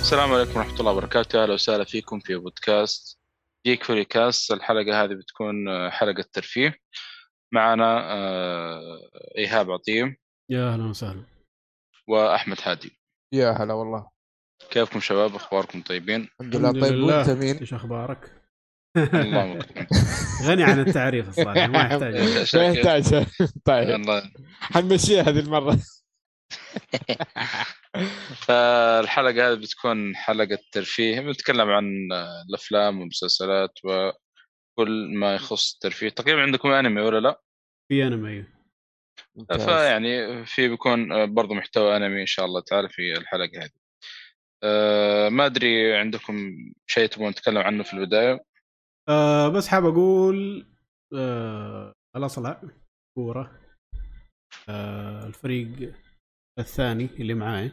السلام عليكم ورحمة الله وبركاته. أهلا وسهلا فيكم في بودكاست جيك فوري كاست. الحلقة هذه بتكون حلقة ترفيه. معنا إيهاب عطية. يا أهلا وسهلا. وأحمد حادي. يا هلا والله. كيفكم شباب؟ أخباركم طيبين؟ الحمد لله طيب. وأنت مين؟ إيش أخبارك؟ الله مكتوب. غني عن التعريف الصراحة. ما يحتاج. ما يحتاج. طيب. حنمشيها هذه المرة. فالحلقة هذه بتكون حلقة ترفيه، بنتكلم عن الأفلام والمسلسلات وكل ما يخص الترفيه. تقريبا عندكم أنمي ولا لا؟ في أنمي. فيعني في بيكون برضو محتوى أنمي إن شاء الله تعالى في الحلقة هذه. ما أدري عندكم شيء تبون نتكلم عنه في البداية؟ بس حاب أقول الأصلع كورة. الفريق الثاني اللي معاي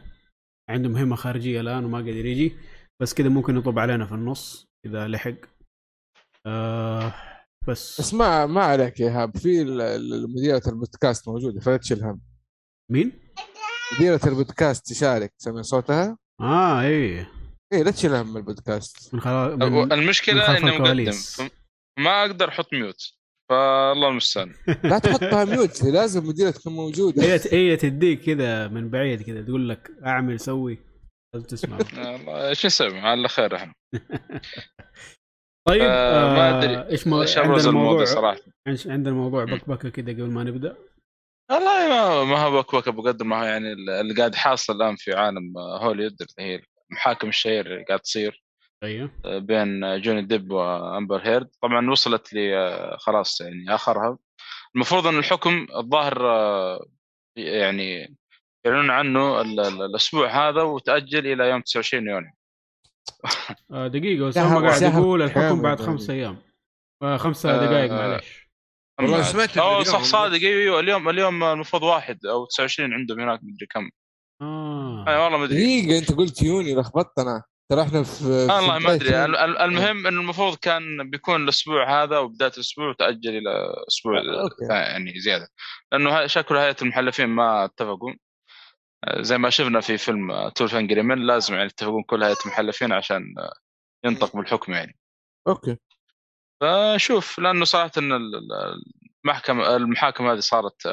عنده مهمة خارجية الآن وما قادر يجي، بس كده ممكن يطب علينا في النص إذا لحق. بس اسمع، ما عليك يا هاب، في مديرة البودكاست موجودة فلا تشيل هم. مين؟ مديرة البودكاست تشارك، سمع صوتها؟ إيه لا تشيل هم البودكاست. المشكلة إنه مقدم، ما أقدر أحط ميوت، فالله المستعان. لا تحطها ميوت، لازم مديرة تكون موجودة. هي تديك كذا من بعيد كذا، تقول لك أعمل سوي، لازم تسمع. الله إيش نسوي، على خير إحنا. طيب ما أدري إيش عندنا الموضوع صراحة. عندنا موضوع بكبكة كذا قبل ما نبدأ. والله ما هو بكبكة بقدر ما هو، يعني اللي قاعد حاصل الآن في عالم هوليوود، هي المحاكم الشهير اللي قاعد تصير بين جوني ديب وأمبر هيرد. طبعا وصلت لي خلاص يعني آخرها. المفروض أن الحكم الظاهر يعني يعلنون عنه الأسبوع هذا، وتأجل إلى يوم 29 يونيو. دقيقة، هم قاعد يقول الحكم بعد 5 أيام، 5 دقائق. معلش والله سمعت صح صادق. أيوه اليوم المفروض 21 أو 29 عندهم هناك، مدري كم. أي والله مدري. دقيقة، أنت قلت يونيو، لخبطتنا ترى احنا في والله ما ادري. المهم ان المفروض كان بيكون الاسبوع هذا وبدايه الاسبوع، تاجل الى اسبوع يعني زياده، لانه شكل هيئه المحلفين ما اتفقوا. زي ما شفنا في فيلم تولفان جريمن، لازم يعني يتفقون كل هيئه المحلفين عشان ينطق بالحكم يعني. اوكي، فشوف، لانه صراحه ان المحاكمه هذه صارت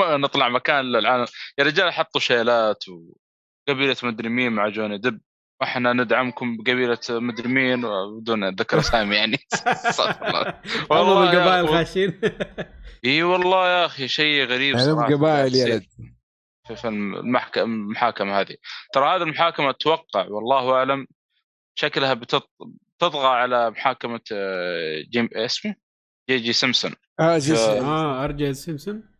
نطلع مكان للعالم يا رجال. حطوا شيلات قبيلة مدرمين مع جوني ديب، وإحنا ندعمكم بقبيلة مدرمين، بدون ذكر أسامي يعني. والله القبائل خاشين. إيه والله يا أخي شيء غريب صراحة. القبائل يا لد في المحاكمة هذه. ترى هذه المحاكمة أتوقع والله أعلم شكلها بتطغى على محاكمة اسمه جي سيمسون. أرجي سيمسون.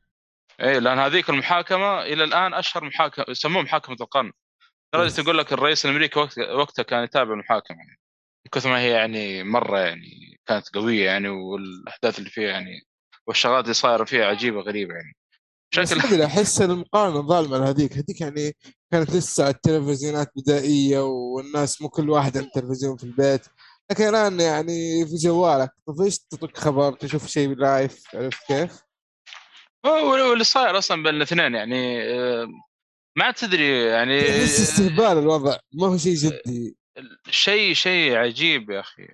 إيه، لأن هذيك المحاكمة إلى الآن أشهر محاكمة، يسموه محاكمة القرن. درجة تقول لك الرئيس الأمريكي وقتها كان يتابع المحاكمة يعني، كثر ما هي يعني مرة يعني كانت قوية يعني، والأحداث اللي فيها يعني والشغلات اللي صايرة فيها عجيبة غريبة يعني. بشكل أحس إن المقارنة ظالمة لهذيك يعني. كانت لسه التلفزيونات بدائية، والناس مو كل واحد عنده تلفزيون في البيت، لكن الآن يعني في جوالك تفيش تطلق خبر، تشوف شيء باللايف، عرفت كيف؟ واللي صاير أصلاً بين الاثنين يعني ما تدري يعني. استهبال الوضع، ما هو شيء جدي، شيء عجيب يا أخي.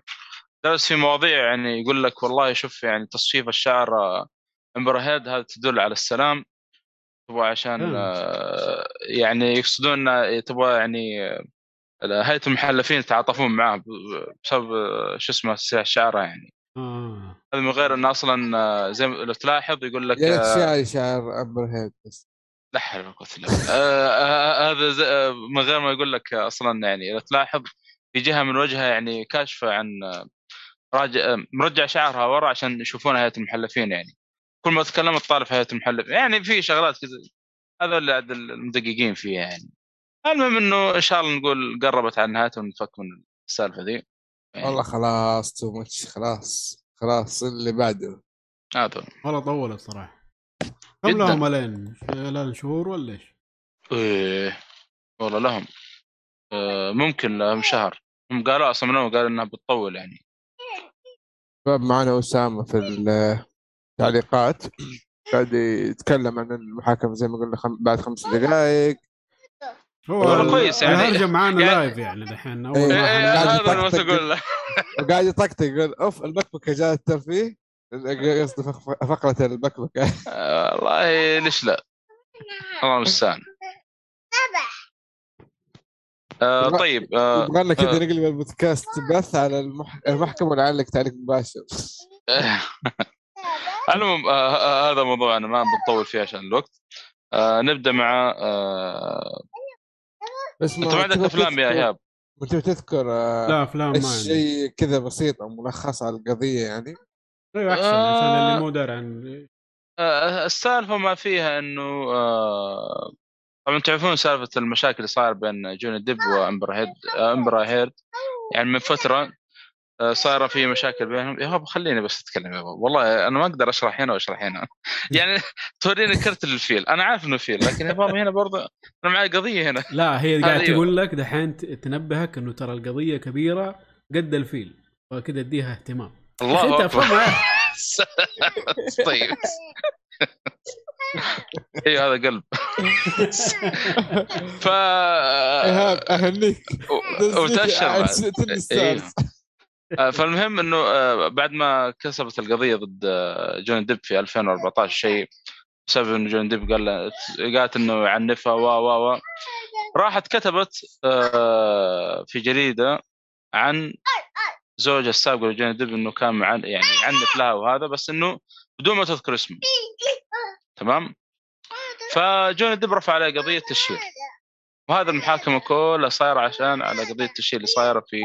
درس في مواضيع يعني يقول لك والله شوف يعني تصفيف الشعر أمبر هيرد هذا تدل على السلام، تبغى عشان يعني يقصدون تبغى يعني هيئة المحلفين يتعاطفون معه بسبب شو اسمه الشعر يعني. هذا من غير أنه أصلاً زي لو تلاحظ يقول لك شعر أمبر هيرد بس لا حلو قلت له. هذا من غير ما يقول لك أصلاً يعني. لو تلاحظ في جهه من وجهها يعني كاشفه عن مرجع شعرها ورا عشان يشوفون هيئه المحلفين. يعني كل ما تكلمت طالب هيئه المحلف، يعني في شغلات كذا هذا اللي عاد المدققين فيها. يعني المهم انه ان شاء الله نقول قربت عن نهايته ونفك من السالفه دي. يعني والله خلاص تو ماتش، خلاص اللي بعده هذا والله طول الصراحه. هم لهم لين شهور ولا ايش؟ ايه والله لهم ممكن لهم شهر. هم قالوا اصلا منهم قالوا انها بتطول. يعني شباب معنا أسامة في التعليقات قاعد يتكلم عن المحاكمة زي ما قلنا بعد 5 دقائق. هو كويس يعني هرجع معانا لايف يعني الحين أول قاعد يطقطق يقول أوف البكبكة جاءت الترفيه، قصد فقرة البكبكة. والله ليش لا، الله مستعان. طيب بغلنا كده نقلب البودكاست بث على المحكمة ونعلق تعليق مباشر. المهم هذا موضوع أنا ما بنطول فيه عشان الوقت. نبدأ مع أنت عندك أفلام يا إيهاب؟ أنت تذكر لا أفلام شيء كذا بسيط أو ملخص على القضية يعني؟ أيوة أحسن عشان اللي مو دار عن السالفة ما فيها إنه طبعاً تعرفون سالفة المشاكل اللي صار بين جوني ديب وأمبر هيرد. يعني من فترة صار في مشاكل بينهم. يا هاب خليني بس أتكلم يا هاب، والله أنا ما أقدر أشرح هنا يعني توريني كرت الفيل، أنا عارف إنه فيل، لكن يا هاب هنا برضه أنا معي قضية هنا. لا هي قاعد تقول لك دحين تنبهك إنه ترى القضية كبيرة قد الفيل وكده أديها اهتمام. الله أكبر. طيب اي هذا قلب. ف ايهاب اهنيك وتشر. فالمهم انه بعد ما كسبت القضيه ضد جوني ديب في 2014 شيء بسبب انه جوني ديب قالت انه يعنفها و راحت كتبت في جريده عن زوجها السابق لجوني ديب انه كان يعني يعنف لها وهذا، بس انه بدون ما تذكر اسمه. تمام. فجوني ديب رفع عليه قضية تشهير، وهذا المحاكمة كلها صايرة عشان على قضية التشهير اللي صايرة في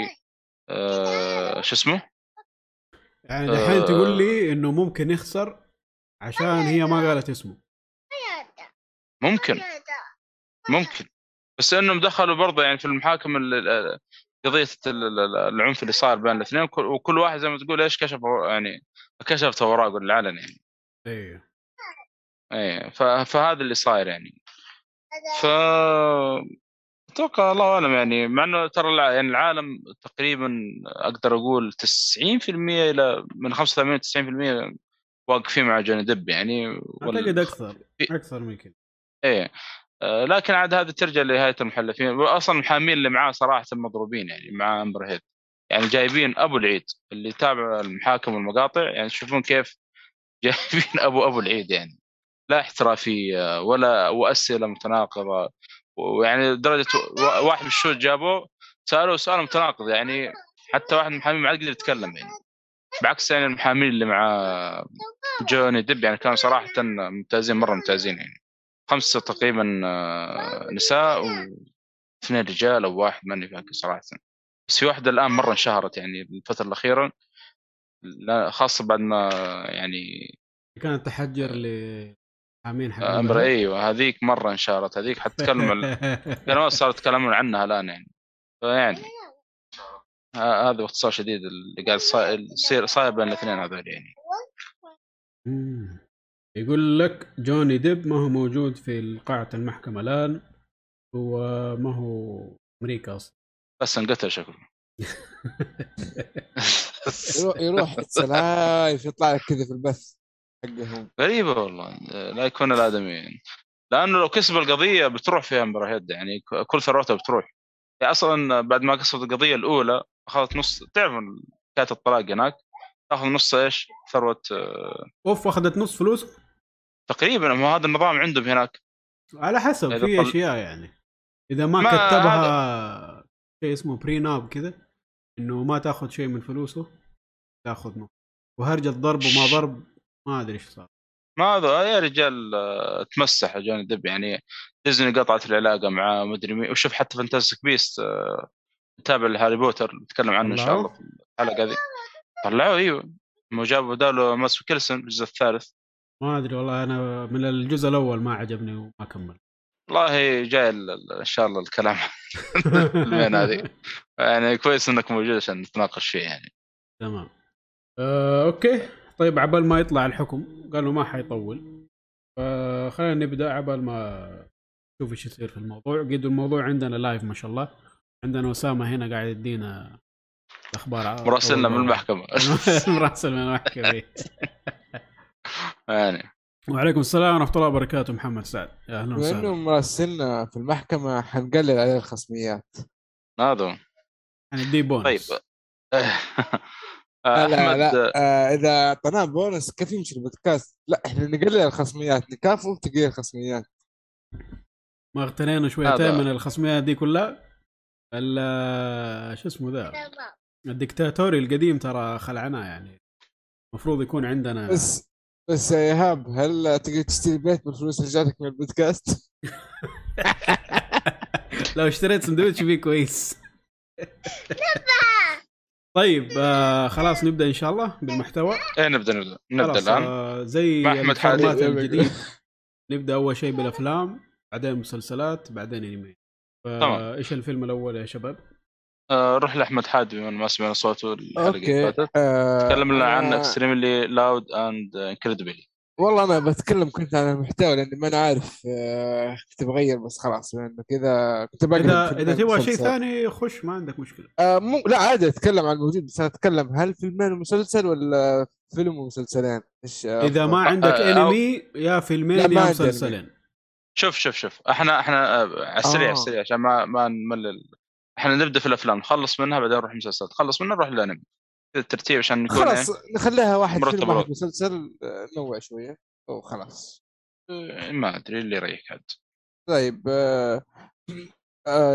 شو اسمه. يعني الحين تقول لي إنه ممكن يخسر عشان هي ما قالت اسمه. ممكن بس إنهم دخلوا برضه يعني في المحاكمة قضية العنف اللي صار بين الاثنين، وكل واحد زي ما تقول إيش كشف، يعني كشفت وراءه العلن يعني. ايه فهذا اللي صاير يعني. اتوقع الله اعلم يعني، مع انه ترى يعني العالم تقريبا اقدر اقول 90% الى من 85-90% واقفين مع جوني ديب يعني، اعتقد اكثر ممكن. ايه لكن عاد هذا ترجع لهيئة المحلفين، واصلا المحامين اللي معاه صراحه مضروبين يعني مع أمبر هيرد. يعني جايبين ابو العيد اللي تابع المحاكم والمقاطع، يعني تشوفون كيف جايبين ابو العيد يعني، لا احترافية ولا وأسئلة متناقضة، ويعني درجة واحد بالشوت جابوه سألوا سؤال متناقض يعني، حتى واحد من المحامين ما قدر يتكلم يعني، بعكس يعني المحامين اللي مع جوني ديب يعني كانوا صراحة مرة ممتازين يعني. 5 تقريبا نساء و2 رجال أو واحد ماني فاكر صراحة، بس في واحدة الآن مرة انشهرت يعني الفترة الأخيرة، خاصة بعد ما يعني كانت تحجر امين حبيبي امرأة. ايوه هذيك مره انشارت هذيك، حتى تكلموا صارت يتكلمون عنها الان يعني. فيعني هذا باختصار شديد اللي قاعد صاير بين الاثنين هذول يعني. يقول لك جوني ديب ما هو موجود في قاعه المحكمه الان، وما هو امريكا اصلا، بس انقتل شكله. يروح سلايف يطلع لك كذا في البث حقهم، غريبة والله. لا يكون الآدميين، لأنه لو كسب القضية بتروح فيها أمبر هيرد يعني، كل ثروته بتروح يعني. أصلا بعد ما كسبت القضية الأولى أخذت نص، تعرف كانت الطلاق هناك، أخذ نص إيش ثروة أوف، أخذت نص فلوس تقريبا. ما هذا النظام عندهم هناك على حسب في أشياء يعني، إذا ما كتبها شيء اسمه بريناب كذا، إنه ما تأخذ شيء من فلوسه تأخذ نص، وهرجة ضرب وما ضرب ما أدري إيش صار. ما هذا يا رجال تمسح جوني ديب يعني، ديزني قطعت العلاقة مع مدري مين، وشوف حتى فانتاستيك بيست تابع هاري بوتر نتكلم عنه إن شاء الله في الحلقة هذه. طلعوا أيوه مجابه داله ماس كيلسون الجزء الثالث. ما أدري والله أنا من الجزء الأول ما عجبني وما كمل. والله جاي إن شاء الله الكلام من هذه يعني كويس إنك موجود عشان نتناقش شيء يعني. تمام. أوكي طيب عبال ما يطلع الحكم قالوا ما حيطول فخلينا نبدأ عبال ما نشوف إيش يصير في الموضوع. قيد الموضوع عندنا لايف ما شاء الله عندنا أسامة هنا قاعد يدينا الأخبار مراسلنا من المحكمة مراسل من المحكمة يعني. وعليكم السلام ورحمة الله وبركاته محمد سعد أهلا وسهلا. وإنه مراسلنا في المحكمة حنقلل عليه الخصميات ناظم هندي بونس. طيب لا لا إذا طنا بونس كيف مش البودكاست لا إحنا نقلل الخصميات نكافئ تقليل الخصميات ما اغتنينا شويتين من الخصميات دي كلها. شو اسمه ذا الدكتاتوري القديم ترى خلعنا يعني مفروض يكون عندنا. بس يا إيهاب هل تقدر تشتري بيت بالفلوس اللي جاتك من البودكاست؟ لو اشتريت سندويتش فيه كويس. طيب خلاص نبدأ إن شاء الله بالمحتوى. إيه نبدأ الآن زي أحمد حادي الجديد. نبدأ أول شيء بالأفلام بعدين مسلسلات بعدين أنمي. إيش الفيلم الأول يا شباب؟ روح لأحمد حادي من ما سمعنا صوته الحلقة فاتت. تكلم لنا عن Extremely Loud and Incredibly. والله أنا بتكلم كنت عن المحتوى لأني ما أنا عارف كنت بغير بس خلاص لأنه كذا كنت بقلب. إذا تبغى شيء ثاني خش ما عندك مشكلة. لا عادي أتكلم عن الموجود بس أتكلم هل فيلمين ومسلسل ولا فيلم ومسلسلين؟ إذا ما عندك أنمي يا فيلمين يا مسلسلين. شوف احنا على السريع عشان ما نملل. احنا نبدا في الافلام نخلص منها بعدين نروح مسلسلات نخلص منها نروح للانمي الترتيب عشان نكون خلاص يعني نخليها واحد فيلم واحد مسلسل نوع شويه وخلاص ما ادري اللي يريحك هذا. طيب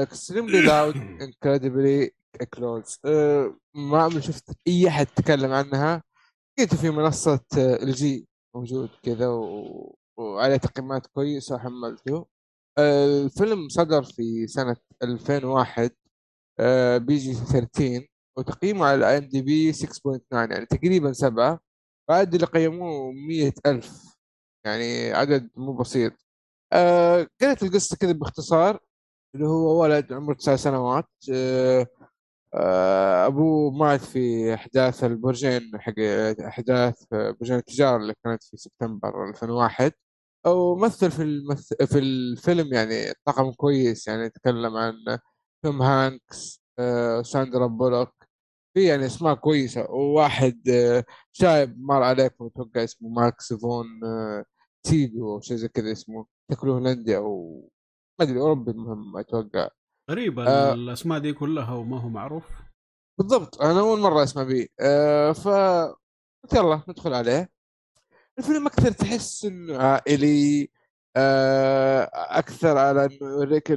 Extremely Loud Incredibly Close ما عمري شفت اي احد يتكلم عنها. لقيته في منصه الجي موجود كذا وعلى تقييمات كويسة وحملته. الفيلم صدر في سنة 2001 بيجي 13 وتقييمه على IMDb 6.9 يعني تقريبا 7 بعد اللي قيموه 100,000 يعني عدد مو بسيط. كانت القصة كذا باختصار اللي هو ولد عمره 9 سنوات أبوه مات في أحداث البرجين حق أحداث برجين التجارة اللي كانت في سبتمبر 2001 ومثل في الفيلم يعني طاقم كويس يعني يتكلم عن توم هانكس ساندرا بولك في يعني اسماء كويسة وواحد شايب مر عليكم متوقع اسمه مارك سيفون تيدو أو شيء زي كذا اسمه تكله هولندي أو ما أدري أوروبي المهم أتوقع غريبة الأسماء دي كلها وما هو معروف بالضبط أنا أول مرة أسمع به يلا ندخل عليه. الفيلم أكثر تحس إنه عائلي أكثر على إنه يوريك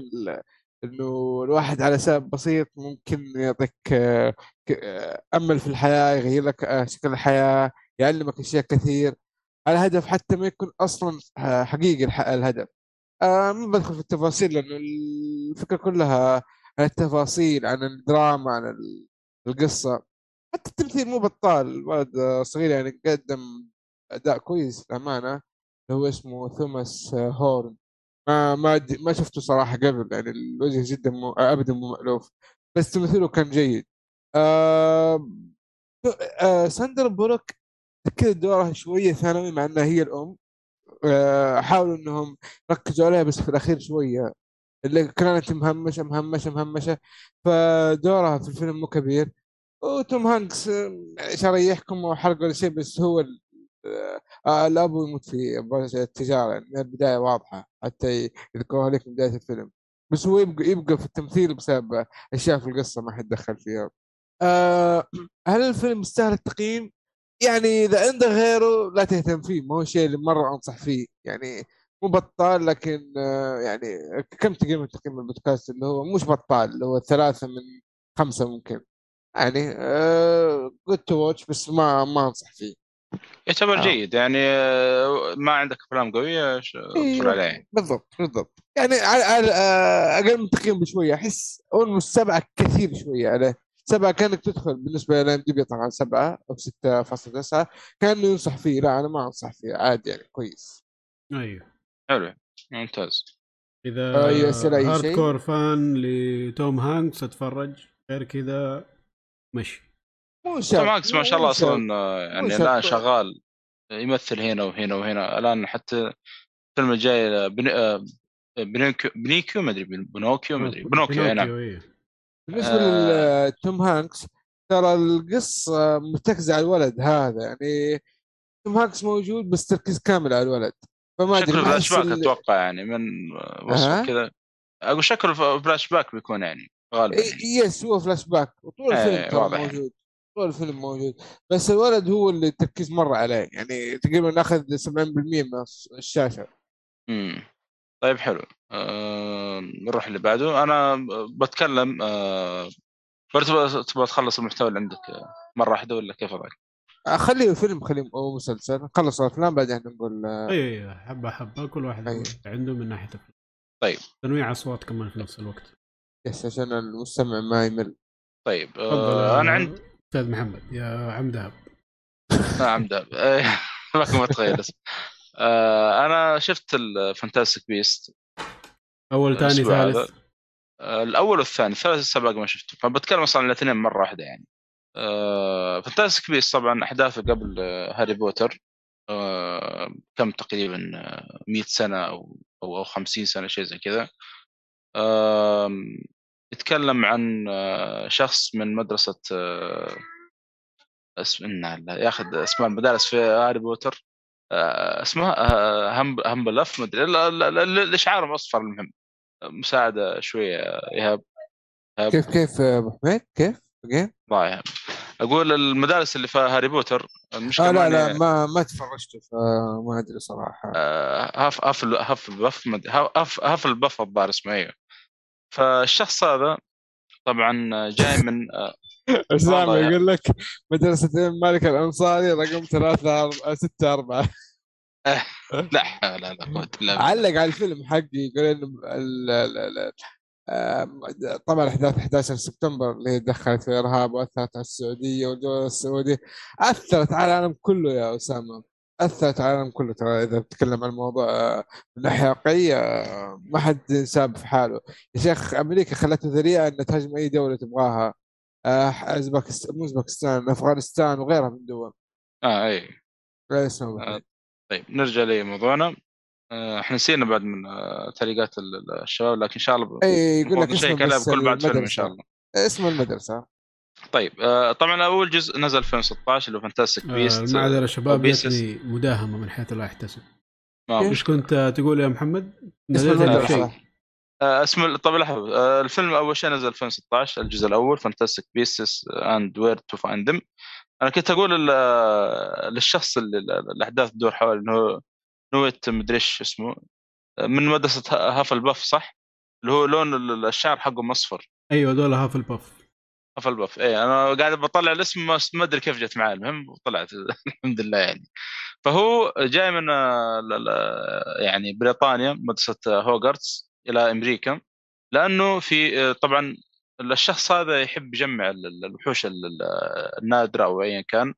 إنه الواحد على سبب بسيط ممكن يعطيك أمل في الحياة يغير لك شكل الحياة يعلمك أشياء كثير على هدف حتى ما يكون أصلا حقيقي الهدف. ما بدخل في التفاصيل لأنه الفكرة كلها عن التفاصيل عن الدراما عن القصة حتى التمثيل مو بطال. الولد صغير يعني قدم أداء كويس أمانة هو اسمه توماس هورن ما شفته صراحة قبل يعني الوجه جدا أبدا مو مألوف بس تمثيله كان جيد. ساندرا بولك كده دورها شوية ثانوي مع أنها هي الأم حاولوا انهم ركزوا عليها بس في الاخير شويه اللي كانت مهمشه فدورها في الفيلم مو كبير. وتوم هانكس ايش اريحكم وحرق ولا شيء بس هو الاب يموت في برج التجاره من البدايه واضحه حتى يذكروها لك من بدايه الفيلم بس هو يبقى في التمثيل بسبب اشياء في القصه ما حد دخل فيها. هل الفيلم يستاهل التقييم؟ يعني إذا عندك غيره لا تهتم فيه ما هو شيء اللي مرة أنصح فيه يعني مو بطال لكن يعني كم تقييم البودكاست اللي هو مش بطال اللي هو 3 من 5 ممكن يعني good to watch بس ما أنصح فيه. يعتبر جيد يعني. ما عندك أفلام قوية تفر عليه. بالضبط بالضبط يعني على أقل من تقييم بشوية. أحس أول 7 كثير شوية عليه. 7 كانك تدخل بالنسبة لنا يمدي طبعا 7 أو 6.9 كان ينصح فيه. لا أنا ما أنصح فيه عادي يعني كويس. أيوه حلو ممتاز. إذا هاردكور فان لتوم هانكس أتفرج، غير كذا ماشي. توم هانكس ما شاء الله أصلاً يعني الآن شغال يمثل هنا وهنا وهنا الآن. حتى الفيلم الجاي بنيكيو ما أدري بنوكيو هنا. بالنسبة لتوم هانكس ترى القصة متركزة على الولد هذا يعني. توم هانكس موجود بس تركيز كامل على الولد. فما أدري فلاش باك أتوقع يعني من وصف كذا. أقول شكل فلاش باك بيكون يعني غالباً. يس هو فلاش باك وطول الفيلم موجود. هو الفيلم موجود بس الولد هو اللي التركيز مرة عليه يعني. تقريبا ناخذ 70% من الشاشة. طيب حلو. نروح اللي بعده. أنا بتكلم تبغى تخلص المحتوى اللي عندك مرة واحدة ولا كيف رأيك؟ خليه فيلم خليه أو مسلسل. نخلص الأفلام بعدين نقول. أيوة حبة حبة كل واحد عنده من ناحية. طيب تنويع أصوات كمان في نفس الوقت يس عشان المستمع ما يمل. طيب أنا عندي أستاذ محمد يا عمداب. عمداب ما كنت متخيل اسمه. أنا شفت الفانتاستيك بيست أول تاني ثالث. الأول والثاني 3 سباق ما شفته. فبتكلم أصلاً عن الاثنين مرة واحدة يعني. فانتاستيك بيست طبعاً أحداثه قبل هاري بوتر كم تقريباً 100 سنة أو 50 سنة شيء زي كذا. يتكلم عن شخص من مدرسة ياخذ اسماء المدارس في هاري بوتر. اسمها همبلف مدري الاشعار الاصفر. المهم مساعدة شوية إيهاب. كيف ابو حميد كيف ضايع. اقول المدارس اللي في هاري بوتر المشكلة لا ما تفرجت فما ادري صراحة. هف البف الظاهر اسمه. ايوه فالشخص هذا طبعا جاي من اسامه يقول لك مدرسه الملك الانصاري رقم 364. لا قلت لا علق على الفيلم حقي يقول طبعا احداث 11 سبتمبر اللي دخلت في الارهاب واثرت على السعوديه والدول السعوديه. اثرت على العالم كله يا اسامه، اثرت على العالم كله. ترى اذا بتتكلم عن الموضوع من ناحيه حقيقيه ما حد ساب في حاله يا شيخ. امريكا خلته ذريعه ان تهاجم اي دوله تبغاها. اوزبكستان افغانستان وغيرها من الدول. اي لا اسمه. طيب نرجع لموضوعنا. احنا نسينا بعد من تعليقات الشباب لكن ان شاء الله يقول لك شيء كلام كل بعد فيلم ان شاء الله اسم المدرسه. طيب طبعا اول جزء نزل في 2016 اللي هو فانتاستيك بيست. معذره يا شباب يعني مداهمه من حيث لا يحتسب. ايش كنت تقول يا محمد؟ نزل شيء اسم. طب لحظه الفيلم اول شيء نزل في 2016 الجزء الاول فانتاستيك بيست اند وير تو فايند ذم. انا كنت اقول للشخص اللي الاحداث تدور حوله انه نويت مدريش اسمه من مدرسه هافلباف صح اللي هو لون الشعر حقه مصفر. ايوه دول هافلباف. هافلباف اي انا قاعد بطلع الاسم ما ادري كيف جت معي. المهم وطلعت الحمد لله يعني. فهو جاي من يعني بريطانيا مدرسه هوغارتس الى امريكا لانه في طبعا الشخص هذا يحب يجمع الوحوش النادره او ايا كان.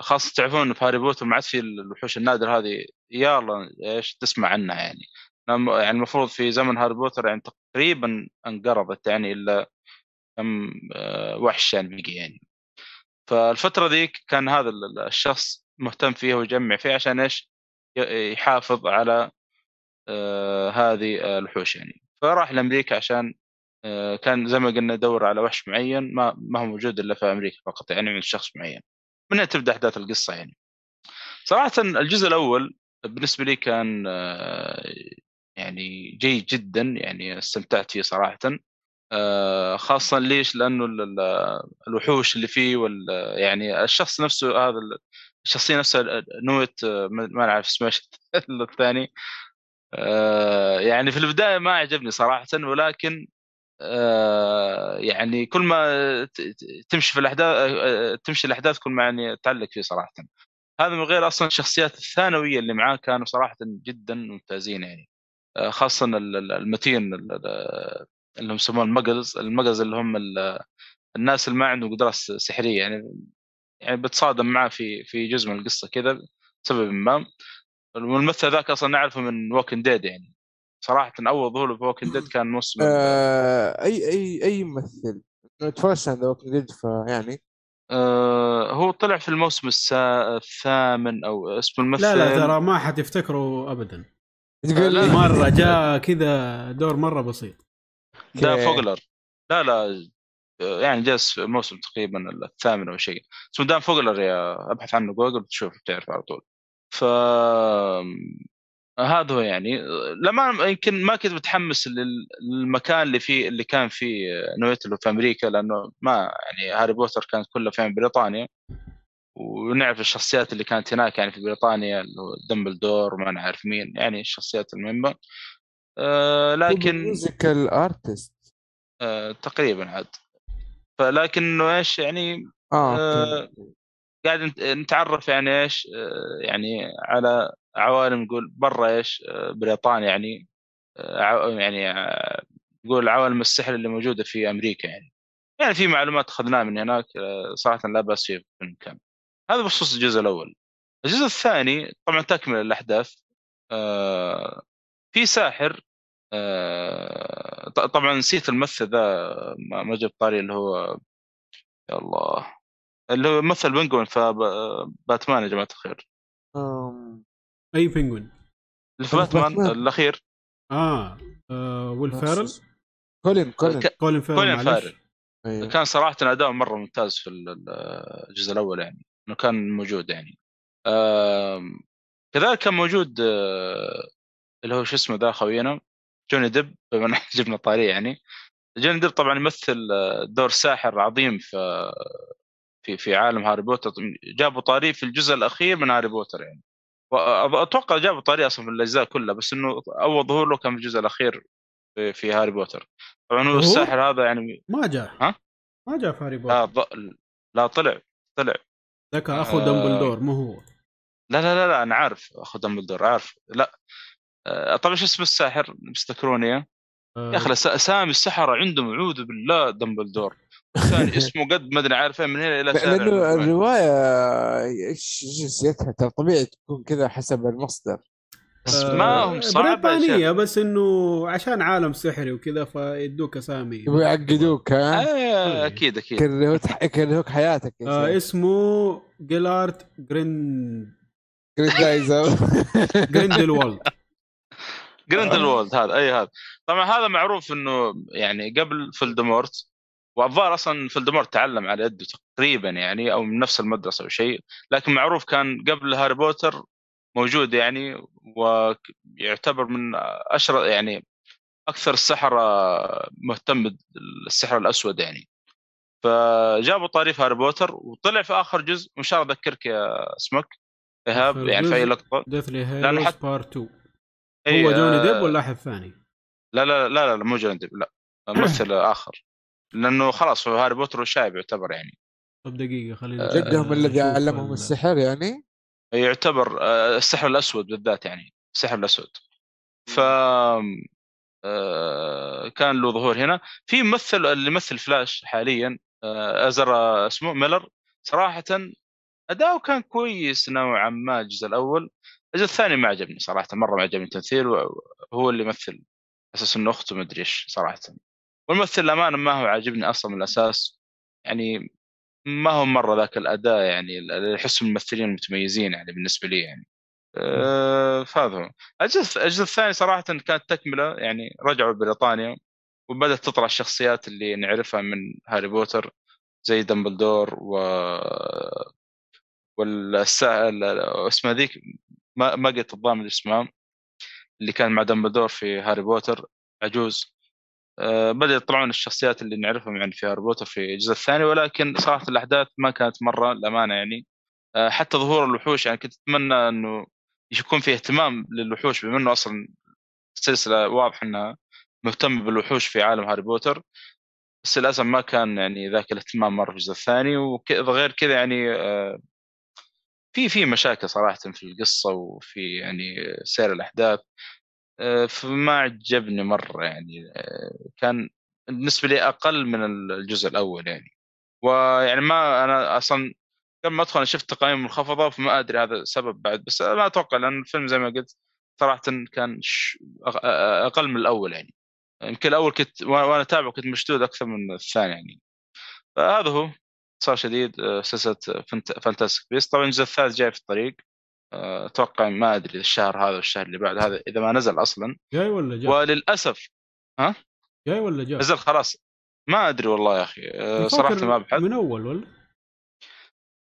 خاصه تعرفون في هاري بوتر ما عاد في الوحوش النادره هذه يلا ايش تسمع عنها يعني. يعني المفروض في زمن هاري بوتر يعني تقريبا انقرضت يعني الا كم وحش يعني بقي يعني. فالفتره ذيك كان هذا الشخص مهتم فيها ويجمع فيها عشان ايش يحافظ على هذه الوحوش يعني. فراح لأمريكا عشان كان زي ما قلنا دور على وحش معين ما هو موجود إلا في أمريكا فقط يعني من شخص معين. من هنا تبدأ أحداث القصة يعني. صراحة الجزء الأول بالنسبة لي كان يعني جيد جدا يعني استمتعت فيه صراحة. خاصة ليش؟ لأنه الوحوش اللي فيه يعني الشخص نفسه هذا الشخصية نفسها نويت ما نعرف اسمه الثاني يعني في البداية ما عجبني صراحة ولكن يعني كل ما تمشي في الأحداث تمشي الأحداث كل ما يعني تعلق فيه صراحة. هذا من غير أصلا الشخصيات الثانوية اللي معاه كانوا صراحة جدا ممتازين يعني، خاصة المتين اللي هم يسمون المجز اللي هم الناس اللي ما عندهم قدرات سحرية يعني بتصادم معاه في جزء من القصة كذا بسبب ما. والممثل ذاك أصلا نعرفه من ووكن ديد يعني صراحة أول ظهوره في ووكن ديد كان موسم أي أي أي ممثل نتفرج عن ووكن ديد فيعني هو طلع في الموسم الثامن أو اسم الممثل لا ترى ما حتفتكره أبدا مرة جاء كذا دور مرة بسيط ده فوغلر لا يعني جالس موسم تقريبا الثامن أو شيء اسمه دان فوغلر يا أبحث عنه جوجل بتشوف بتعرف على طول. فهذا هو يعني لما يمكن ما كنت متحمس للمكان اللي كان فيه نويتلو في أمريكا لأنه ما يعني هاري بوتر كانت كله في بريطانيا ونعرف الشخصيات اللي كانت هناك يعني في بريطانيا اللي هو دمبلدور وما نعرف مين يعني الشخصيات المهمة لكن ميوزيكال ارتست تقريبا عاد فلكنه ايش يعني قاعد نتعرف يعني ايش يعني على عوالم نقول برا ايش بريطانيا يعني يعني نقول عوالم السحر اللي موجودة في امريكا يعني في معلومات اخذناها من هناك صراحة لا بأس فيه من كم. هذا بخصوص الجزء الاول. الجزء الثاني طبعا تكمل الاحداث في ساحر طبعا نسيت الممثل ذا ما جاب طاري اللي هو يا الله اللي هو مثل بنجوين في باتمان يا جماعة الخير أي بنجوين اللي في باتمان الأخير والفارل كولين فارل كان صراحة أداء مرة ممتاز في الجزء الأول يعني إنه كان موجود يعني كذلك كان موجود اللي هو شو اسمه ذا خوينا جوني ديب بما جبنا طاري يعني جوني ديب طبعا يمثل دور ساحر عظيم في عالم هاري بوتر. جابوا طاري في الجزء الأخير من هاري بوتر يعني أتوقع جابوا طاري أصلا في الأجزاء كلها بس إنه أول ظهور له كان في الجزء الأخير في هاري بوتر. طبعا هو الساحر هذا يعني ما جاء ما جاء في هاري بوتر لا طلع ذاك أخو دمبلدور ما هو لا أنا عارف أخو دمبلدور عارف لا طبعا شو اسم الساحر مستكرونيا يا أخي سامي السحرة عنده معود بالله دمبلدور كان اسمه قد ما أدري عارفه من هنا إلى سارة لأنه الرواية إيش جنسيتها طبيعي تكون كذا حسب المصدر اسمائهم بريطانية بس إنه عشان عالم سحري وكذا فيدوك سامي ويعقدوك أكيد كرهوك حياتك اسمه جيلارت جريندلوالد هذا هذا طبعا هذا معروف إنه يعني قبل فولدمورت والظاهر أصلاً فولدمورت تعلم على يده تقريباً يعني أو من نفس المدرسة أو شيء لكن معروف كان قبل هاري بوتر موجود يعني ويعتبر من أشهر يعني أكثر السحرة مهتم بالسحر الأسود يعني فجابوا طريف هاري بوتر وطلع في آخر جزء مش عارف أذكرك يا اسمك إيهاب يعني في أي لقطة لأنه حتى هو جوني ديب ولا أحد ثاني لا مو جوني ديب لا ممثل آخر لأنه خلاص هاري بوتر شايب يعتبر يعني. طب دقيقة خلينا جدهم الذي علمهم السحر يعني يعتبر السحر الأسود بالذات يعني السحر الأسود ف كان له ظهور هنا. في ممثل اللي يمثل فلاش حاليا أزرا اسمه ميلر صراحة أداؤه كان كويس نوعا ما الجزء الأول. الجزء الثاني ما عجبني صراحة مرة ما عجبني التمثيل هو اللي يمثل أساس إنه أخته ما أدري إيش صراحة والممثل الأمانة ما هو عاجبني أصلا من الأساس يعني ما هو مرة ذاك الأداء يعني الحس الممثلين المتميزين يعني بالنسبة لي يعني فهذا هو. الجزء الثاني صراحة كانت تكملة يعني رجعوا بريطانيا وبدأت تطلع الشخصيات اللي نعرفها من هاري بوتر زي دمبلدور والسائل اسمه ذيك ما قلت الضامن اسمه اللي كان مع دمبلدور في هاري بوتر عجوز بدأ يطلعون الشخصيات اللي نعرفهم يعني في هاري بوتر في الجزء الثاني ولكن صراحة الأحداث ما كانت مرة للأمانة يعني حتى ظهور الوحوش يعني كنت أتمنى أنه يكون فيه اهتمام للوحوش بما أنه أصلا السلسلة واضح أنها مهتم بالوحوش في عالم هاري بوتر، بس للأسف ما كان يعني ذاك الاهتمام مرة في الجزء الثاني، وغير كذا يعني في مشاكل صراحة في القصة وفي يعني سير الأحداث، فما عجبني مرة يعني، كان بالنسبة لي أقل من الجزء الأول يعني. ويعني ما أنا أصلا قبل ما أدخل أنا شفت تقييم منخفضة، فما أدري هذا سبب بعد، بس ما أتوقع لأن الفيلم زي ما قلت صراحة كان أقل من الأول يعني. يمكن الأول كنت وأنا أتابع كنت مشدود أكثر من الثاني يعني. فهذا هو صار شديد سلسلة فانتاستيك بيست. طبعا الجزء الثالث جاي في الطريق، أتوقع ما أدري الشهر هذا والشهر اللي بعد هذا إذا ما نزل أصلا. جاي ولا جاي؟ وللأسف ها جاي ولا جاي؟ نزل خلاص ما أدري والله يا أخي صراحة ما بحث من أول ولا،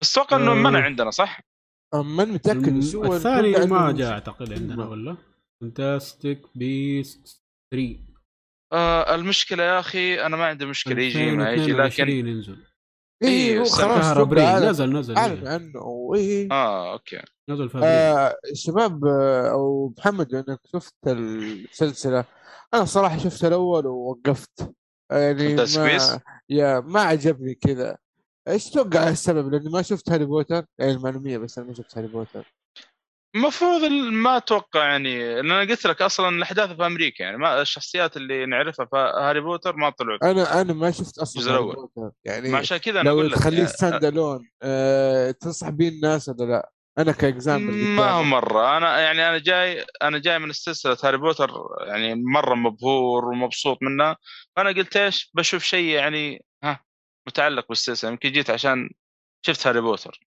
بس أتوقع إنه منع عندنا صح؟ أما متأكد الثاني ما جاء أعتقد عندنا ولا فانتاستيك بيست 3. المشكلة يا أخي أنا ما عندي مشكلة يجي ما يجي، لكن إيه خلاص نزل أعلن عنه وإيه أوكي نزل فابريل. الشباب أو محمد، لأنك شفت السلسلة، أنا صراحة شفت الأول ووقفت يعني ما عجبني كذا. إيش توقع السبب؟ لأني ما شفت هاري بوتر يعني المعلومية، بس أنا ما شفت هاري بوتر مفروض ما أتوقع يعني. أنا قلت لك أصلاً الأحداث في أمريكا يعني، ما الشخصيات اللي نعرفها في هاري بوتر ما طلعت. أنا ما شفت أصلاً هاري بوتر يعني، عشان كذا أنا أقول لك تخليه ساندالون تنصح بيه الناس ولا لا؟ أنا كإكزامبل ما هو مرة أنا يعني أنا جاي من سلسلة هاري بوتر يعني مرة مبهور ومبسوط منها، فأنا قلت إيش بشوف شيء يعني متعلق بالسلسلة، يمكن جيت عشان شفت هاري بوتر.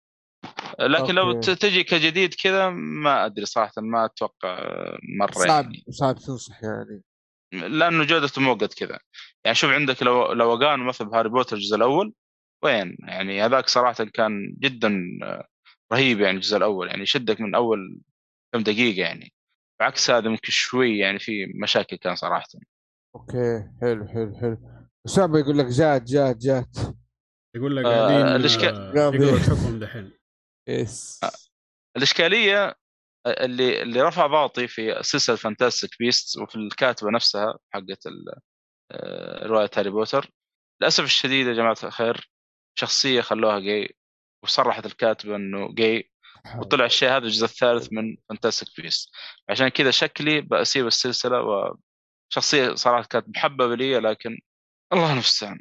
لكن أوكي. لو تجي كجديد كذا ما أدري صراحة، ما أتوقع مرة صعب يعني. صعب تنصح يعني، لأنه جودته مو قد كذا يعني. شوف عندك لو كان مثل هاري بوتر الجزء الأول وين يعني، هذاك صراحة كان جدا رهيب يعني الجزء الأول يعني، شدك من أول كم دقيقة يعني، بعكس هذا ممكن شوي يعني في مشاكل كان صراحة. أوكي حلو صعب. يقول لك جات يقول لك يقول الحكم دحين يس. الإشكالية اللي رفع باطي في سلسلة فانتاستيك بيست وفي الكاتبة نفسها حقت رواية هاري بوتر، للأسف الشديد يا جماعة الخير شخصية خلوها جاي، وصرحت الكاتبة إنه جاي، وطلع الشيء هذا الجزء الثالث من فانتاستيك بيست. عشان كذا شكلي بأسيب السلسلة، وشخصية صراحة كانت محببة لي، لكن الله نفسه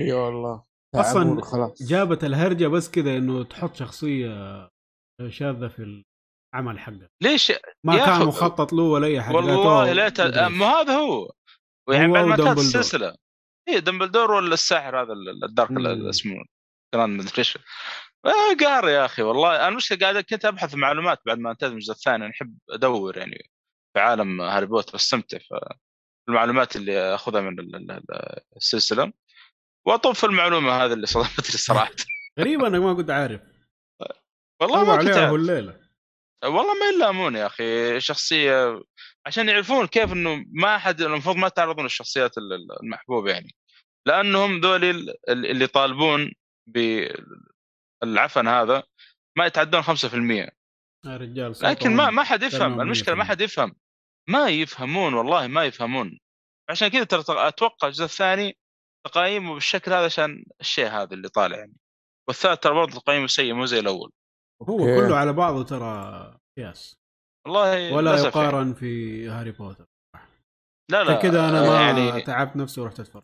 اي والله اصلا جابت الهرجه بس كذا انه تحط شخصيه شاذه في العمل حقه. ليش ما كان مخطط له ولا اي حاجه والله؟ ما هذا هو يعني بعد ما كانت السلسله اي دمبلدور ولا الساحر هذا الدارك اسمه كلام مدريش قار يا اخي. والله انا مش قاعد كنت ابحث معلومات بعد ما انتهى الجزء الثاني، نحب ادور يعني في عالم هاري بوتر واستمتع بالمعلومات اللي اخذها من السلسله، وأطف المعلومة هذا اللي صدمتني الصراحة. غريبة أنا ما كنت عارف والله، ما كنت عارف الليلة والله. ما يلامون يا أخي شخصية عشان يعرفون كيف إنه ما أحد المفروض ما تعرضون الشخصيات المحبوبة يعني، لأنهم ذول اللي طالبون بالعفن هذا ما يتعدون 5%. لكن ما حد يفهم المشكلة، ما حد يفهم، ما يفهمون والله ما يفهمون. عشان كذا أتوقع الجزء الثاني تقييمه بالشكل هذا عشان الشيء هذا اللي طالع يعني، والثالث ترى برضه تقييمه سيء مو زي الأول. هو كله على بعضه ترى قياس والله، ولا يقارن يعني. في هاري بوتر لا كده أنا ما يعني تعبت نفسي ورحت أتفرج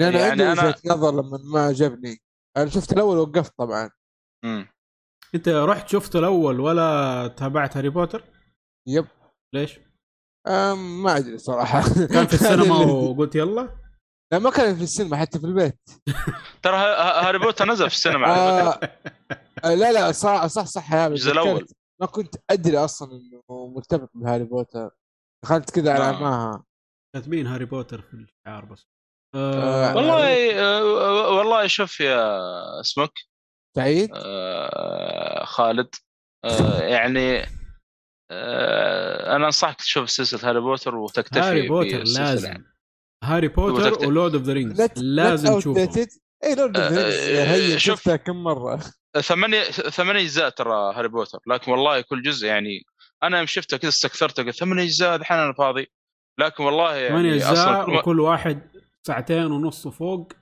يعني أنا وجهة نظر لما ما عجبني. أنا شفت الأول وقفت طبعا. أنت رحت شفت الأول ولا تابعت هاري بوتر؟ يب. ليش؟ ما أدري صراحة. كان في السينما وقلت يلا. لا ما كان في السينما، حتى في البيت ترى هاري بوتر نزل في السينما. لا صح يا الجزء الأول ما كنت أدري أصلا إنه مرتبط بهاري بوتر، دخلت كذا على معها كاتبين هاري بوتر في الشعار بس. والله شوف يا اسمك سعيد خالد يعني أنا أنصحك تشوف سلسلة هاري بوتر وتكتفي. هاري بوتر لازم، هاري بوتر ولورد اوف ذا رينجز لازم تشوفه. اي لورد اوف ذا رينجز شفتها كم مره؟ 8 اجزاء ترى هاري بوتر، لكن والله كل جزء يعني انا شفته كذا استكثرته، قلت 8 اجزاء الحين انا فاضي، لكن والله يعني اصلا كل واحد ساعتين ونص وفوق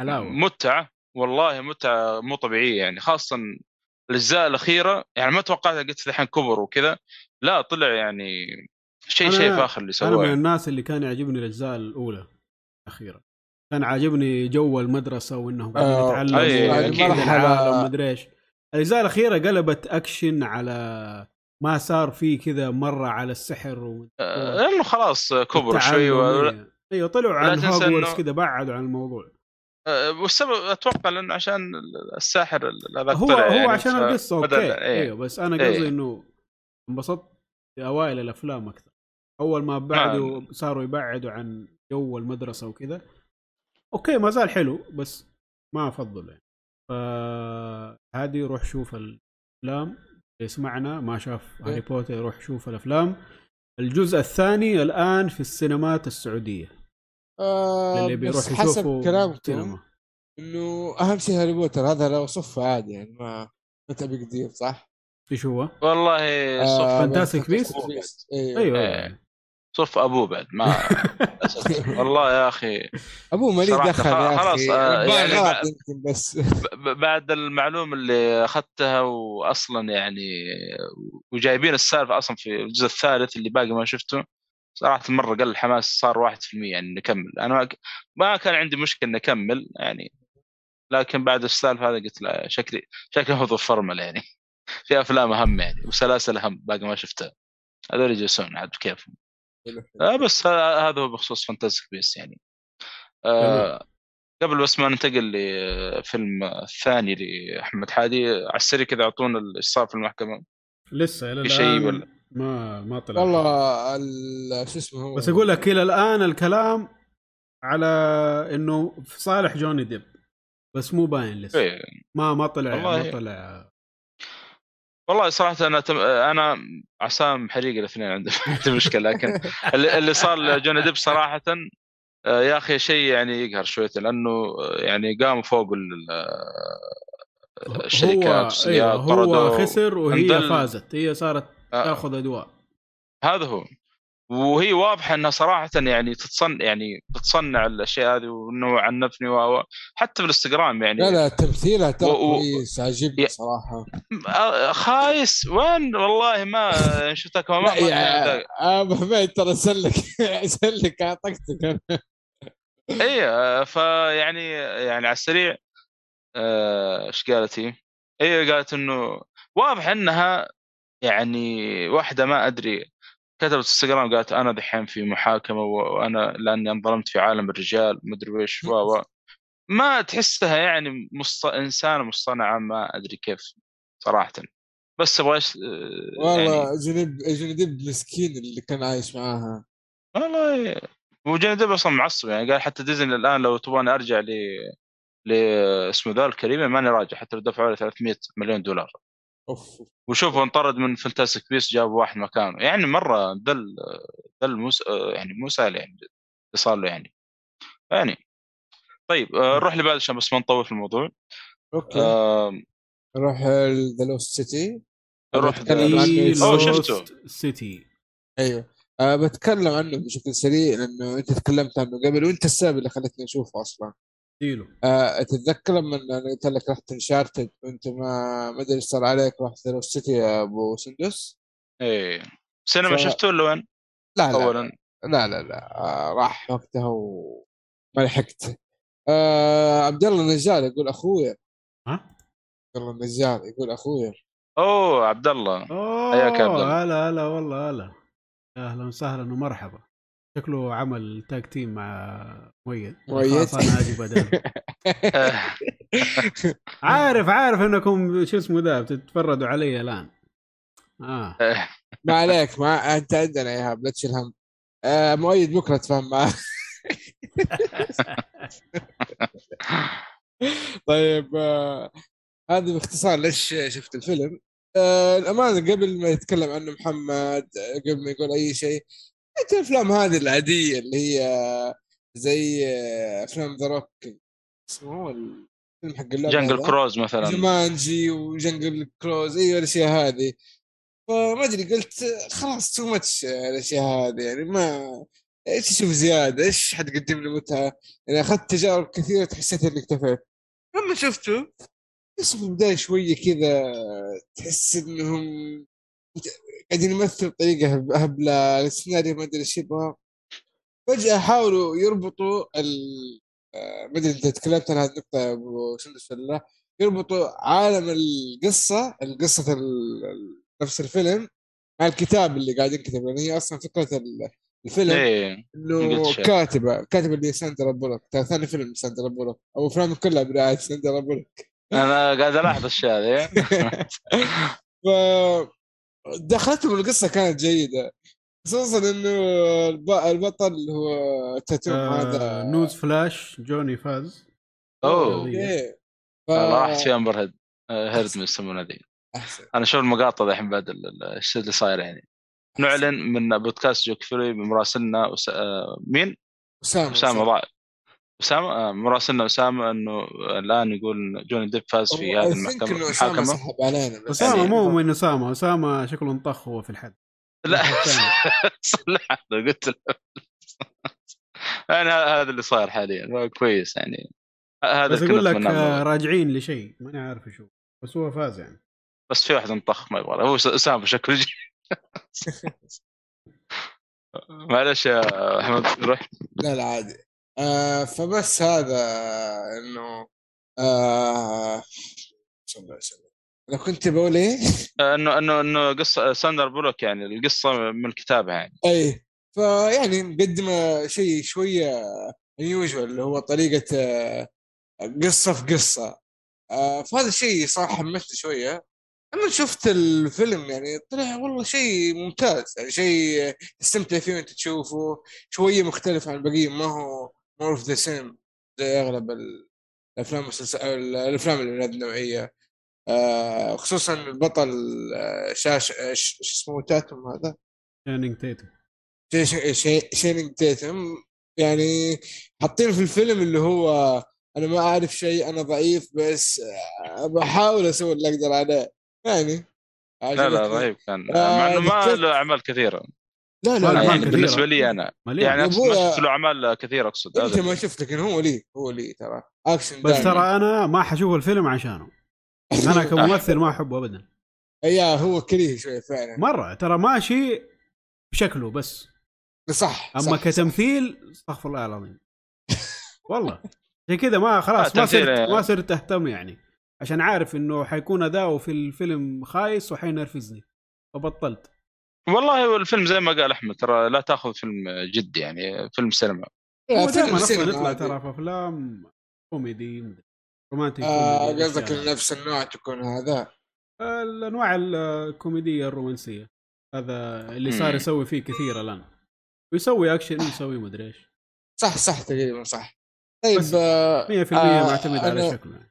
حلاوه متعه والله متعه مو طبيعيه يعني خاصه الاجزاء الاخيره يعني ما توقعت قلت الحين كبر وكذا لا طلع يعني شيء فاخر اللي سواه انا من الناس اللي كان يعجبني الاجزاء الاولى الاخيره كان عاجبني جو المدرسه وانهم يتعلموا المرحله وما ادري ايش الاجزاء الاخيره قلبت اكشن على ما صار فيه كذا مره على السحر لانه خلاص كبر شوي ايوه طلعوا عن هوجورتس كذا بعدوا عن الموضوع والسبب اتوقع لانه عشان الساحر هذا هو عشان القصه اوكي ايوه بس انا قصدي انه انبسطت في اوائل الافلام اكثر اول ما بعدوا صاروا يبعدوا عن جو المدرسه وكذا اوكي ما زال حلو بس ما افضل يعني فهادي روح شوف الافلام يسمعنا ما شاف هاري بوتر يروح شوف الافلام الجزء الثاني الان في السينمات السعوديه اللي بيروح يشوفه كلامكم انه اهم شيء هاري بوتر هذا لو صفه عادي يعني ما تبي كثير صح ايش هو والله صف فانتاستيك بيست ايوه صف ابوه بعد ما والله يا اخي ابوه مالي دخل خلاص يعني بس بعد المعلومه اللي اخذتها واصلا يعني وجايبين السالفه اصلا في الجزء الثالث اللي باقي ما شفته صراحه المره قل الحماس صار 1% يعني نكمل انا ما كان عندي مشكله نكمل يعني لكن بعد السالفه هذا قلت لا شكلي هذا فرمل يعني في افلام اهم يعني وسلاسل اهم باقي ما شفتها هذول يجلسون عاد كيف بس هذا هو بخصوص فانتازيك بيس يعني قبل بس ما ننتقل لفيلم الثاني لأحمد حادي على السريع كذا اعطونا الإصرار في المحكمة لسه الى الان ولا... ما طلع والله شو اسمه هو بس اقول لك الى الان الكلام على انه في صالح جوني ديب بس مو باين لسه إيه. ما طلع والله صراحة أنا عسام حريق الاثنين عندي مشكلة لكن اللي صار لجوني ديب صراحة يا أخي شيء يعني يقهر شوية لأنه يعني قام فوق الشركات هو خسر وهي فازت هي صارت تأخذ أدواء هذا هو وهي واضحة أنها صراحة يعني تتصنع الأشياء هذه وأنه عنفني حتى في الانستغرام يعني لا تمثيلها كويس عجيب صراحة خايس وين والله ما شفتها كمان ما يعني أبو حميد ترى سلك عطقتك إيه فيعني على السريع إيش قالت هي إيه قالت إنه واضح أنها يعني واحدة ما أدري كتبت انستغرام قالت انا دحين في محاكمه وانا لاني انظلمت في عالم الرجال مدري ويش ما تحسها يعني انسانه مصطنعه ما ادري كيف صراحه بس ابغى والله جوني ديب مسكين اللي كان عايش معاها والله وجوني ديب اصلا معصب يعني قال حتى ديزني الان لو تبغاني ارجع اسمه ذا الكريمه ماني راجع حتى لو دفعوا لي $300 مليون وشوفوا انطرد من فانتاستيك بيس جاب واحد مكانه يعني مرة يعني مو سهل يعني صار له يعني طيب نروح لبعد عشان بس ما نطول في الموضوع اوكي نروح ذا لوست سيتي نروح شفته سيتي ايوه بتكلم عنه بشكل سريع لانه انت تكلمت عنه قبل وانت السبب اللي خلتني اشوفه اصلا تتذكر لما انا قلت لك رحت انشارتد وانت ما ادري ايش صار عليك رحت ذا لوست سيتي يا ابو سندس ايه سينما شفته ولا وين لا راح وقتها وما لحقت عبد الله النجار يقول اخويا عبد الله النجار يقول اخويا عبد الله حياك عبد الله هلا والله هلا اهلا وسهلا ومرحبا شكله عمل تاك تيم مع مؤيد صناجي بدل عارف انكم شو اسمه ده بتتفردوا علي الان ما عليك ما انت عندنا يا هاب لا تشيل هم مؤيد بكره تفهم معه طيب هذا باختصار ليش شفت الفيلم الأمانة قبل ما يتكلم عنه محمد قبل ما يقول اي شيء الأفلام هذه العادية اللي هي زي أفلام ذا روكي اسمه الفيلم حق اللعبة جنجل كروز مثلا جمانجي وجنجل كروز أيوة الأشياء هذه فما أدري قلت خلاص تو ماتش الأشياء هذه يعني ما ايش تشوف زياد؟ ايش حتقدم لي متعه؟ انا اخذت تجارب كثيره حسيت اني اكتفيت. لما شفته بس في البدايه شويه كذا تحس انهم قاعدين يمثلوا بطريقه هبله السيناريو ما ادري شبه، فجاه حاولوا يربطوا ما ادري انت تكلمت عن هذه النقطه ابو شلة، يربطوا عالم القصه نفس الفيلم مع الكتاب اللي قاعد ينكتب، لان هي اصلا فكره الفيلم انه كاتبه اللي ساندرا بولك، ثاني فيلم ساندرا بولك او افلام كلها برعايه ساندرا بولك، انا قاعد الاحظ الشيء هذا. دخلتهم القصه كانت جيده، خصوصا انه البطل هو تاتوم هذا نوز فلاش جوني فاز اوكي راح في أمبر هيرد يسمونه ذي. انا شوف المقاطع الحين بعد الشيء اللي صاير، يعني نعلن من بودكاست جوك فري مراسلنا مين أسامة مراسلنا أسامة انه الان يقول جوني ديب فاز في هذا المحكمة. أسامة مو من أسامة، أسامة شكله انطخ هو في الحد. لا صلحت قلت له انا هذا اللي صار حاليا كويس، يعني هذا بس يقول لك راجعين لشيء ما انا عارف شو، بس هو فاز يعني، بس في واحد انطخ ما يبغى هو أسامة بشكل معلش يا احمد روح. لا لا عادي. فبس هذا انه انا كنت بقول ايه انه قصه ساندر بولك، يعني القصه من كتابها يعني اي، فيعني مقدمه شيء شويه unusual اللي هو طريقه قصه في قصه، فهذا الشيء صراحه حمست شويه. أما شفت الفيلم يعني طلع والله شيء ممتاز، يعني شيء استمتع فيه وانت تشوفه، شوية مختلف عن البقية، ما هو more of the same زي أغلب الأفلام اللي من النوعية، خصوصا البطل شو اسمه تاتم هذا شينينغ تيتم، يعني حاطين في الفيلم اللي هو أنا ما أعرف شيء أنا ضعيف بس بحاول أسوي اللي أقدر عليه، يعني لا رهيب كان مع انه ما له اعمال كثيره. لا يعني بالنسبه لي انا يعني ما شفت له اعمال كثيره، اقصد انت ما شفت، لكن هو لي ترى اكشن بس دايما. ترى انا ما حشوف الفيلم عشانه انا كممثل ما احبه ابدا، ايوه هو كريه شويه فعلا مره، ترى ماشي بشكله بس صح، اما صح كتمثيل استغفر الله العظيم والله زي كذا ما خلاص ما صرت اهتم، يعني عشان عارف انه حيكون اداؤه في الفيلم خايس وحينرفزني فبطلت والله. الفيلم زي ما قال احمد ترى لا تاخذ فيلم جدي، يعني فيلم سينما نطلع ترى في افلام كوميدي رومانتيك، قصدك نفس النوع تكون هذا الانواع الكوميديه الرومانسيه، هذا اللي صار يسوي فيه كثير الان، ويسوي اكشن ويسوي مدري ايش. صح تقريبا صح. طيب 100% معتمد على شكله.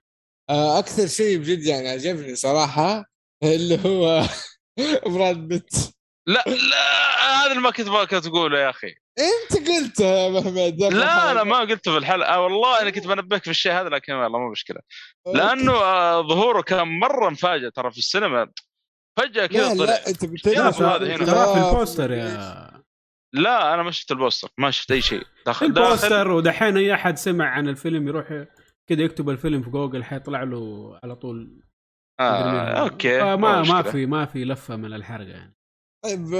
أكثر شيء بجد يعني عجبني صراحة اللي هو براد بيت. لا هذا اللي ما كنت باكر تقوله يا أخي. أنت قلت محمد. لا أنا ما قلته في الحلقة والله، أنا كنت بنبهك في الشيء هذا لكن والله مو مشكلة، لأنه ظهوره كان مرة مفاجأة ترى في السينما فجأة كذا طلع. لا أنت بتعرف هذا هنا. ترى في البوستر يا. لا أنا ما شفت البوستر، ما شفت أي شيء. البوستر ودحين أي أحد سمع عن الفيلم يروح كده يكتب الفيلم في جوجل حيطلع له على طول. اوكي ما في لفه من الحرقه يعني. طيب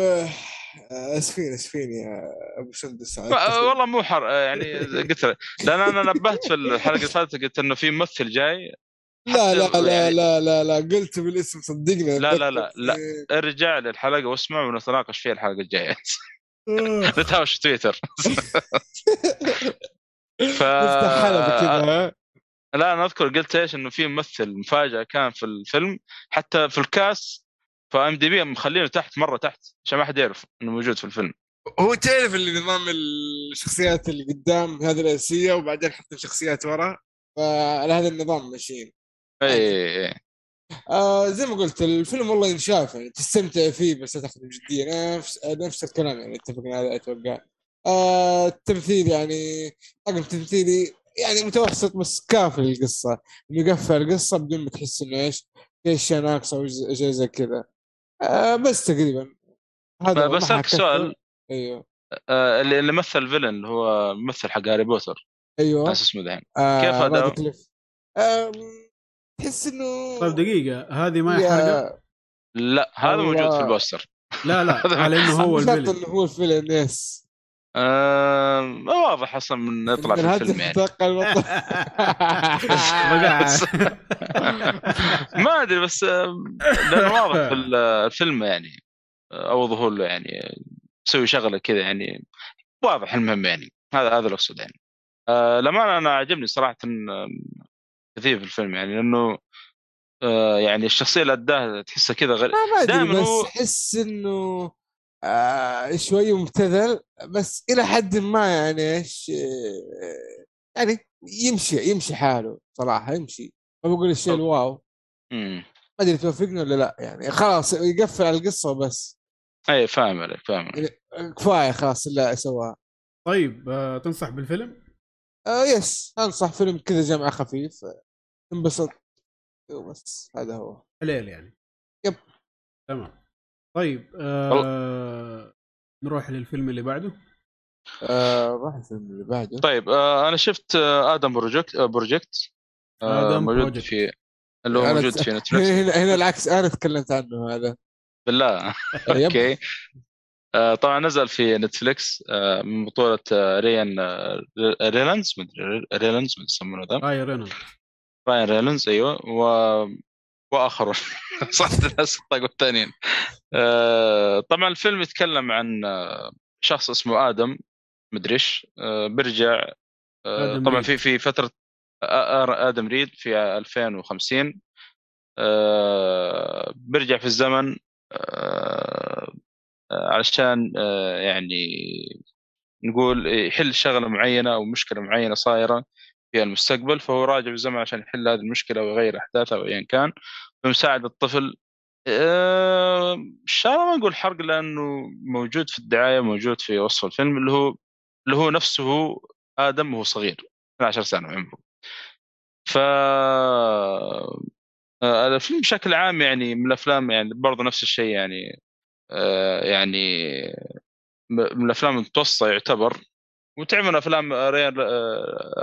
اسفين يا ابو سندس والله مو حرق يعني قلت لان انا نبهت في الحلقه الفاتت قلت انه في ممثل جاي. لا قلت بالاسم صدقني. لا ارجع للحلقه واسمع ونتناقش فيها الحلقه الجايه نتهاوش في تويتر نفتح حلقه كده. لا أنا أذكر قلت إيش إنه في ممثل مفاجأة كان في الفيلم، حتى في الكاس في IMDb مخلينه تحت مرة تحت عشان ما حد يعرف إنه موجود في الفيلم. هو تعرف اللي نظام الشخصيات اللي قدام هذه الأساسية وبعدين حط الشخصيات ورا، فهذا النظام ماشيين. إيه زي ما قلت الفيلم والله ينشاف يعني تستمتع فيه بس تأخذ بجدية، نفس الكلام يعني اتفقنا هذا أتوقع. التمثيل يعني طاقم تمثيلي يعني متوسط بس كافي للقصة، إنه يقفل القصة بدون ما تحس إنه إيش ناقص أو زي كذا. بس تقريبا هذا. بس أسألك سؤال. أيوه اللي مثل فيلن اللي هو ممثل حق هاري بوتر. ايوه اسمه دحين كيف هذا؟ تحس انه طيب دقيقه هذه ما حرقه. لا هذا موجود في البوستر. لا لا على انه هو الفيلن اللي هو الفيلن. يس واضح اصلا من يطلع في الفيلم يعني. ما ادري بس لانه واضح في الفيلم يعني او ظهور له يعني سوي شغله كذا يعني واضح المهم يعني هذا اللي اقصده يعني. لما انا عجبني صراحه كثير في الفيلم يعني لانه يعني الشخصيه اللي اداها تحسها كذا غير دائما هو تحس انه شوي مبتذل بس الى حد ما يعني ايش يعني يمشي حاله صراحه يمشي. ما بقول الشيء الواو ما ادري توافقني ولا لا يعني. خلاص يقفل على القصه بس. اي فاهم عليك فاهم كفايه خلاص لا اسوها. طيب تنصح بالفيلم؟ يس انصح فيلم كذا جمعه خفيف انبسط بس هذا هو حليل يعني. يب تمام. طيب نروح للفيلم اللي بعده. راح الفيلم اللي بعده. طيب انا شفت آدم بروجكت موجود في اللي هو موجود في نتفليكس. هنا العكس انا تكلمت عنه هذا بالله. اوكي طبعا نزل في نتفليكس من بطولة ريلانز ما يسمونه ذا راين ريلانز ايوه واخر صحت الناس الثانيين. طبعا الفيلم يتكلم عن شخص اسمه آدم مدريش برجع طبعا في فترة آدم ريد في 2050 برجع في الزمن علشان يعني نقول يحل شغلة معينة أو مشكلة معينة صايرة في المستقبل. فهو راجع بالزمن عشان يحل هذه المشكلة ويغير أحداثها أو أيا كان بمساعدة الطفل. إن شاء الله ما نقول حرق لأنه موجود في الدعاية موجود في وصف الفيلم اللي هو نفسه آدم وهو صغير 12 سنة عمره. الفيلم بشكل عام يعني من الأفلام يعني برضو نفس الشيء يعني من الأفلام المتوسطة يعتبر. وتعمل أفلام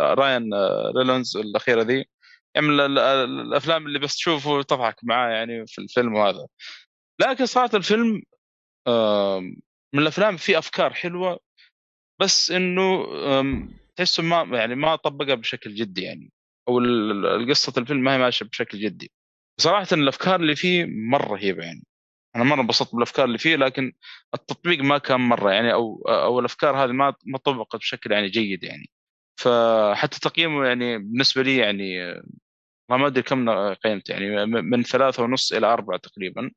راين ريلانز الأخيرة ذي يعمل الأفلام اللي بس تشوفه تضحك معاه يعني في الفيلم وهذا. لكن صارت الفيلم من الأفلام فيه أفكار حلوة بس إنه تحسه ما طبقها بشكل جدي يعني أو القصة الفيلم ما هي ماشية بشكل جدي. صراحة الأفكار اللي فيه مرة رهيبة يعني. أنا مرة انبسطت بالأفكار اللي فيه لكن التطبيق ما كان مرة يعني أو الأفكار هذه ما طبقت بشكل يعني جيد يعني. فحتى تقييمه يعني بالنسبة لي يعني ما أدري كم قيمته يعني من 3.5 إلى 4 تقريبا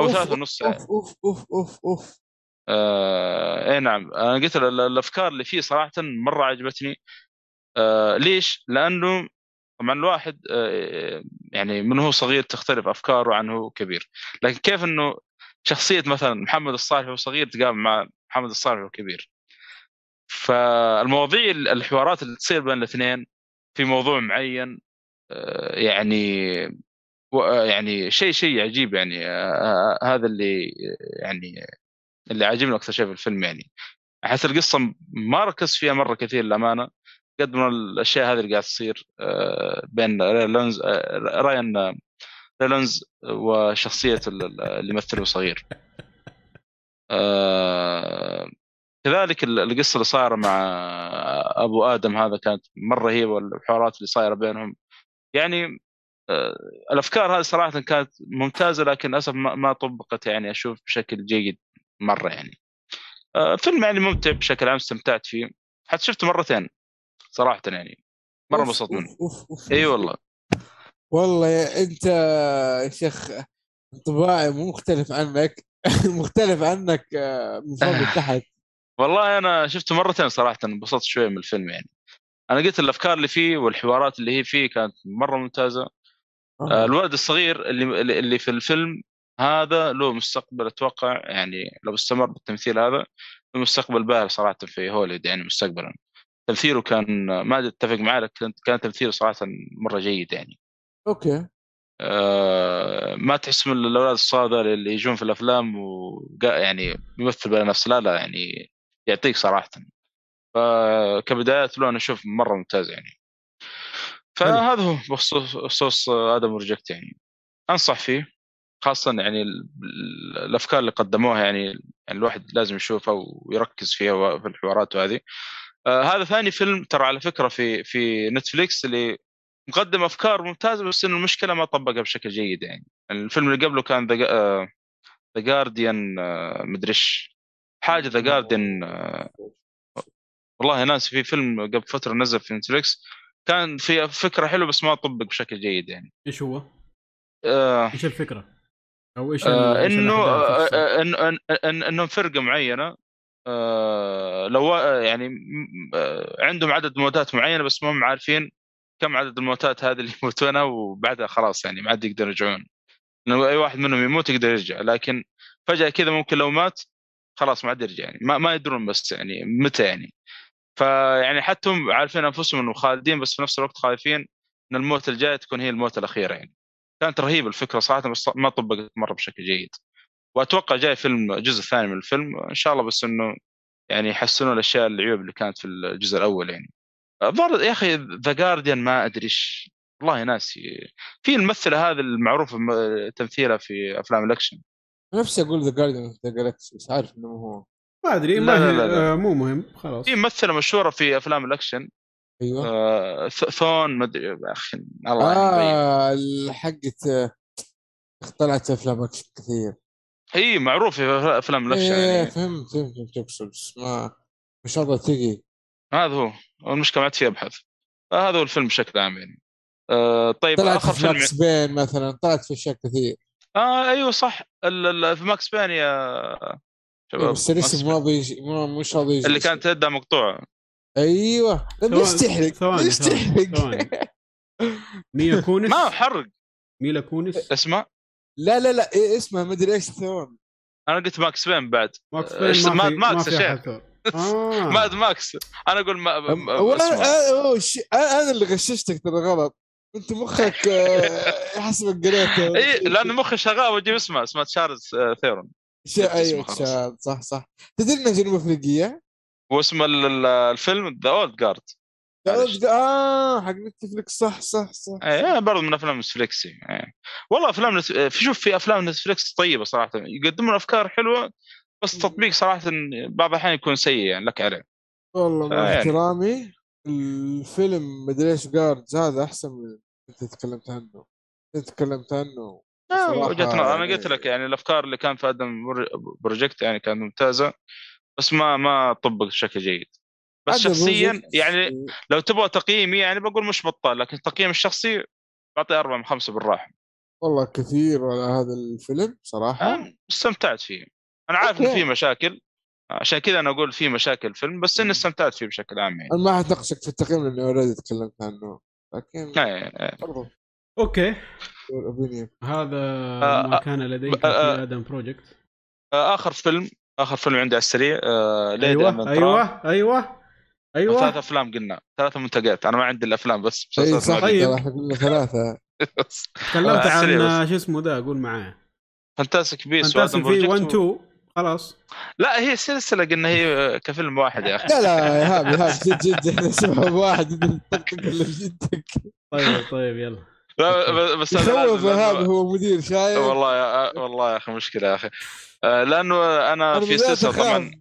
أو 3.5. أوف أوف أوف أوف إيه نعم. أنا قلت الأفكار اللي فيه صراحة مرة عجبتني. ليش؟ لأنه طبعا الواحد يعني من هو صغير تختلف أفكاره عنه كبير. لكن كيف أنه شخصية مثلا محمد الصالح وهو صغير تقابل مع محمد الصالح وهو كبير. فالمواضيع الحوارات اللي تصير بين الاثنين في موضوع معين يعني شيء عجيب يعني. هذا اللي يعني اللي عجبني أكثر شيء في الفيلم يعني. أحس القصة ما ركز فيها مرة كثير للأمانة قد من الأشياء هذه اللي قاعد تصير بين راين ريلانز وشخصية اللي مثله صغير. كذلك القصة اللي صايرة مع أبو آدم هذا كانت مرة رهيبة والحوارات اللي صايرة بينهم يعني. الأفكار هذه صراحة كانت ممتازة لكن للأسف ما طبقت يعني أشوف بشكل جيد مرة يعني. فيلم يعني ممتع بشكل عام استمتعت فيه حتى شفته مرتين صراحة يعني مرة مبسوط منه. اي والله والله يا انت يا شيخ انطباعي مختلف عنك من فوق تحت. والله انا شفته مرتين صراحة انبسطت شوية من الفيلم يعني. انا قلت الافكار اللي فيه والحوارات اللي هي فيه كانت مرة ممتازة. الولد الصغير اللي في الفيلم هذا له مستقبل اتوقع يعني لو استمر بالتمثيل هذا المستقبل باهر صراحة في هوليد يعني مستقبلا. تمثيله كان ما اتفق معاه كان تمثيله صراحة مرة جيد يعني. أوكي. ما تحس من الأولاد الصادر اللي يجون في الأفلام وقا يعني يمثل بلا نفس لا يعني يعطيك صراحة. فكبداية له أنا أشوف مرة ممتاز يعني. فهذا هو بخصوص آدم بروجكت يعني، أنصح فيه خاصة يعني الأفكار اللي قدموها يعني الواحد لازم يشوفها ويركز فيها وفي الحوارات وهذه. هذا ثاني فيلم ترى على فكرة في نتفليكس اللي مقدم أفكار ممتازة، بس إنه المشكلة ما طبقها بشكل جيد يعني. الفيلم اللي قبله كان The Guardian مدريش حاجة The Guardian والله ناس، في فيلم قبل فترة نزل في نتفليكس كان في فكرة حلوة بس ما طبق بشكل جيد يعني. إيش هو؟ إيش الفكرة؟ أو إيش إنه فرقة معينة لو يعني عندهم عدد موتات معينة بس ما هم عارفين كم عدد الموتات هذه اللي يموتونها، وبعدها خلاص يعني ما عاد يقدر يرجعون، إنه أي واحد منهم يموت يقدر يرجع، لكن فجأة كذا ممكن لو مات خلاص ما عاد يرجع يعني، ما يدرون بس يعني متى يعني. فيعني حتى هم عارفين أنفسهم إنه خالدين بس في نفس الوقت خايفين إن الموت الجاي تكون هي الموت الأخيرة يعني. كانت رهيبة الفكرة صراحة بس ما طبقت مرة بشكل جيد، وأتوقع جاي فيلم جزء ثاني من الفيلم إن شاء الله، بس إنه يعني يحسنوا الأشياء العيوب اللي كانت في الجزء الأول يعني. برضه يا أخي The Guardian ما أدريش والله ناسي، في الممثلة هذا المعروف تمثيلها في أفلام الأكشن، نفسي أقول The Guardian The Galaxy بس عارف إنه هو ما أدري ما مو مهم خلاص. في ممثلة مشهورة في أفلام الأكشن ايوه ثون ما ادري اخي الله الحقت طلعت افلام اكشن كثير هي معروفه افلام الاكشن يعني. فهمت ما مش هذا تجي هذا هو المشكله ما تفي ابحث. هذا هو الفيلم بشكل عام يعني. طيب اخر فيلم ماكس بين مثلا طلعت في اشياء كثير ايوه صح في ماكس بين يا شباب السلسله الماضي مش هذا اللي كانت يدها مقطوعه ايوه ليش تحرق ميلا كونس ما حرق ميلا كونس اسمع لا اسمع ما ادري ايش ثون انا قلت ماكس بين بعد ماكس ماد ماكس انا اقول انا اللي غششتك ترى غلط انت مخك حسب قريته اي لان مخي شغال واجي اسمه تشارلز ثيرون ايوه صح تدري جنوب افريقيه واسم الفيلم The Old Guard حق نتفليكس صح ايه برضه من افلام نتفليكس يعني. والله افلام شوف في افلام نتفليكس طيبه صراحه يقدمون افكار حلوه بس التطبيق صراحه بعض الاحيان يكون سيء يعني لك عليه والله مع احترامي يعني. الفيلم مدريش جاردز هذا احسن من انت تكلمت عنه وجهتنا انا قلت لك يعني الافكار اللي كان في آدم بروجكت يعني كانت ممتازه بس ما طبق بشكل جيد. بس شخصيا يعني لو تبغى تقييمي يعني بقول مش بطال، لكن التقييم الشخصي بعطيه 4/5 بالراحه. والله كثير على هذا الفيلم صراحه استمتعت فيه. انا عارف انه فيه مشاكل عشان كذا انا اقول فيه مشاكل الفيلم، بس اني استمتعت فيه بشكل عام يعني. انا ما هتناقشك في التقييم لاني اوريدي تكلمت عنه لكن اوكي هذا ما كان لديك في آدم بروجكت. آخر فيلم عندي على السريع أيوة. 3 أفلام قلنا 3 منتجات، أنا ما عندي الأفلام بس ثلاثة. تكلمت عن شو اسمه ذا أقول معاه فانتاستيك بيس وآدم بروجكت 1-2 خلاص. لا هي سلسلة قلنا هي كفيلم واحد يا أخي. لا إيهاب جد إحنا سبب واحد اللي بجدك. طيب يلا. بس هذا هو مدير شايف والله يا اخي مشكله يا اخي لانه انا في سلسله طبعا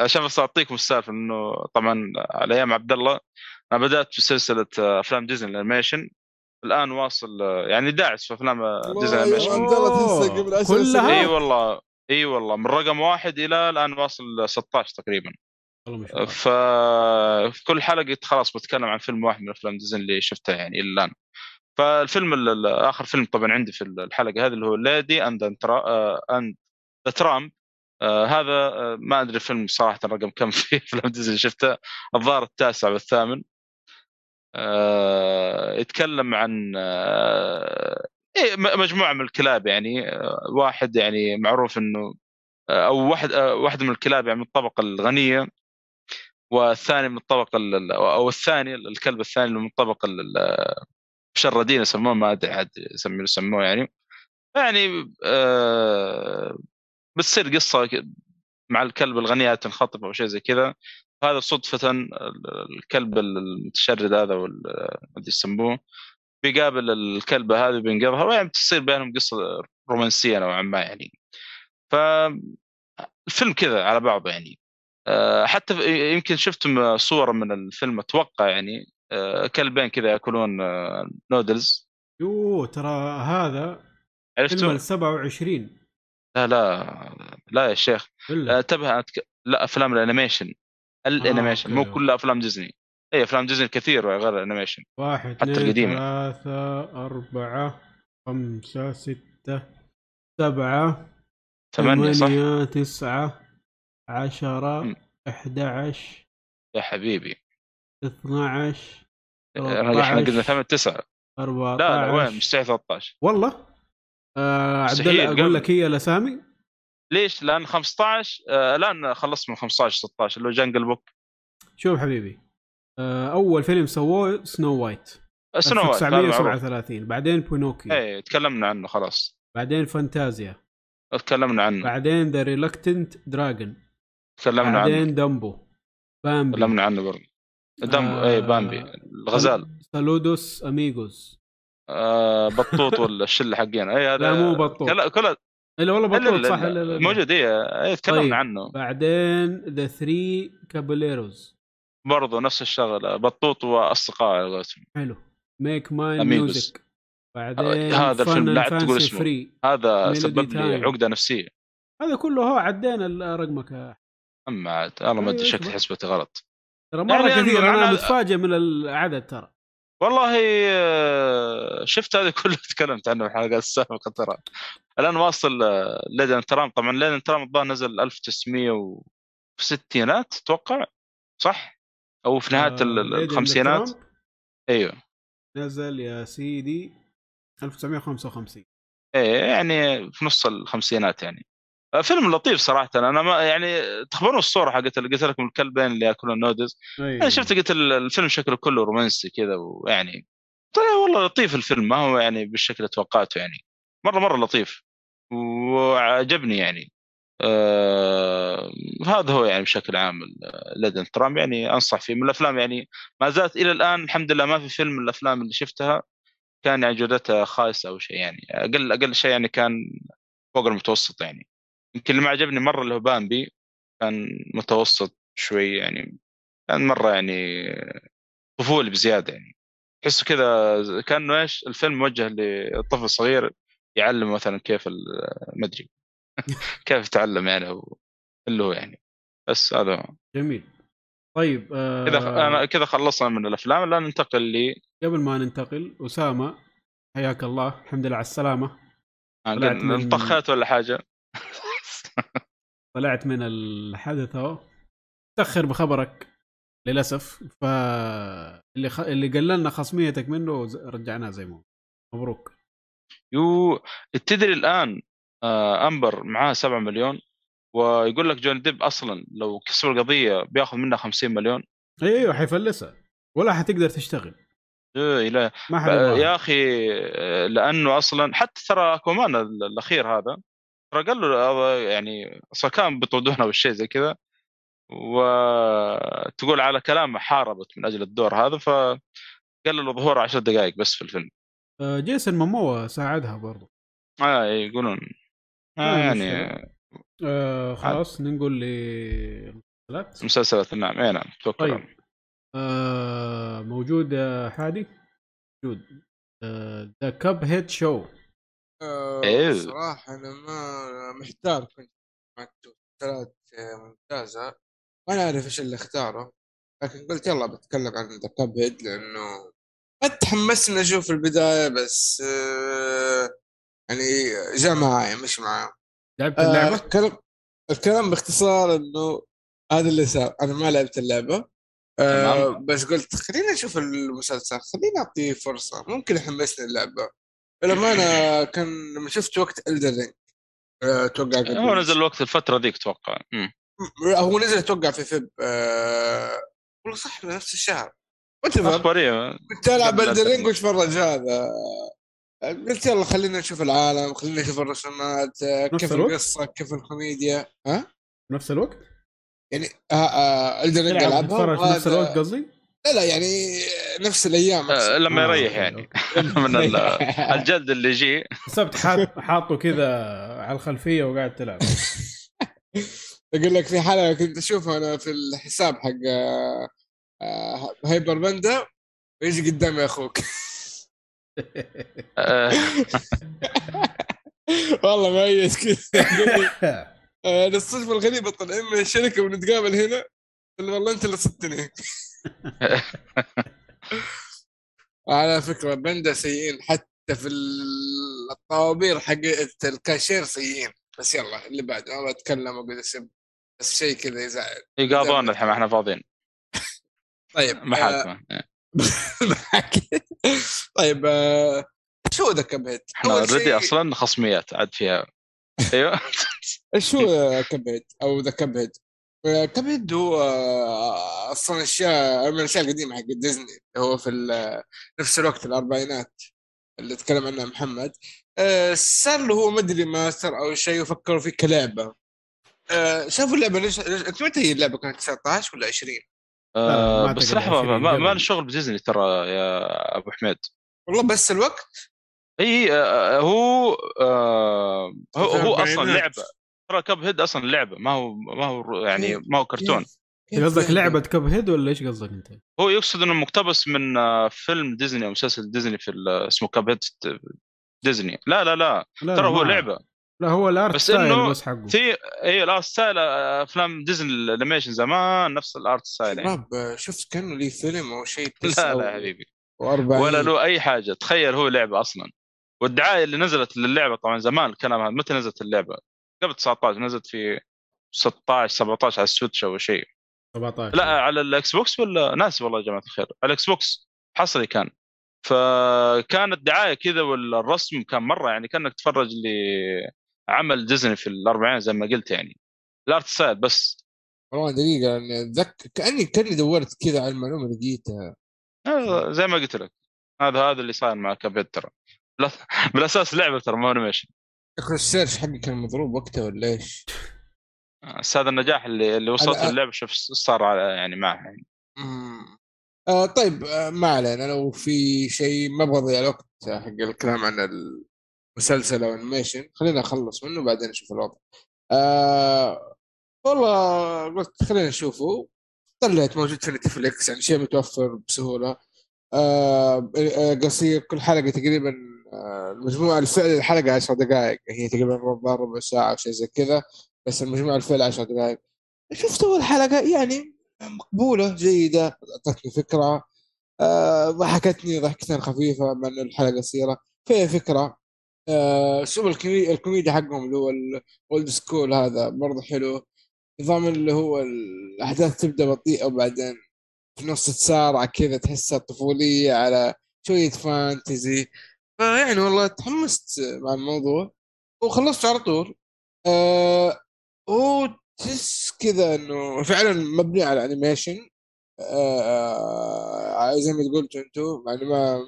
عشان بس اعطيكم السالفه انه طبعا على ايام عبد الله انا بدات في سلسله افلام ديزني الانيميشن، الان واصل يعني داعس في افلام ديزني الانيميشن كلها. اي والله من رقم 1 الى الان واصل 16 تقريبا. في كل حلقة خلاص بتكلم عن فيلم واحد من أفلام ديزني اللي شفتها يعني إلى الآن. فالفيلم الآخر فيلم طبعا عندي في الحلقة هذه اللي هو Lady and the Tramp. هذا ما أدري فيلم صراحة رقم كم في أفلام ديزني شفتها، الظاهر 9 و 8. يتكلم عن مجموعة من الكلاب يعني، واحد يعني معروف إنه أو واحد من الكلاب يعني من الطبقة الغنية، والثاني من الطبقة أو الثاني الكلب الثاني من الطبقة المشردين يسموه ما أدري حد يسموه يعني بتصير قصة مع الكلب الغنية تنخطف أو شيء زي كذا. هذا صدفة الكلب المتشرد هذا والذي يسموه بيقابل الكلبة هذه بينقذها ويعني بتصير بينهم قصة رومانسية نوعا ما يعني. فالفيلم كذا على بعضه يعني. حتى يمكن شفتم صور من الفيلم أتوقع يعني كلبين كذا يأكلون نودلز. يوه ترى هذا فيلم 27. لا لا لا يا شيخ انتبه. لا أفلام الانيميشن الانيميشن مو كل أفلام ديزني. أي أفلام ديزني كثير غير الانيميشن. 1 2 3 4 5 6 7 8 9 10 11 يا حبيبي 12 احنا قلنا 8 9 14. لا وين مستحيل 13 والله. عبد الله اقول لك هي الاسامي ليش لان 15 الان خلصت من 15 16 اللي هو جنجل بوك. شوف حبيبي اول فيلم سووه سنو وايت 1937 بعدين بونوكيو اي تكلمنا عنه خلاص بعدين فانتازيا تكلمنا عنه بعدين ذا ريلكتنت دراجون تكلمنا عنه بعدين دامبو بامبي تكلمنا عنه برضه دامبو اي بامبي الغزال سالودوس اميغوس بطوط والشله حقينا اي هذا لا مو بطوط كل الا والله بطوط صح موجود اي تكلمنا طيب. عنه بعدين ذا 3 كاباليروز برضه نفس الشغله بطوط واصدقاء حلو ميك ماين ميوزك بعدين هذا الفيلم لا تقول اسمه هذا سبب لي عقده نفسيه هذا كله هو عدينا رقمك اما عاد والله ما ادري شكل حسبتي غلط ترى مره يعني كثير انا متفاجئ من العدد ترى والله شفت هذا كله تكلمت عنه الحلقه السابقه ترى الان واصل ليدن ترام طبعا ليدن ترام الظاهر نزل 1960 اتوقع صح او في نهايه الخمسينات ايوه نزل يا سيدي 1955 ايه يعني في نص الخمسينات يعني. فيلم لطيف صراحه انا ما يعني تخبروا الصوره حقت اللي قلت لكم الكلبين اللي ياكلون نودز أيوة. انا شفت قلت الفيلم شكله كله رومانسي كذا ويعني طلع والله لطيف الفيلم ما هو يعني بالشكل توقعته يعني مره لطيف وعجبني يعني. هذا هو يعني بشكل عام لدن ترامب يعني انصح فيه من الافلام يعني ما زالت الى الان الحمد لله ما في فيلم من الافلام اللي شفتها كان يعني جودتها خايسه او شيء يعني اقل شيء يعني كان فوق المتوسط يعني. يمكن اللي ما عجبني مره اللي هو بامبي كان متوسط شوي يعني كان مره يعني طفولي بزياده يعني تحسه كذا كانه ايش الفيلم موجه لطفل صغير يعلم مثلا كيف المدري كيف يتعلم يعني او اللي هو يعني بس هذا جميل. طيب كذا انا كذا خلصنا من الافلام الان ننتقل لي قبل ما ننتقل اسامه حياك الله الحمد لله على السلامه انطخيت ولا حاجه طلعت من الحدث اهو تاخر بخبرك للاسف اللي قللنا خصميتك منه رجعناه زي ما مبروك. يو تدري الان امبر معاه 7 مليون ويقول لك جوني ديب اصلا لو كسب القضيه بياخذ منها 50 مليون ايوه حيفلسها ولا حتقدر تشتغل لا يا اخي لانه اصلا حتى ترى كمان الاخير هذا قال له يعني اصلا كان بيطردونه بالشيء زي كذا وتقول على كلامه حاربت من اجل الدور هذا فقال له ظهوره 10 دقائق بس في الفيلم. جيسون ماموا ساعدها برضه يقولون يعني خلاص نقول مسلسلات نعم اي نعم توقع طيب. موجود حادي موجود The Cuphead Show صراحة أنا ما محتار كنت مكتوب 3 ممتازة ما أعرف إيش اللي اختاره لكن قلت يلا بتكلم عن The Cuphead لأنه ما تحمسنا أشوف البداية بس يعني جاء معايا مش معايا لعبت اللعبة؟ الكلام باختصار أنه هذا اللي صار أنا ما لعبت اللعبة بس قلت خلينا نشوف المسلسل خلينا نعطيه فرصة ممكن يحمسنا اللعبة لما أنا كان لما شفت وقت ألدرينج توقع هو نزل وقت الفترة ذيك توقع هو نزل توقع في فيب والله صح نفس الشهر أخبارية كنت ألعب ألدرينج وتفرج هذا قلت يلا خلينا نشوف العالم خلينا نشوف الرسومات كيف القصة كيف الكوميديا ها نفس الوقت يعني أقدر ألعبها في نفس الوقت قصدي لا يعني نفس الأيام لما يريح يعني من الجلد اللي جي سبت حاطه كذا على الخلفية وقاعد تلعب. أقول لك في حالة كنت أشوفها أنا في الحساب حق هايبر بندا ويجي قدامي أخوك والله ما يسكت. الصدفة الغريبة طلعين من الشركة ونتقابل هنا والله أنت اللي صدتني. على فكرة بندا سيئين حتى في الطوابير حق الكاشير سيئين. بس يلا اللي بعد ما بتكلم وقعد اسب بس شيء كذا يزعل يقاضون الحين احنا فاضيين. طيب محاكمة طيب شو ذا كبهد؟ احنا ردي اصلا خصميات عاد فيها. ايوه شو كبهد او ذا كبهد؟ كبهد هو اصلا اشياء من الاشياء القديمة حق ديزني هو في نفس الوقت الاربعينات اللي تكلم عنها محمد. صار له هو مدري ماستر أو شيء وفكروا فيه كلعبة. شافوا اللعبة ليش أنت متى هي اللعبة كانت 19 ولا 20؟ بس لحظة ما نشغل بديزني ترى يا أبو حميد والله بس الوقت إيه هو أصلا لعبة ترى كابهيد أصلا لعبة ما هو يعني ما هو كرتون. قصدك لعبة كابهيد ولا إيش قصدك أنت؟ هو يقصد إنه مقتبس من فيلم ديزني أو مسلسل ديزني في اسمه كابهيد ديزني. لا ترى هو لعبة لا هو الارت ستايل بس حقه في اي الارت ستايل افلام ديزني الانيميشن زمان نفس الارت ستايل يعني. شفت كانه لي فيلم او شيء لا حبيبي ولا له اي حاجه. تخيل هو لعبه اصلا والدعايه اللي نزلت للعبه طبعا زمان الكلام هذا متى نزلت اللعبه؟ قبل 19 نزلت في 16 17 على السويتش او شيء 17 لا على الاكس بوكس ولا ناس والله يا جماعه الخير على الاكس بوكس حصري كان. فكانت دعاية كذا والرسم كان مرة يعني كأنك تفرج لعمل ديزني في الأربعين زي ما قلت يعني الارت ستايل بس والله دقيقة كأني دورت كذا على المعلومة لقيتها زي ما قلت لك هذا اللي صار مع كابهيد ترى بالأساس لعبة ترى ما انيميشن. اخر السيرش حقي كان مضروب وقتها ولا ايش؟ بس هذا النجاح اللي وصلت اللعبة شوف صار يعني معها يعني. طيب ما علينا. لو في شيء ما بضيع الوقت حق الكلام عن المسلسل أو الانيميشن خلينا نخلص منه بعدين نشوف الوضع. والله قلت خلينا نشوفه طلعت موجود في نتفليكس يعني شيء متوفر بسهولة. قصير كل حلقة تقريبا المجموعة الفعل الحلقة 10 دقائق هي تقريبا ربع ساعة أو شيء زي كذا بس المجموعة الفعل 10 دقائق. شفت أول حلقة يعني مقبولة جيدة أعطتني فكرة ضحكتني ضحكتها خفيفة مع أنه الحلقة قصيرة فيها فكرة. أسلوب الكوميديا حقهم اللي هو الولد سكول هذا برضه حلو. نظام اللي هو الأحداث تبدأ بطيئة وبعدين في نص تسارع كذا تحسها طفولية على شوية فانتزي يعني والله تحمست مع الموضوع وخلصت على طول. تحس كذا انه فعلا مبني على انيميشن زي ما قلتوا انتم يعني ما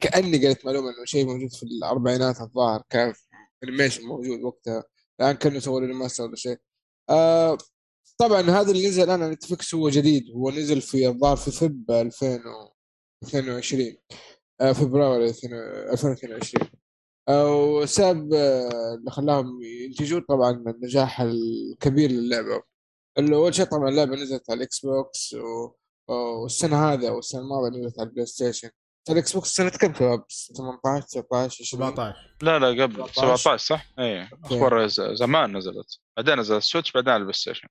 كاني قلت معلومه انه شيء موجود في الاربعينات الظاهر كان انيميشن موجود وقتها الان كانوا يسووا له ماستر ولا شيء. طبعا هذا اللي نزل انا نتفلكس هو جديد هو نزل في الظاهر في فب 2022 فبراير 2022 أو سبب اللي خلاهم ينتجون طبعاً النجاح الكبير للعبة. أول شيء طبعاً اللعبة نزلت على الإكس بوكس والسنة هذا والسنة الماضية نزلت على البلاي ستيشن. الإكس بوكس سنة كم كاب؟ 18 19 17 لا قبل 17 صح؟ إيه أخبار زمان نزلت بعدين نزل السويتش بعدين على البلاي ستيشن.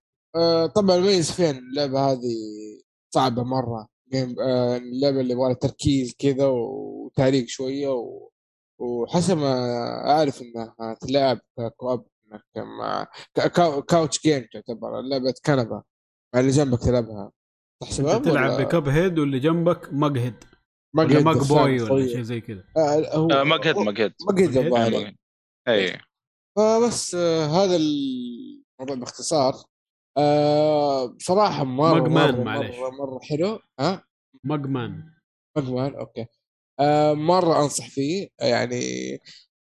طبعاً ميز فين اللعبة هذه صعبة مرة اللعبة اللي يبغى تركيز كذا وتعريق شوية وحسب ما أعرف إنها تلعب كواب مع كاوتش جيم تعتبر لعبة كنبة مع اللي جنبك تلعبها تحسبها تلعب بكاب هيد واللي جنبك مقهد ولا مق بوي ولا شيء زي كذا مقهد أي بس هذا الموضوع باختصار. بصراحة مرة حلو مقمان أوكي مرة أنصح فيه يعني.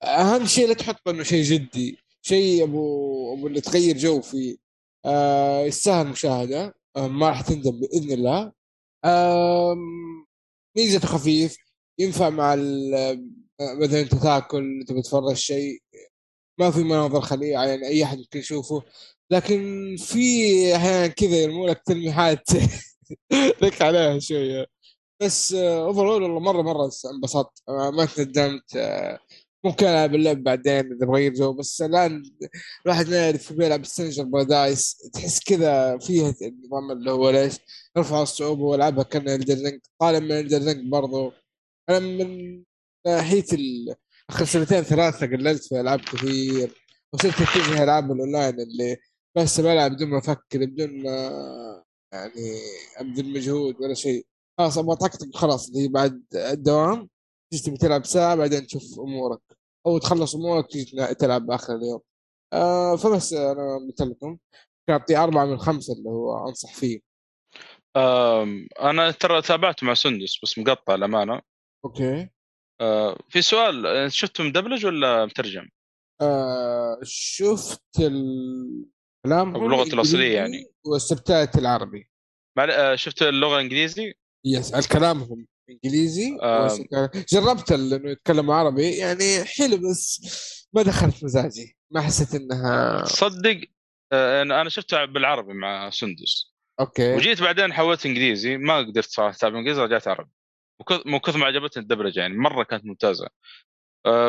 أهم شيء لا تحط إنه شيء جدي شيء أبو اللي تغير جو فيه يستاهل مشاهدة، ما راح تندم بإذن الله. ميزة خفيف ينفع مع مثلا أنت تاكل تبي تفرج شيء، ما في مناظر خليعة يعني أي أحد ممكن يشوفه، لكن في أحيانا كذا يرمولك تلميحات لك عليها شوية. بس أوفرول والله مرة انبسطت، ما ندمت. ممكن ألعب اللعب بعدين إذا بغير جو، بس الآن الواحد يعرف بيلعب السنجر بادايس، تحس كذا فيها النظام اللي هو ليش رفع الصعوبة وألعبها كنا الدرينك طالب من الدرينك برضو. أنا من ناحية آخر سنتين ثلاثة قللت في ألعاب كثير، وصرت أتجه ألعاب الأونلاين اللي بس بلعب بدون ما أفكر، بدون يعني أبذل مجهود ولا شيء. خلاص أبغى طاقتك خلاص دي بعد الدوام تجي تلعب ساعة بعدين تشوف أمورك، أو تخلص أمورك تجي تلعب آخر اليوم. فبس أنا مثلكم كنعطي 4 من 5 اللي هو أنصح فيه. أنا ترى تابعت مع سندس بس مقطع الأمانة. أوكي. في سؤال، شفته مدبلج ولا مترجم؟ شفت الكلام باللغة الأصلية يعني والسبتات العربي. شفت اللغة الإنجليزي؟ يس الكلامهم إنجليزي. جربت إنه يتكلم عربي يعني حلو، بس ما دخلت مزاجي، ما حسيت إنها صدق. أنا شفته بالعربي مع سندس. أوكي. وجيت بعدين حولت إنجليزي، ما قدرت صراحة أتابع إنجليزي، رجعت عربي. وكثر ما عجبتني الدبلجة يعني مرة كانت ممتازة.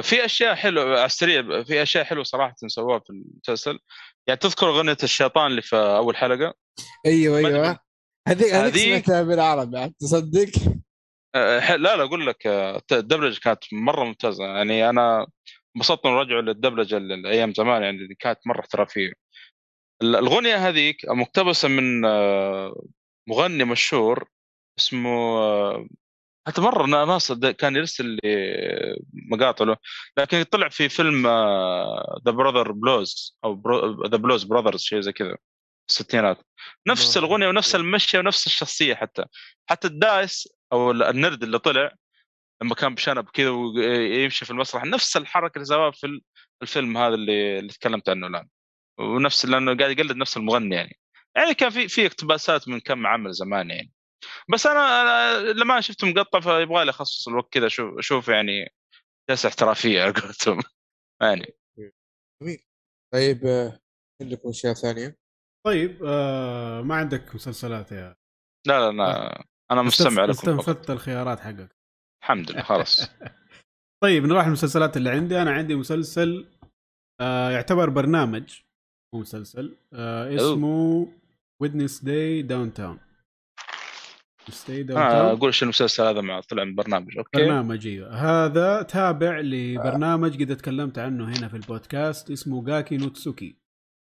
في أشياء حلوة على السريع، في أشياء حلوة صراحة نسوها في المسلسل. يعني تذكر أغنية الشيطان اللي في أول حلقة؟ أيوة هذيك سمعتها بالعربي يعني تصدق؟ لا أقول لك الدبلجة كانت مرة ممتازة يعني. أنا انبسطت إنه رجعوا للدبلجة الأيام زمان يعني، اللي كانت مرة احترافية. الأغنية هذيك مقتبسة من مغني مشهور اسمه، حتى مرة ناس كان يرسل مقاطع له، لكن طلع في فيلم The Brother Blues أو The Blues Brothers شيء زي كذا الستينات. نفس الغنية ونفس المشية ونفس الشخصية، حتى الدايس أو النرد اللي طلع لما كان بشنب كذا ويمشي في المسرح، نفس الحركة اللي سواها في الفيلم هذا اللي تكلمت عنه الآن، ونفس لأنه قاعد يقلد نفس المغني يعني كان في اقتباسات من كم عمل زمان يعني. بس أنا لما شفت مقطع فيبغى لي أخصص الوقت كذا شوف يعني جلسة احترافية قلتهم يعني. طيب عندكم أشياء ثانية؟ طيب ما عندك مسلسلات يا؟ لا أنا مستمع لكم، استنفذت الخيارات حقك الحمد لله خلاص. طيب نروح المسلسلات اللي عندي. أنا عندي مسلسل يعتبر برنامج ومسلسل اسمه Wednesday Downtown. أقول شو المسلسل هذا مع طلع من برنامج. أوكي. برنامج أيوة. هذا تابع لبرنامج قد تكلمت عنه هنا في البودكاست اسمه جاكي نو تسوكي،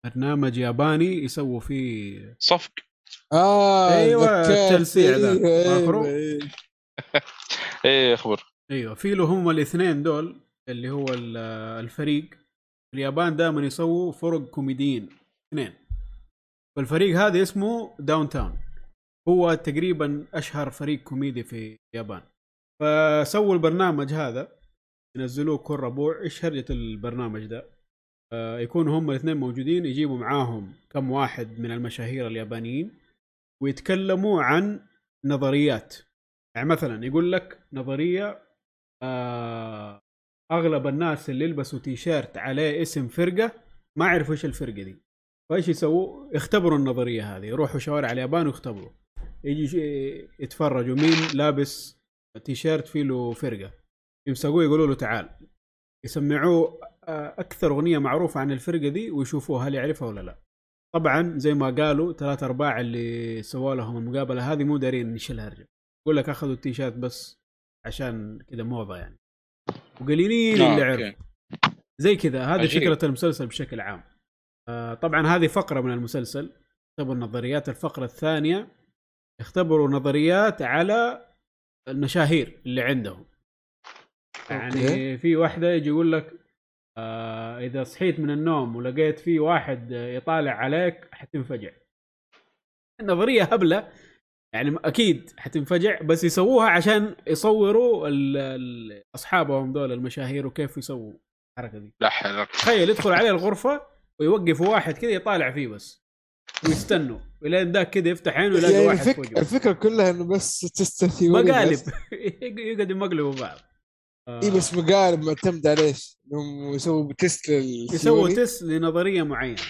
برنامج ياباني يسووا فيه صفق. أيوة التلسيع ذا. إيه خبر. أيوة في له هم الاثنين دول اللي هو الفريق اليابان دائما يسووا فرق كوميديين اثنين، والفريق هذا اسمه داون تاون، هو تقريبا أشهر فريق كوميدي في اليابان. فسووا البرنامج هذا ينزلوه كل ربوع. إيش هرجة البرنامج ده؟ يكون هم الاثنين موجودين، يجيبوا معاهم كم واحد من المشاهير اليابانيين ويتكلموا عن نظريات. يعني مثلا يقول لك نظرية أغلب الناس اللي يلبسوا تيشيرت عليه اسم فرقة ما عرفوا إيش الفرقة دي، فإيش يسووا؟ يختبروا النظرية هذه، يروحوا شوارع اليابان ويختبروا، يجي يتفرجوا مين لابس تيشيرت فيه له فرقة، يمسكوه يقولوا له تعال، يسمعوه أكثر أغنية معروفة عن الفرقة دي ويشوفوه هل يعرفها ولا لا. طبعا زي ما قالوا 3/4 اللي سوا لهم المقابلة هذه مو دارين إيش الهرجة، يقول لك أخذوا التيشيرت بس عشان كده موضة يعني، وقليلين اللي عرف زي كذا. هذه فكرة المسلسل بشكل عام. طبعا هذه فقرة من المسلسل اختبروا النظريات. الفقرة الثانية اختبروا نظريات على المشاهير اللي عندهم. يعني في واحدة يجي يقول لك إذا صحيت من النوم ولقيت في واحد يطالع عليك حتنفجع. النظرية هبلة يعني أكيد حتنفجع، بس يسووها عشان يصوروا أصحابهم دول المشاهير وكيف يسووا الحركة دي. تخيل يدخل عليه الغرفة ويوقف واحد كذا يطالع فيه بس، ويستنوا ولين ذاك كده يفتح عينه ويلاقي يعني واحد فوقه. الفكرة كلها انه بس تستثيرون مقالب يقعد مقلبوا بعض. ايه بس مقالب معتمد عليش انهم يسووا تيست يسووا تيست لنظرية معينة.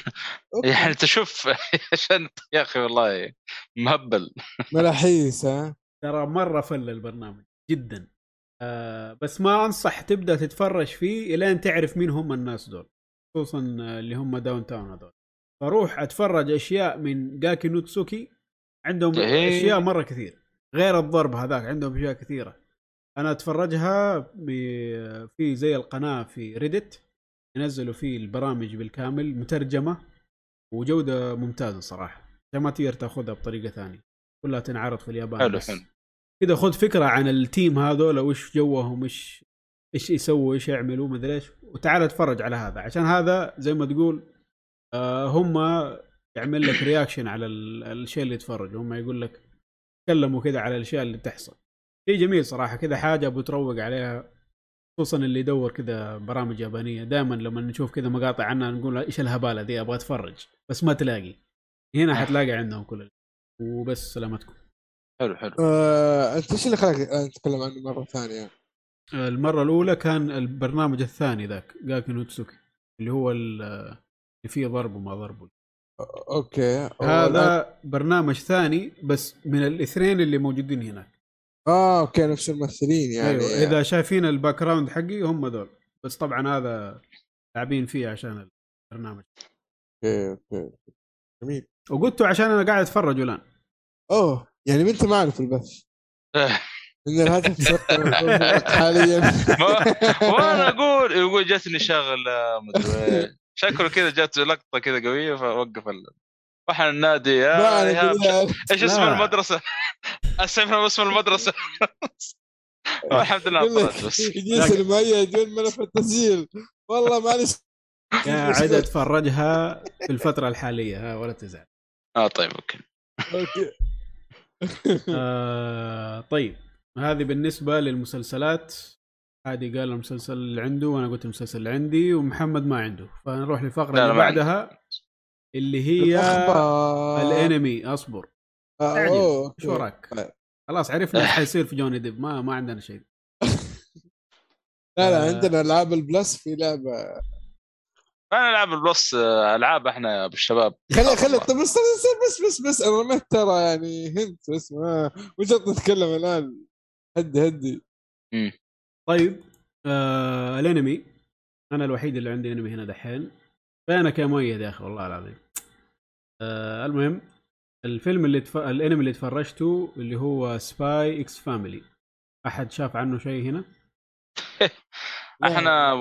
يعني تشوف عشان يا اخي والله مهبل ملاحيس. ها ترى مرة فل البرنامج جدا. بس ما انصح تبدأ تتفرج فيه الين تعرف مين هم الناس دول، خصوصا اللي هم داون تاون هذول. فروح اتفرج اشياء من جاكي نو تسوكي، عندهم اشياء مره كثير غير الضرب هذاك، عندهم اشياء كثيره انا اتفرجها في زي القناه في ريدت ينزلوا فيه البرامج بالكامل مترجمه وجوده ممتازه صراحه، ما تقدر تاخذها بطريقه ثانيه، كلها تنعرض في اليابان كذا. خذ فكره عن التيم هذول وش جوهم، ايش يسووا، ايش يعملوا، ما ادري ايش، وتعال اتفرج على هذا عشان هذا زي ما تقول هم يعمل لك رياكشن على الشيء اللي تفرج، هم يقول لك تكلموا كده على الاشياء اللي بتحصل. شيء جميل صراحه كده، حاجه ابو تروق عليها، خصوصا اللي يدور كده برامج يابانيه. دائما لما نشوف كده مقاطع عنها نقول ايش الهباله دي، ابغى اتفرج، بس ما تلاقي هنا حتلاقي عندهم كل. وبس سلامتكم. حلو حلو. انت ايش اللي خلاك نتكلم عنه مره ثانيه؟ المره الاولى كان البرنامج الثاني ذاك جاكي نو تسوكي اللي هو اللي فيه ضرب وما ضربه. اوكي هذا برنامج ثاني بس من الاثنين اللي موجودين هناك. اوكي نفس الممثلين يعني. أيوة. اذا شايفين الباك جراوند حقي هم دول، بس طبعا هذا لاعبين فيه عشان البرنامج. اوكي جميل. وقلته عشان انا قاعد اتفرج الان. اوه يعني ما انت ما عارف البث. إن الهاتف حاليا وانا اقول يقول جاتني شغله مدري شكله كذا، جات لقطه كذا قويه فوقف واحنا النادي يا ايش اسم المدرسه، اسمها اسم المدرسه. الحمد لله خلاص بس يجلس معي يجون ملف التسجيل والله معلش قاعد اتفرجها في الفتره الحاليه. ها ولا تزعل. طيب اوكي طيب هذه بالنسبه للمسلسلات. هادي قال المسلسل اللي عنده وانا قلت المسلسل اللي عندي ومحمد ما عنده، فنروح لفقره اللي بعدها اللي هي الانمي. اصبر يعني شو رايك؟ خلاص عرفنا ايش حيصير في جوني ديب، ما عندنا شيء. لا عندنا العاب البلس. في لعبه انا العاب البلس، العاب احنا بالشباب. خلي طب بس انا ما ترى يعني هنت اسمه وجد نتكلم الان. هدي طيب. الانمي انا الوحيد اللي عندي انمي هنا دحين، فانا كمؤيد يا اخي والله العظيم. المهم الفيلم اللي الانمي اللي تفرجته اللي هو سباي اكس فاميلي، احد شاف عنه شيء هنا؟ احنا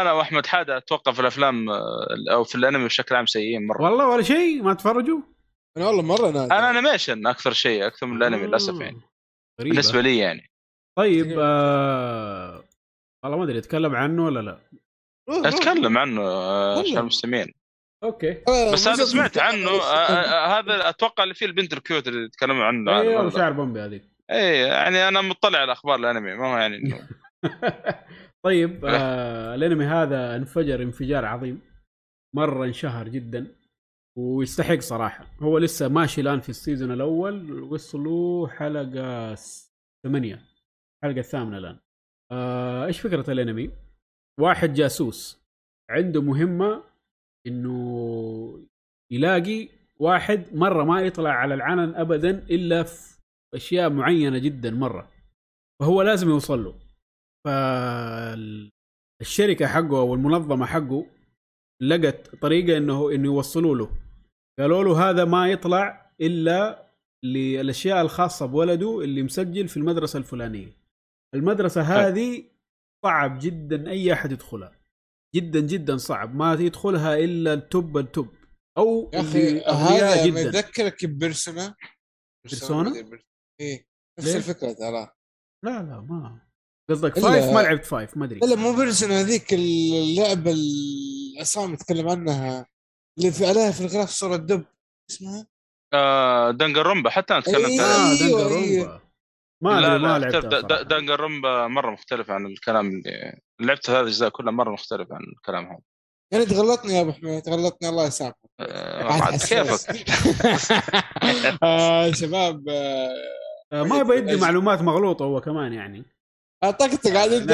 انا واحمد حادي اتوقع في الافلام او في الانمي بشكل عام سيئين مره والله. ولا شيء ما تفرجوا؟ انا والله مره انا انيميشن اكثر شيء، اكثر من الانمي للاسف يعني غريبة بالنسبه لي يعني. طيب والله ما ادري اتكلم عنه ولا لا. اتكلم عنه عشان المستمعين. اوكي بس انا سمعت عنه. هذا اتوقع اللي فيه البنت الكيوت اللي تكلموا عنه. ايوه شعر بومبي هذيك. اي يعني انا مطلع على اخبار الانمي ما يعني انه طيب الانمي هذا انفجر انفجار عظيم مره، انشهر جدا ويستحق صراحه. هو لسه ماشي الان في السيزون الاول، وصلوا حلقه 8، الحلقه 8 الان. ايش فكره الانمي؟ واحد جاسوس عنده مهمه انه يلاقي واحد مره ما يطلع على العلن ابدا الا في اشياء معينه جدا مره، فهو لازم يوصل له. فالشركه حقه او المنظمه حقه لقت طريقه انه يوصلوا له. قالوا له هذا ما يطلع الا للاشياء الخاصه بولده اللي مسجل في المدرسه الفلانيه. المدرسه هذه صعب جدا اي احد يدخلها، جدا جدا صعب، ما يدخلها الا التوب او اغنياء جدا. يذكرك ببرسونا. بيرسونا ايه نفس الفكره ترى. لا ما قصدك فايف، ما لعبت فايف ما ادري. لا مو بيرسونا، هذيك اللعبه العصام يتكلم عنها اللي في عليها في الغلاف صوره دب اسمها دنجرومبا. حتى انا تكلمت عنها دنجرومبا. ما لعبتها. دنجرومبا مره مختلف عن الكلام اللي لعبته. هذه الاجزاء كلها مره مختلف عن الكلام هذا. يعني تغلطني يا ابو حميد تغلطني الله يسامحك. كيفك شباب ما يبغى يدي معلومات مغلوطه هو كمان يعني اعطيك قاعد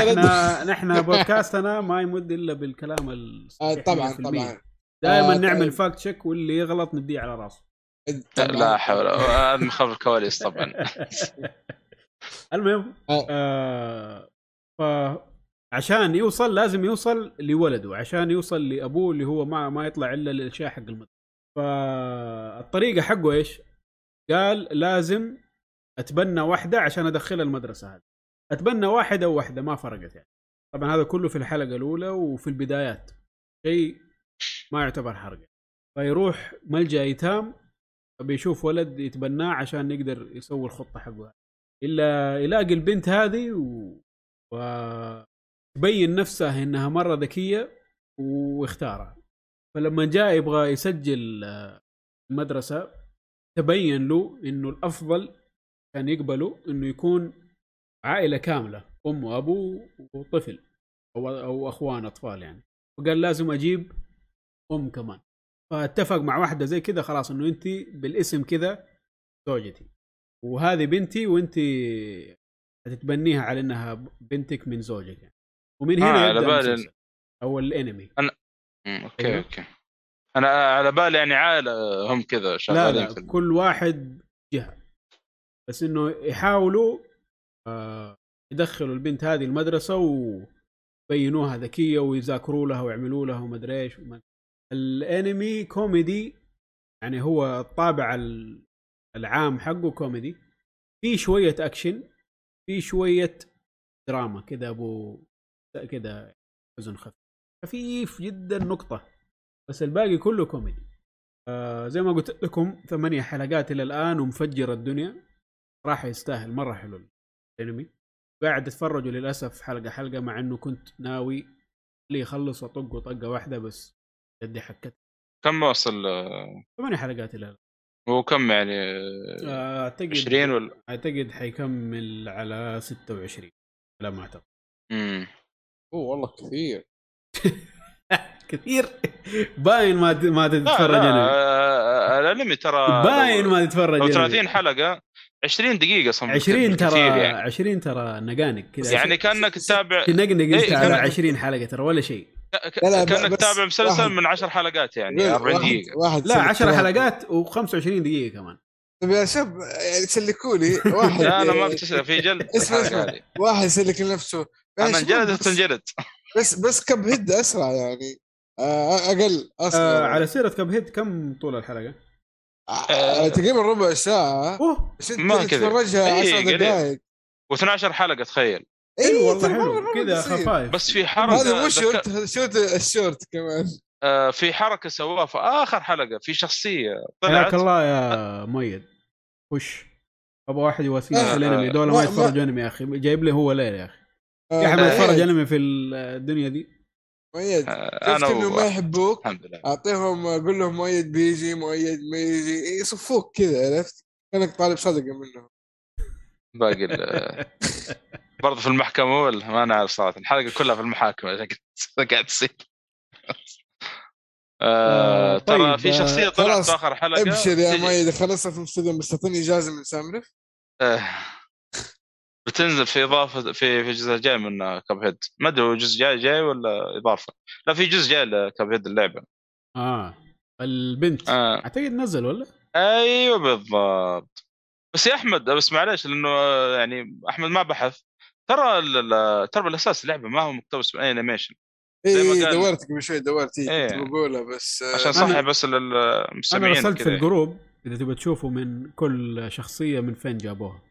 نحن بودكاستنا ما يمد الا بالكلام طبعا دائما نعمل فاكت تشيك واللي يغلط نديه على راسه. لا حول ولا قوه خلف الكواليس طبعا. المهم عشان يوصل لازم يوصل لولده عشان يوصل لأبوه اللي هو ما يطلع إلا للشيء حق المدرسة. فالطريقة حقه إيش؟ قال لازم أتبنى واحدة عشان أدخلها المدرسة هذه. أتبنى واحدة وواحدة ما فرقت يعني. طبعا هذا كله في الحلقة الأولى وفي البدايات شيء ما يعتبر حرقة. فيروح ملجأ يتام بيشوف ولد يتبناه عشان يقدر يسوي الخطة حقه. إلا يلاقي البنت هذه تبين نفسها إنها مرة ذكية واختارها. فلما جاء يبغى يسجل المدرسة تبين له إنه الأفضل كان يقبله إنه يكون عائلة كاملة أم وأبوه وطفل أو أخوان أطفال يعني. وقال لازم أجيب أم كمان. فاتفق مع واحدة زي كذا خلاص إنه أنت بالاسم كذا زوجتي وهذه بنتي وأنت هتتبنيها على إنها بنتك من زوجك يعني. ومن هنا على بالي او الانمي انا اوكي انا على بالي يعني عائله هم كذا شغالين في كل واحد جهه بس انه يحاولوا يدخلوا البنت هذه المدرسه ويبينوها ذكيه ويذاكروا لها ويعملوا لها وما ادري ايش. الانمي كوميدي يعني هو الطابع العام حقه كوميدي في شويه اكشن في شويه دراما كذا كده حزن خفيف جدا نقطة بس الباقي كله كوميدي. زي ما قلت لكم 8 حلقات إلى الآن ومفجر الدنيا راح يستاهل مرة حلو الانمي. قاعد اتفرجوا للأسف حلقة حلقة مع انه كنت ناوي لي يخلص وطق وطقة واحدة بس جدي حكت. كم وصل 8 حلقات إلى الآن وكم يعني 20 ولا اعتقد حيكمل على 26 لا ما اعتقد. أوه والله كثير. كثير باين ما تتفرج أنا الأنمي ترى باين ما تتفرج 30 حلقة 20 دقيقة صمت 20 ترى يعني. 20 ترى نقانق كذا يعني كأنك تتابع نقنق انت على 20 حلقة ترى ولا شيء كأنك تتابع مسلسل من 10 حلقات يعني 40 دقيقة لا 10 حلقات و25 دقيقة كمان. طب يا شب سلكولي واحد لا أنا ما بتسلك في جلد واحد سلك لنفسه أنا جلد بس كب هيد أسرع يعني أقل أسرع. على سيرة كب هيد كم طول الحلقة؟ تقريبا ربع ساعة ما كذا تفرجها 10 دقائق و12 حلقة تخيل. إيه والله حلو كذا خفايف بس في حركة هذا مش شورت الشورت كمان في حركة سواها في آخر حلقة في شخصية طلعت حياك الله يا ميد وش أبو واحد يواسيه الأنمي دولة ما يتفرج أنمي يا أخي جايب لي هو ليلة يا أخي يا ما يتفرج أنمي في الدنيا دي. مؤيد شفت إنه ما يحبوك أعطيهم أقول لهم مؤيد بيجي مؤيد ما يجي يصفوك كذا عرفت كأنك طالب صدقة منهم باقي برضه في المحكمة ولا ما أنا عارف صراحة الحلقة كلها في المحاكمة إذا قاعد تصير. طيب ترى في شخصية طلعت في آخر حلقة أبشر يا مؤيد خلصت في المستديم بس تعطيني إجازة من سامرف بتنزل في إضافة في جزء جاي من كابهيد ما أدري جزء جاي ولا إضافة لا في جزء جاي لكابهيد اللعبة البنت أعتقد نزل ولا أيوة بالضبط. بس يا أحمد بس معلش لأنه يعني أحمد ما بحث ترى بالأساس اللعبة ما هو مقتبس من أي أنيميشن إيه دورت قبل شوي دورت بقولها بس عشان صحي بس للمستمعين أنا رسلت في الجروب إذا تبي تشوفوا من كل شخصية من فين جابوها.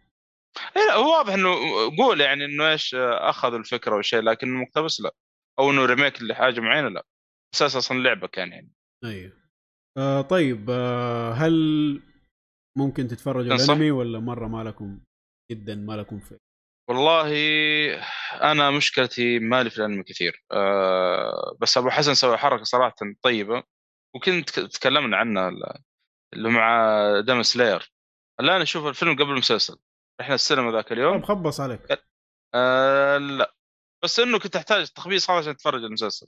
لا هو واضح انه قول يعني انه ايش اخذوا الفكره والشيء لكن المقتبس لا او انه ريميك لحاجه معينه لا اساسا اللعبه كان يعني ايوه. طيب هل ممكن تتفرجوا الانمي ولا مره مالكم جدا مالكم فيه؟ والله انا مشكلتي مالي في الانمي كثير بس ابو حسن سوى حركه صراحه طيبه وكنت تكلمنا عنها اللي مع دم سلاير الان اشوف الفيلم قبل المسلسل احنا السينما ذاك اليوم مخبص عليك لا بس انه كنت احتاج تخبيص عشان اتفرج المسلسل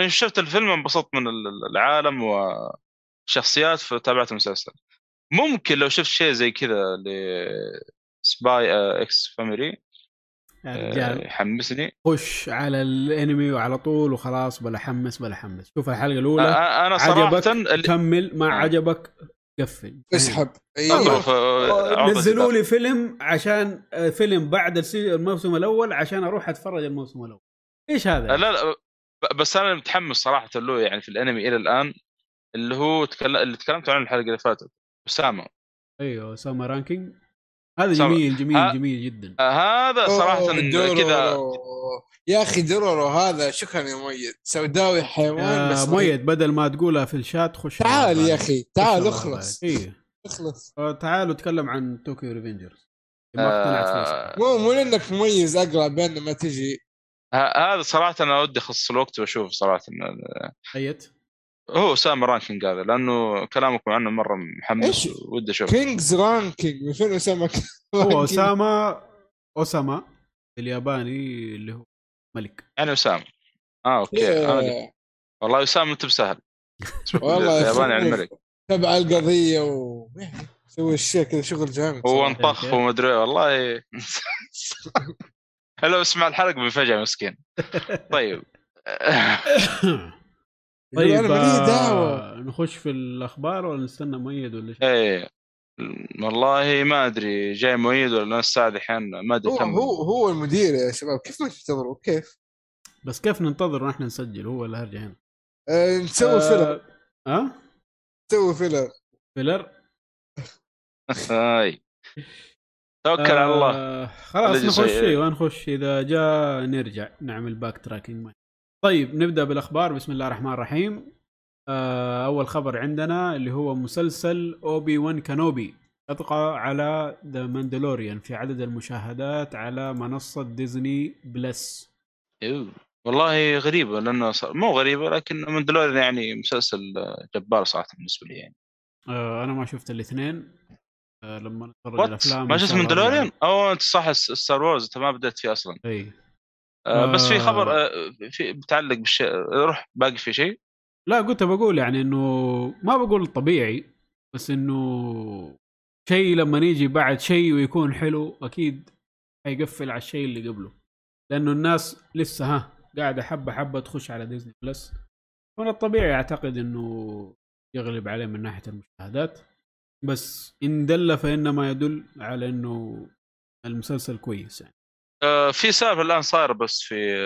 لأن شفت الفيلم انبسطت من العالم وشخصيات فتابعت المسلسل. ممكن لو شفت شيء زي كذا لسباي اكس فاميلي يحمسني، خش على الانمي وعلى طول وخلاص، بلا حمس بلا حمس. شوف الحلقة الأولى أنا صراحة كمل، ما عجبك قفل اسحب. نزلوا لي فيلم عشان فيلم بعد الموسم الأول عشان أروح أتفرج الموسم الأول. إيش هذا؟ لا لا بس أنا متحمس صراحة له، يعني في الأنمي إلى الآن اللي هو اللي تكلمت عنه الحلقة اللي فاتت، أسامة. أيوه أسامة رانكينج، هذا جميل جميل جميل جدا. هذا صراحة كذا يا أخي درورو، هذا شكرا يا مؤيد، سوداوي حيوان بس مؤيد، بدل ما تقولها في الشات خش تعال يا أخي، تعال اخلص اخلص، تعال وتكلم عن توكيو ريفينجرز. مو لأنك مميز أقرأ بأن ما تجي. هذا صراحة أنا أودي خص الوقت وأشوف صراحة حيت هو سام رانكينج هذا، لأنه كلامكم عنه مرة محمس ودي أشوف. كينجز رانكينج فين أسامة؟ هو أسامة، أسامة الياباني اللي هو ملك. أنا أسامة أوكي أنا والله أسامة أنت بسهل والله الياباني عن الملك تبع القضية وسوي الشيء كذا شغل جامد وانطخ ومدري والله. هلا اسمع الحلقة بفجأة مسكين. طيب طيب نخش في الأخبار ولا نستنى مؤيد ولا شيء؟ إيه والله ما أدري جاي مؤيد ولا نستعد الحين ما أدري. هو المدير يا شباب، كيف ما تنتظروا؟ كيف بس كيف ننتظر نحن نسجل هو اللي هرجع هنا؟ نسوي فيلر. نسوي فيلر هاي. توكل على الله خلاص نخش فيه ونخش، إذا جاء نرجع نعمل باك تراكينج. طيب نبدأ بالأخبار، بسم الله الرحمن الرحيم. أول خبر عندنا اللي هو مسلسل أوبي وان كانوبي أطلق على The Mandalorian في عدد المشاهدات على منصة ديزني بلس. والله غريبة، لأنه مو غريبة لكن Mandalorian يعني مسلسل جبار صراحة بالنسبة لي يعني. أنا ما شفت الاثنين لما نتفرج الأفلام. ما شفت Mandalorian؟ أو أنت صح ستار وورز أنت ما بدأت فيه أصلاً. أي. بس في خبر في بتعلق بالشيء روح باقي في شيء. لا قلت بقول يعني انه ما بقول طبيعي، بس انه شيء لما نيجي بعد شيء ويكون حلو اكيد هيقفل على الشيء اللي قبله، لانه الناس لسه قاعده حبه حبه تخش على ديزني بلس، ومن الطبيعي اعتقد انه يغلب عليه من ناحيه المشاهدات، بس ان دل فانما يدل على انه المسلسل كويس يعني. في سالفة الآن صار بس في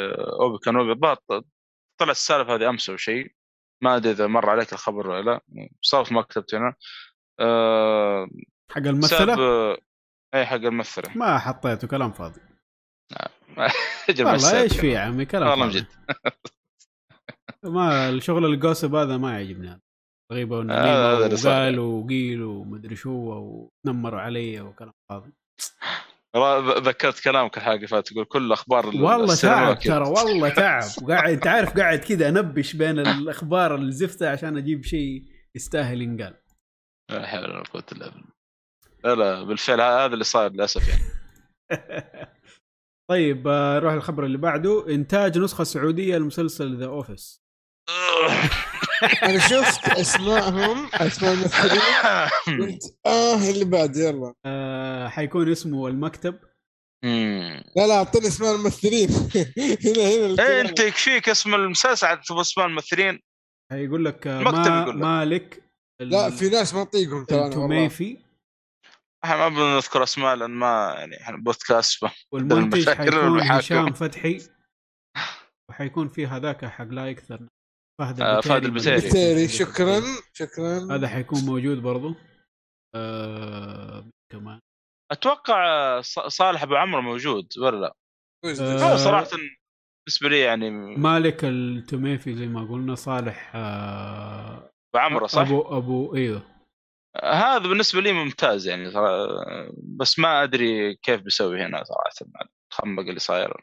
أوبي كانوبي باطل، طلعت السالفة هذه أمس أو شيء، ما أدري إذا مر عليك الخبر ولا لا، صارت ما كتبت هنا. حق الممثلة؟ أي حق الممثلة ما حطيته، كلام فاضي والله. إيش فيه يا عمي كلام والله مجد. ما الشغل القاسب هذا ما يعجبني، غيبة ونميمة وقال وقيل ومدري شو ونمروا علي وكلام فاضي. ذكرت كلامك الحاجة فات تقول كل أخبار والله تعب ترى، والله تعب وقاعد تعرف قاعد كده أنبش بين الأخبار الزفتة عشان أجيب شيء يستاهل ينقال. لا حول ولا قوة إلا بالله. لا بالفعل هذا اللي صار للأسف يعني. طيب نروح الخبر اللي بعده، إنتاج نسخة سعودية لمسلسل The Office. أنا شفت أسمائهم، أسماء الممثلين، قلت اللي بعد يلا حيكون اسمه المكتب. لا أعطيني أسماء الممثلين. هنا إيه أنت يكفيك اسم المسلسل عاد تبغى أسماء الممثلين. هيقول لك مالك لا في ناس ما نطيقهم ترى توميفي، إحنا ما بنذكر أسماء لأن ما يعني إحنا بودكاست. والمنتج حيكون هشام فتحي، وحيكون في هذاك حق لا أكثر فهد البتيري. شكرا هذا حيكون موجود برضو. كمان أتوقع صالح أبو عمرو موجود ولا لا؟ صراحة بالنسبة لي يعني مالك التميفي زي ما قلنا، صالح أبو عمرو صح أبو إيوه، هذا بالنسبة لي ممتاز يعني بس ما أدري كيف بيسوي هنا صراحة، الخمق اللي صاير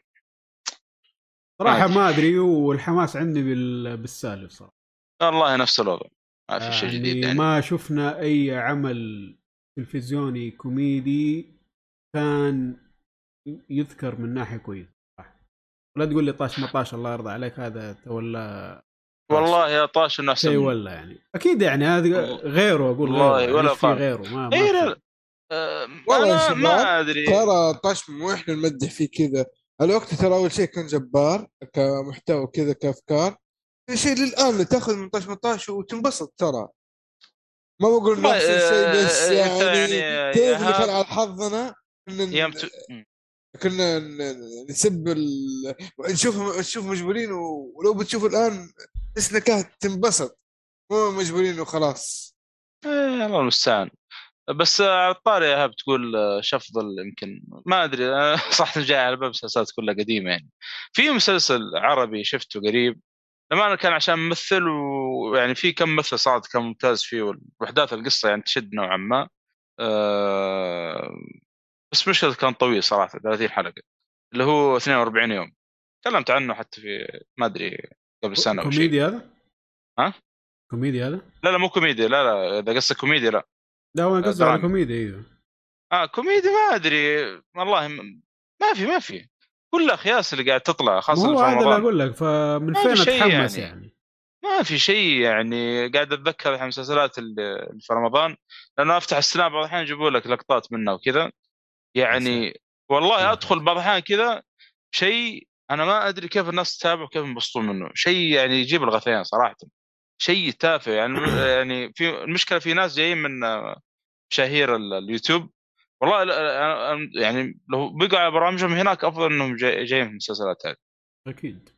صراحة ما أدري، والحماس عندي بالسالف صراحة. والله نفس الوضع، ما في شيء جديد يعني. ما شفنا أي عمل تلفزيوني كوميدي كان يذكر من ناحية كويسة. لا تقول لي طاش مطاش الله يرضى عليك، هذا تولى والله يا طاش الناس اي والله يعني اكيد يعني هذا غيره اقول والله ولا في غيره ما ادري ترى طاش مو احنا نمدح فيه كذا الوقت ترى اول شيء كان جبار كمحتوى كذا كافكار شيء للان تاخذ من طاش وتنبسط ترى ما بقول نفس الشيء بس يعني كيف نفعل على حظنا كنا نسب نشوف مجبورين ولو بتشوف الآن إسنكات تنبسط مو مجبورين وخلاص الله المستعان. بس على الطاري يا هاب تقول شفضل يمكن ما أدري صح جاي على باب مسلسلات كلها قديمة يعني في مسلسل عربي شفته قريب لما أنا كان عشان ممثل ويعني في كم مثل صعد كان ممتاز فيه وأحداث القصة يعني تشد نوعا ما بس مشهد كان طويل صراحة 30 حلقة اللي هو 42 يوم تكلمت عنه حتى في ما أدري قبل سنة أو شيء كوميدي هذا؟ ها؟ كوميدي هذا؟ لا مو كوميدي لا إذا قصة كوميدي لا هو أنا قصة على كوميدي أيوه كوميدي ما أدري والله ما في كل أخياس اللي قاعد تطلع خاصة هو هذا اللي أقول لك فمن فين أتحمس يعني ما في شيء يعني قاعد أتذكر الحين مسلسلات اللي في رمضان لأنه أفتح السناب بعض الحين يجيبوا لك لقطات منه وكذا يعني والله أدخل بضحان كذا شيء أنا ما أدري كيف الناس تتابعه كيف ينبسطوا منه شيء يعني يجيب الغثيان صراحة شيء تافه يعني في المشكلة في ناس جايين من مشاهير اليوتيوب والله يعني لو بقوا برامجهم هناك أفضل إنهم جايين من مسلسلات هذه أكيد.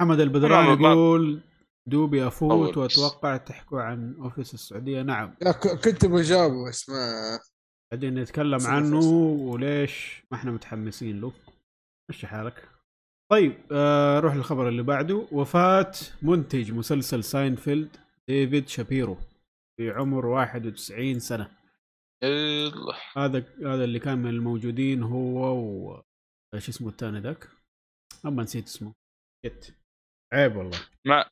حمد البدران يقول دوبي أفوت وأتوقع تحكوا عن أوفيس السعودية. نعم كنت بجاوبه اسمه قاعدين نتكلم عنه وليش ما احنا متحمسين له. مشي حالك. طيب نروح للخبر اللي بعده. وفاة منتج مسلسل ساينفيلد ديفيد شابيرو في عمر 91 سنة. الله. هذا اللي كان من الموجودين هو ايش اسمه الثاني ذاك؟ اما نسيت اسمه. عيب والله. ما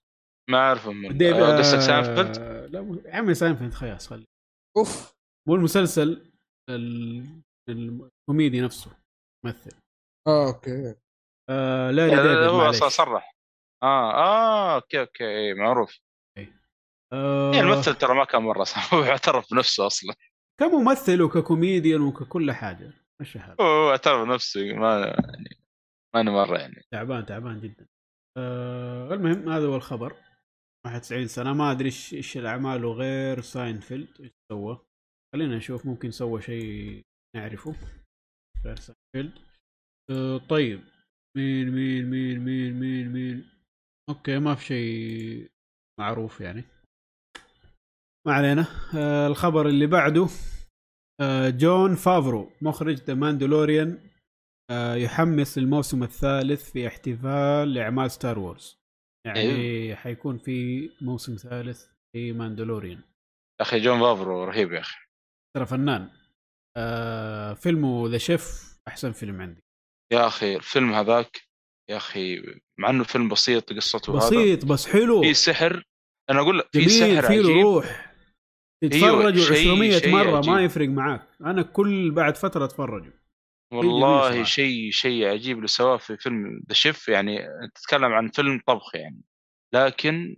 اعرفه من قصة ساينفيلد. لا عمي ساينفيلد خلاص خلي. اوف مو المسلسل الكوميدي نفسه ممثل اوكي لا لا هو صرح اوكي معروف الممثل ترى ما كان مره صح هو اعترف بنفسه اصلا كممثل وككوميديان وككل حاجه مش هذا هو اعترف بنفسه ما مره يعني تعبان جدا المهم هذا هو الخبر 91 سنه ما ادري ايش اعماله غير ساينفيلد ايش سوى خلينا نشوف ممكن سوى شيء نعرفه غير ساينفيلد. طيب مين اوكي ما في شيء معروف يعني ما علينا. الخبر اللي بعده جون فافرو مخرج The Mandalorian يحمس للموسم الثالث في احتفال لأعمال ستار وورز يعني حيكون في موسم ثالث في ماندلوريان. اخي جون فافرو رهيب يا اخي ترى فنان فيلمه ذا شيف أحسن فيلم عندي يا أخي الفيلم هذاك يا أخي مع أنه فيلم بسيط قصته بسيط هذا. بس حلو في سحر أنا أقول لك في سحر عجيب روح تتفرجوا 200 مرة عجيب. ما يفرق معاك أنا كل بعد فترة أتفرجوا والله شيء عجيب اللي سواه في فيلم ذا شيف يعني تتكلم عن فيلم طبخ يعني لكن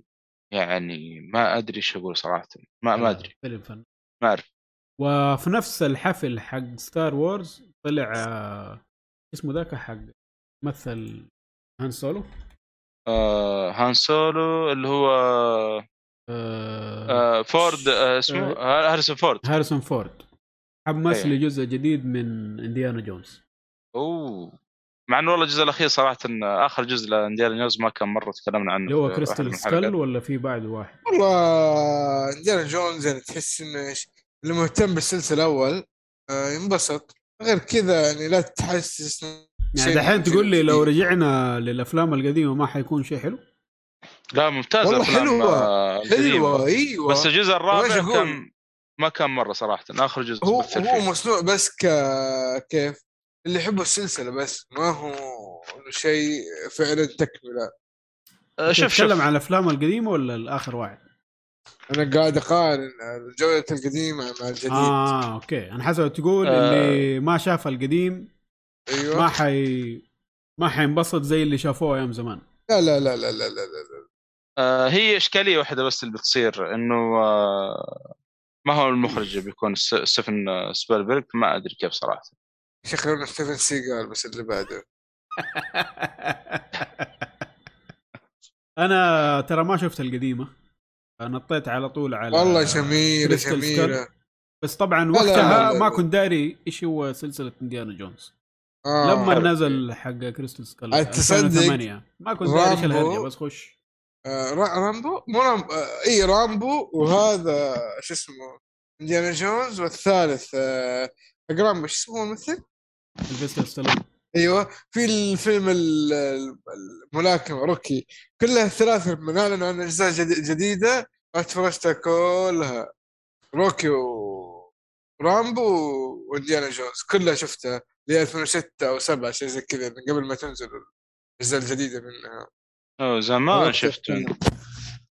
يعني ما أدري شو أقول صراحة ما أدري فيلم فن ما أعرف. وفي نفس الحفل حق ستار وورز طلع اسمه ذاك حق مثل هان سولو هان سولو اللي هو فورد اسمه هاريسون فورد حمس لجزء جديد من إنديانا جونز مع انه والله الجزء الاخير صراحه اخر جزء لانديانا جونز ما كان مره تكلمنا عنه هو كريستال سكال ولا في بعد واحد والله إنديانا جونز يعني تحس انه اللي مهتم بالسلسلة الأول ينبسط غير كذا يعني لا تحسس يعني دحين تقول لي لو رجعنا للأفلام القديمة ما حيكون شيء حلو لا ممتاز حلوة أيوة بس الجزء الرابع كان ما كان مرة صراحة آخر جزء هو مصنوع بس كيف اللي يحبوا السلسلة بس ما هو شيء فعلا تكملة شوف تتكلم عن الأفلام القديمة ولا الآخر واحد أنا قاعد أقارن الجودة القديمة مع الجديد أوكي أنا حسب تقول اللي ما شاف القديم أيوة. ما حينبسط زي اللي شافوه أيام زمان لا هي إشكالية واحدة بس اللي بتصير إنه ما هو المخرج بيكون ستيفن سبيلبرغ, ما أدري كيف صراحة, شكله ستيفن سيغال بس اللي بعده. أنا ترى ما شفت القديمة, نطيت على طول على والله شميرة شميرة, بس طبعا وقتها ما كنت داري إيش هو سلسلة إنديانا جونز. لما نزل حق كريستال سكال الثمانية ما كنت داري إيش الهرجة, بس خش رامبو مو رامبو اي رامبو, وهذا شو اسمه إنديانا جونز, والثالث اقرام ايش اسمه مثل الفيستر ستالون. ايوه في الفيلم الملاكمة روكي, كلها الثلاثة من اعلنوا عن اجزاء جديدة اتفرجتها كلها, روكي ورامبو وإنديانا جونز كلها شفتها اللي 2006 او 7 شيء زي كذا قبل ما تنزل الاجزاء الجديدة منها. أو زمان شفته.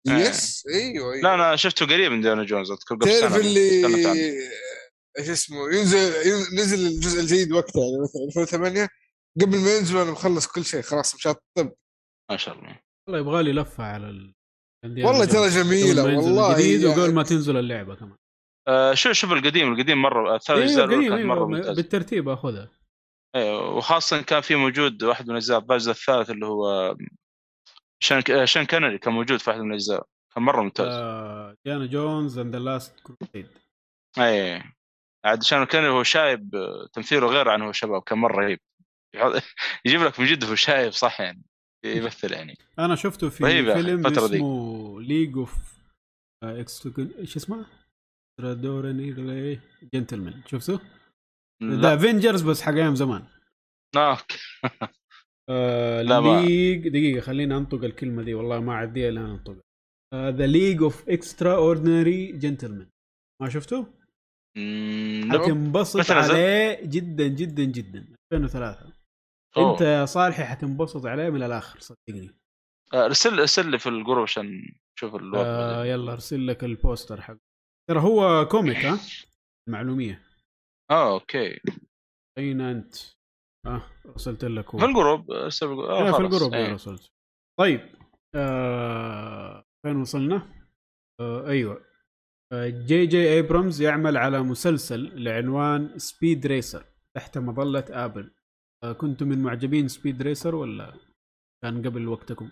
يس أيوة. لا أنا شفته قريب من ديانا جونز أذكر. تعرف اللي إيش اسمه ينزل الجزء الجديد وقتها يعني مثلاً 2008 قبل ما ينزل أنا مخلص كل شيء خلاص مشات الطب. ما شاء الله. والله يبغى لي لفة على ال. والله ترى جميلة والله. جديد وقبل ما تنزل اللعبة كمان. شوف القديم مرة ثالث زار مرة ممتاز. بالترتيب أخذها. أيوة وخاصة كان في موجود واحد من الأجزاء باجزة الثالث اللي هو. شان كونري كان موجود في أحد من الأجزاء, كان مرة ممتاز. إنديانا جونز and the last crusade. أي عاد شان كونري هو شايب, تمثيله غير عنه شباب, كان مرة رهيب, يجيب لك من جده شايب صح يعني يمثل يعني. أنا شفته في فيلم اسمه ليج أوف إيش اسمه ترادوراني جنتلمان, شفته ذا أفينجرز بس حق أيام زمان. دقيقة خلينا أنطق الكلمة دي والله ما عديها لأن أنطقها. The League of Extraordinary Gentlemen, ما شفته؟ هتنبسط عليه جدا جدا جدا. 2003 أنت صالحي هتنبسط عليه من الآخر صدقني. أرسل لي في الجروب عشان شوف الوقت. يلا أرسل لك البوستر حق, ترى هو كوميك ها معلومية. أوكي أين أنت؟ رسلت لك هو في الجروب في الجروب رسلت. طيب فين وصلنا؟ أيوة جي جي إبرامز يعمل على مسلسل لعنوان سبيد ريسر تحت مظلة آبل. كنتم من معجبين سبيد ريسر ولا كان قبل وقتكم؟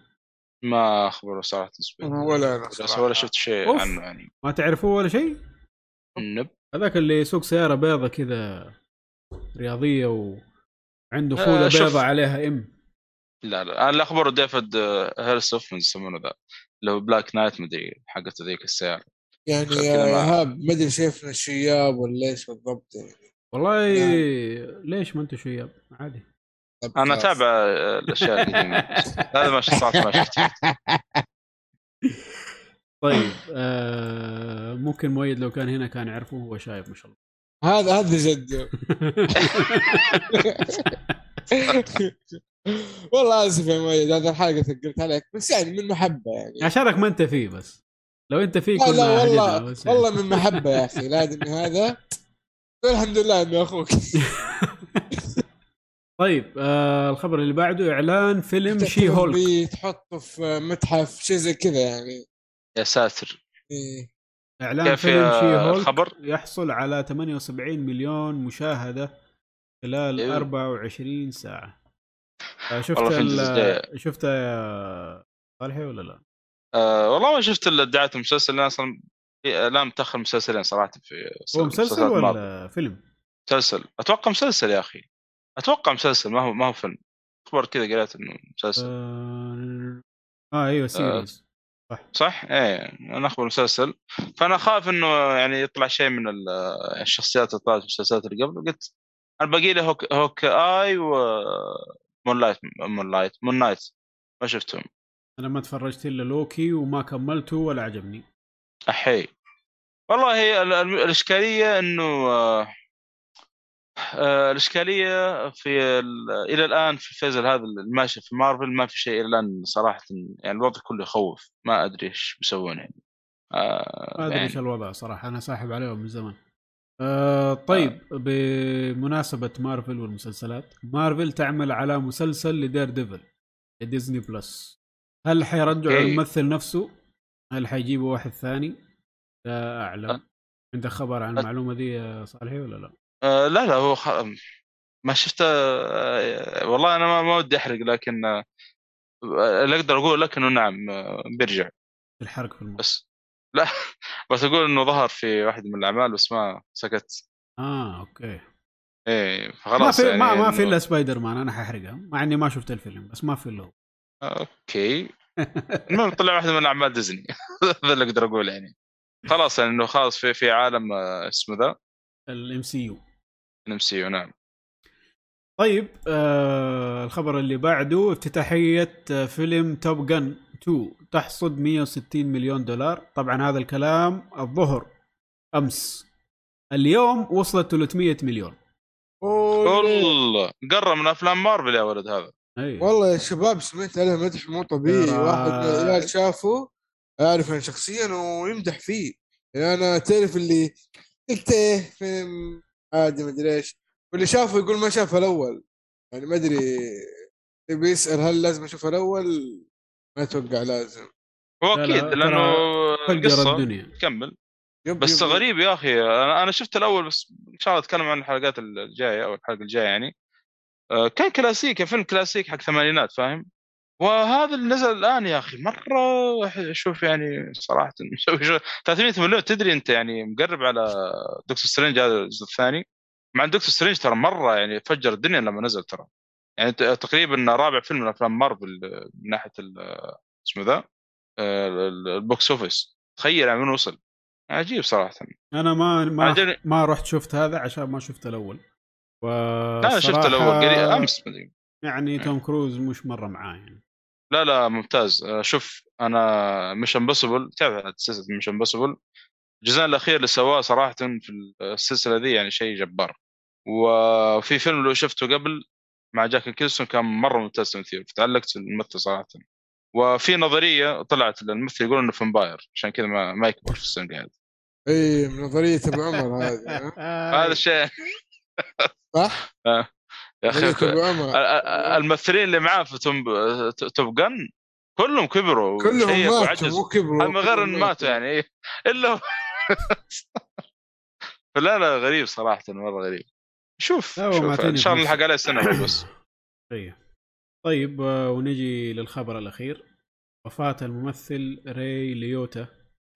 ما أخبره صراحة سبيد ولا شفت شيء عنه يعني. ما تعرفوه ولا شيء؟ هذاك اللي يسوق سيارة بيضة كذا رياضية و عنده فولة بيضة عليها لا أنا أخبره ديفيد هيرسوف من يسمونه ذا اللي هو بلاك نايت مدري حقته ذيك السيارة يعني يا إيهاب مدري شايفنا شياب ولا إيش بالضبط والله يعني. ليش ما أنتوا شياب عادي أنا أتابع الأشياء القديمة هذا ما شفت طيب ممكن مويد لو كان هنا كان يعرفوه هو شايب ما شاء الله هذا جد والله اسف يا مؤيد هذا الحلقه ثقلت عليك بس يعني من محبه يعني عشانك ما انت فيه بس لو انت فيه كنا والله من محبه يا اخي لازم هذا الحمد لله اني اخوك طيب الخبر اللي بعده اعلان فيلم شي هولك تحطه في متحف شيء زي كذا يعني يا ساتر إعلان فيلم شي هولك يحصل على 78 مليون مشاهدة خلال 24 ساعة. شفت صالحي ولا لا؟ والله ما شفت الدعايات المسلسل أصلاً لا متأخر مسلسلين صراحة في مسلسل ولا فيلم؟ مسلسل أتوقع مسلسل يا أخي أتوقع مسلسل ما هو فيلم خبر كذا قرأت إنه مسلسل أيوة سيريز صح ايه انا اخبر مسلسل فانا خاف انه يعني يطلع شيء من الشخصيات اللي طلعت في المسلسلات اللي قبل قلت انا باقي لي هوك اي ومون نايت ما شفتهم انا ما تفرجت الا لوكي وما كملته ولا عجبني احي والله هي الاشكاليه انه الاشكاليه في الى الان في فيزل هذا الماشي في مارفل ما في شيء الى الان صراحه يعني الوضع كله يخوف ما ادري ايش بيسوون يعني ما ادري ايش الوضع صراحه انا ساحب عليهم من زمان طيب بمناسبه مارفل والمسلسلات مارفل تعمل على مسلسل لدير ديفل ديزني بلس هل حيرجعوا الممثل نفسه؟ هل حيجيبوا واحد ثاني؟ لا أعلم. عندك خبر عن المعلومة دي صالحي ولا لا؟ لا لا هو ما شفت والله. أنا ما ودي أحرق، لكن لا أقدر أقول لك إنه نعم بيرجع. الحرق في الموضوع. بس لا بس أقول إنه ظهر في واحد من الأعمال بس ما سكت. أوكي. إيه فخلاص. ما في يعني ما في إلا سبايدر مان أنا ححرقها، مع إني ما شفت الفيلم بس ما في إلا. أوكي. المهم طلع واحد من أعمال ديزني هذا اللي أقدر أقول يعني. خلاص لأنه يعني خلاص في عالم اسمه ذا. الام سي يو نعم. طيب الخبر اللي بعده افتتاحية فيلم توب جن 2 تحصد $160 مليون. طبعا هذا الكلام الظهر أمس، اليوم وصلت 300 مليون. والله قرب من أفلام مارفل يا ولد هذا. أيه. والله يا شباب سمعت عليه مدح مو طبيعي. واحد شافه أعرف أنا شخصيا ويمدح فيه. يعني أنا تعرف اللي قلته فيلم عادي مدري إيش، واللي شافه يقول ما شافه الأول. يعني ما أدري بيسأل هل لازم أشوفه الأول؟ ما أتوقع لازم، هو أكيد لأنه القصة كمل. بس غريب يا أخي، أنا شفت الأول بس إن شاء الله أتكلم عن الحلقات الجاية أو الحلقة الجاية. يعني كان كلاسيك، فيلم كلاسيك حق ثمانينات فاهم، وهذا اللي نزل الآن يا أخي مرة شوف يعني صراحة 300 مليون. تدري أنت يعني مقرب على دكتور سترينج هذا الجزء الثاني، مع دكتور سترينج ترى مرة يعني فجر الدنيا لما نزل ترى، يعني تقريبا رابع فيلم من أفلام مارفل من ناحية اسمه ذا البوكس أوفيس. تخيل عمين وصل عجيب صراحة. أنا ما رحت شفت هذا عشان ما شفت الأول. لا شفت الأول قريب أمس يعني. توم كروز مش مرة معاه يعني. لا ممتاز. شوف أنا مش امبسبل، تعرف السلسلة مش امبسبل، الجزء الأخير اللي سواه صراحة في السلسلة دي يعني شيء جبار. وفي فيلم اللي شفته قبل مع جاك كيلسون كان مرة ممتاز تمثيل، فتعلقت الممثل صراحة. وفي نظرية طلعت الممثل يقول إنه فامباير عشان كذا ما يكبر في السن قاعد. إيه نظرية أبو عمر هذه. هذا الشيء صح؟ يا أخي الممثلين اللي معاه في توب جن كلهم كبروا، كلهم ماتوا وكبروا، هم غير ماتوا يعني إلا لا غريب صراحة، مرة غريب. شوف إن شاء الله نلحق عليه السنة بس. طيب ونجي للخبر الأخير، وفاة الممثل ري ليوتا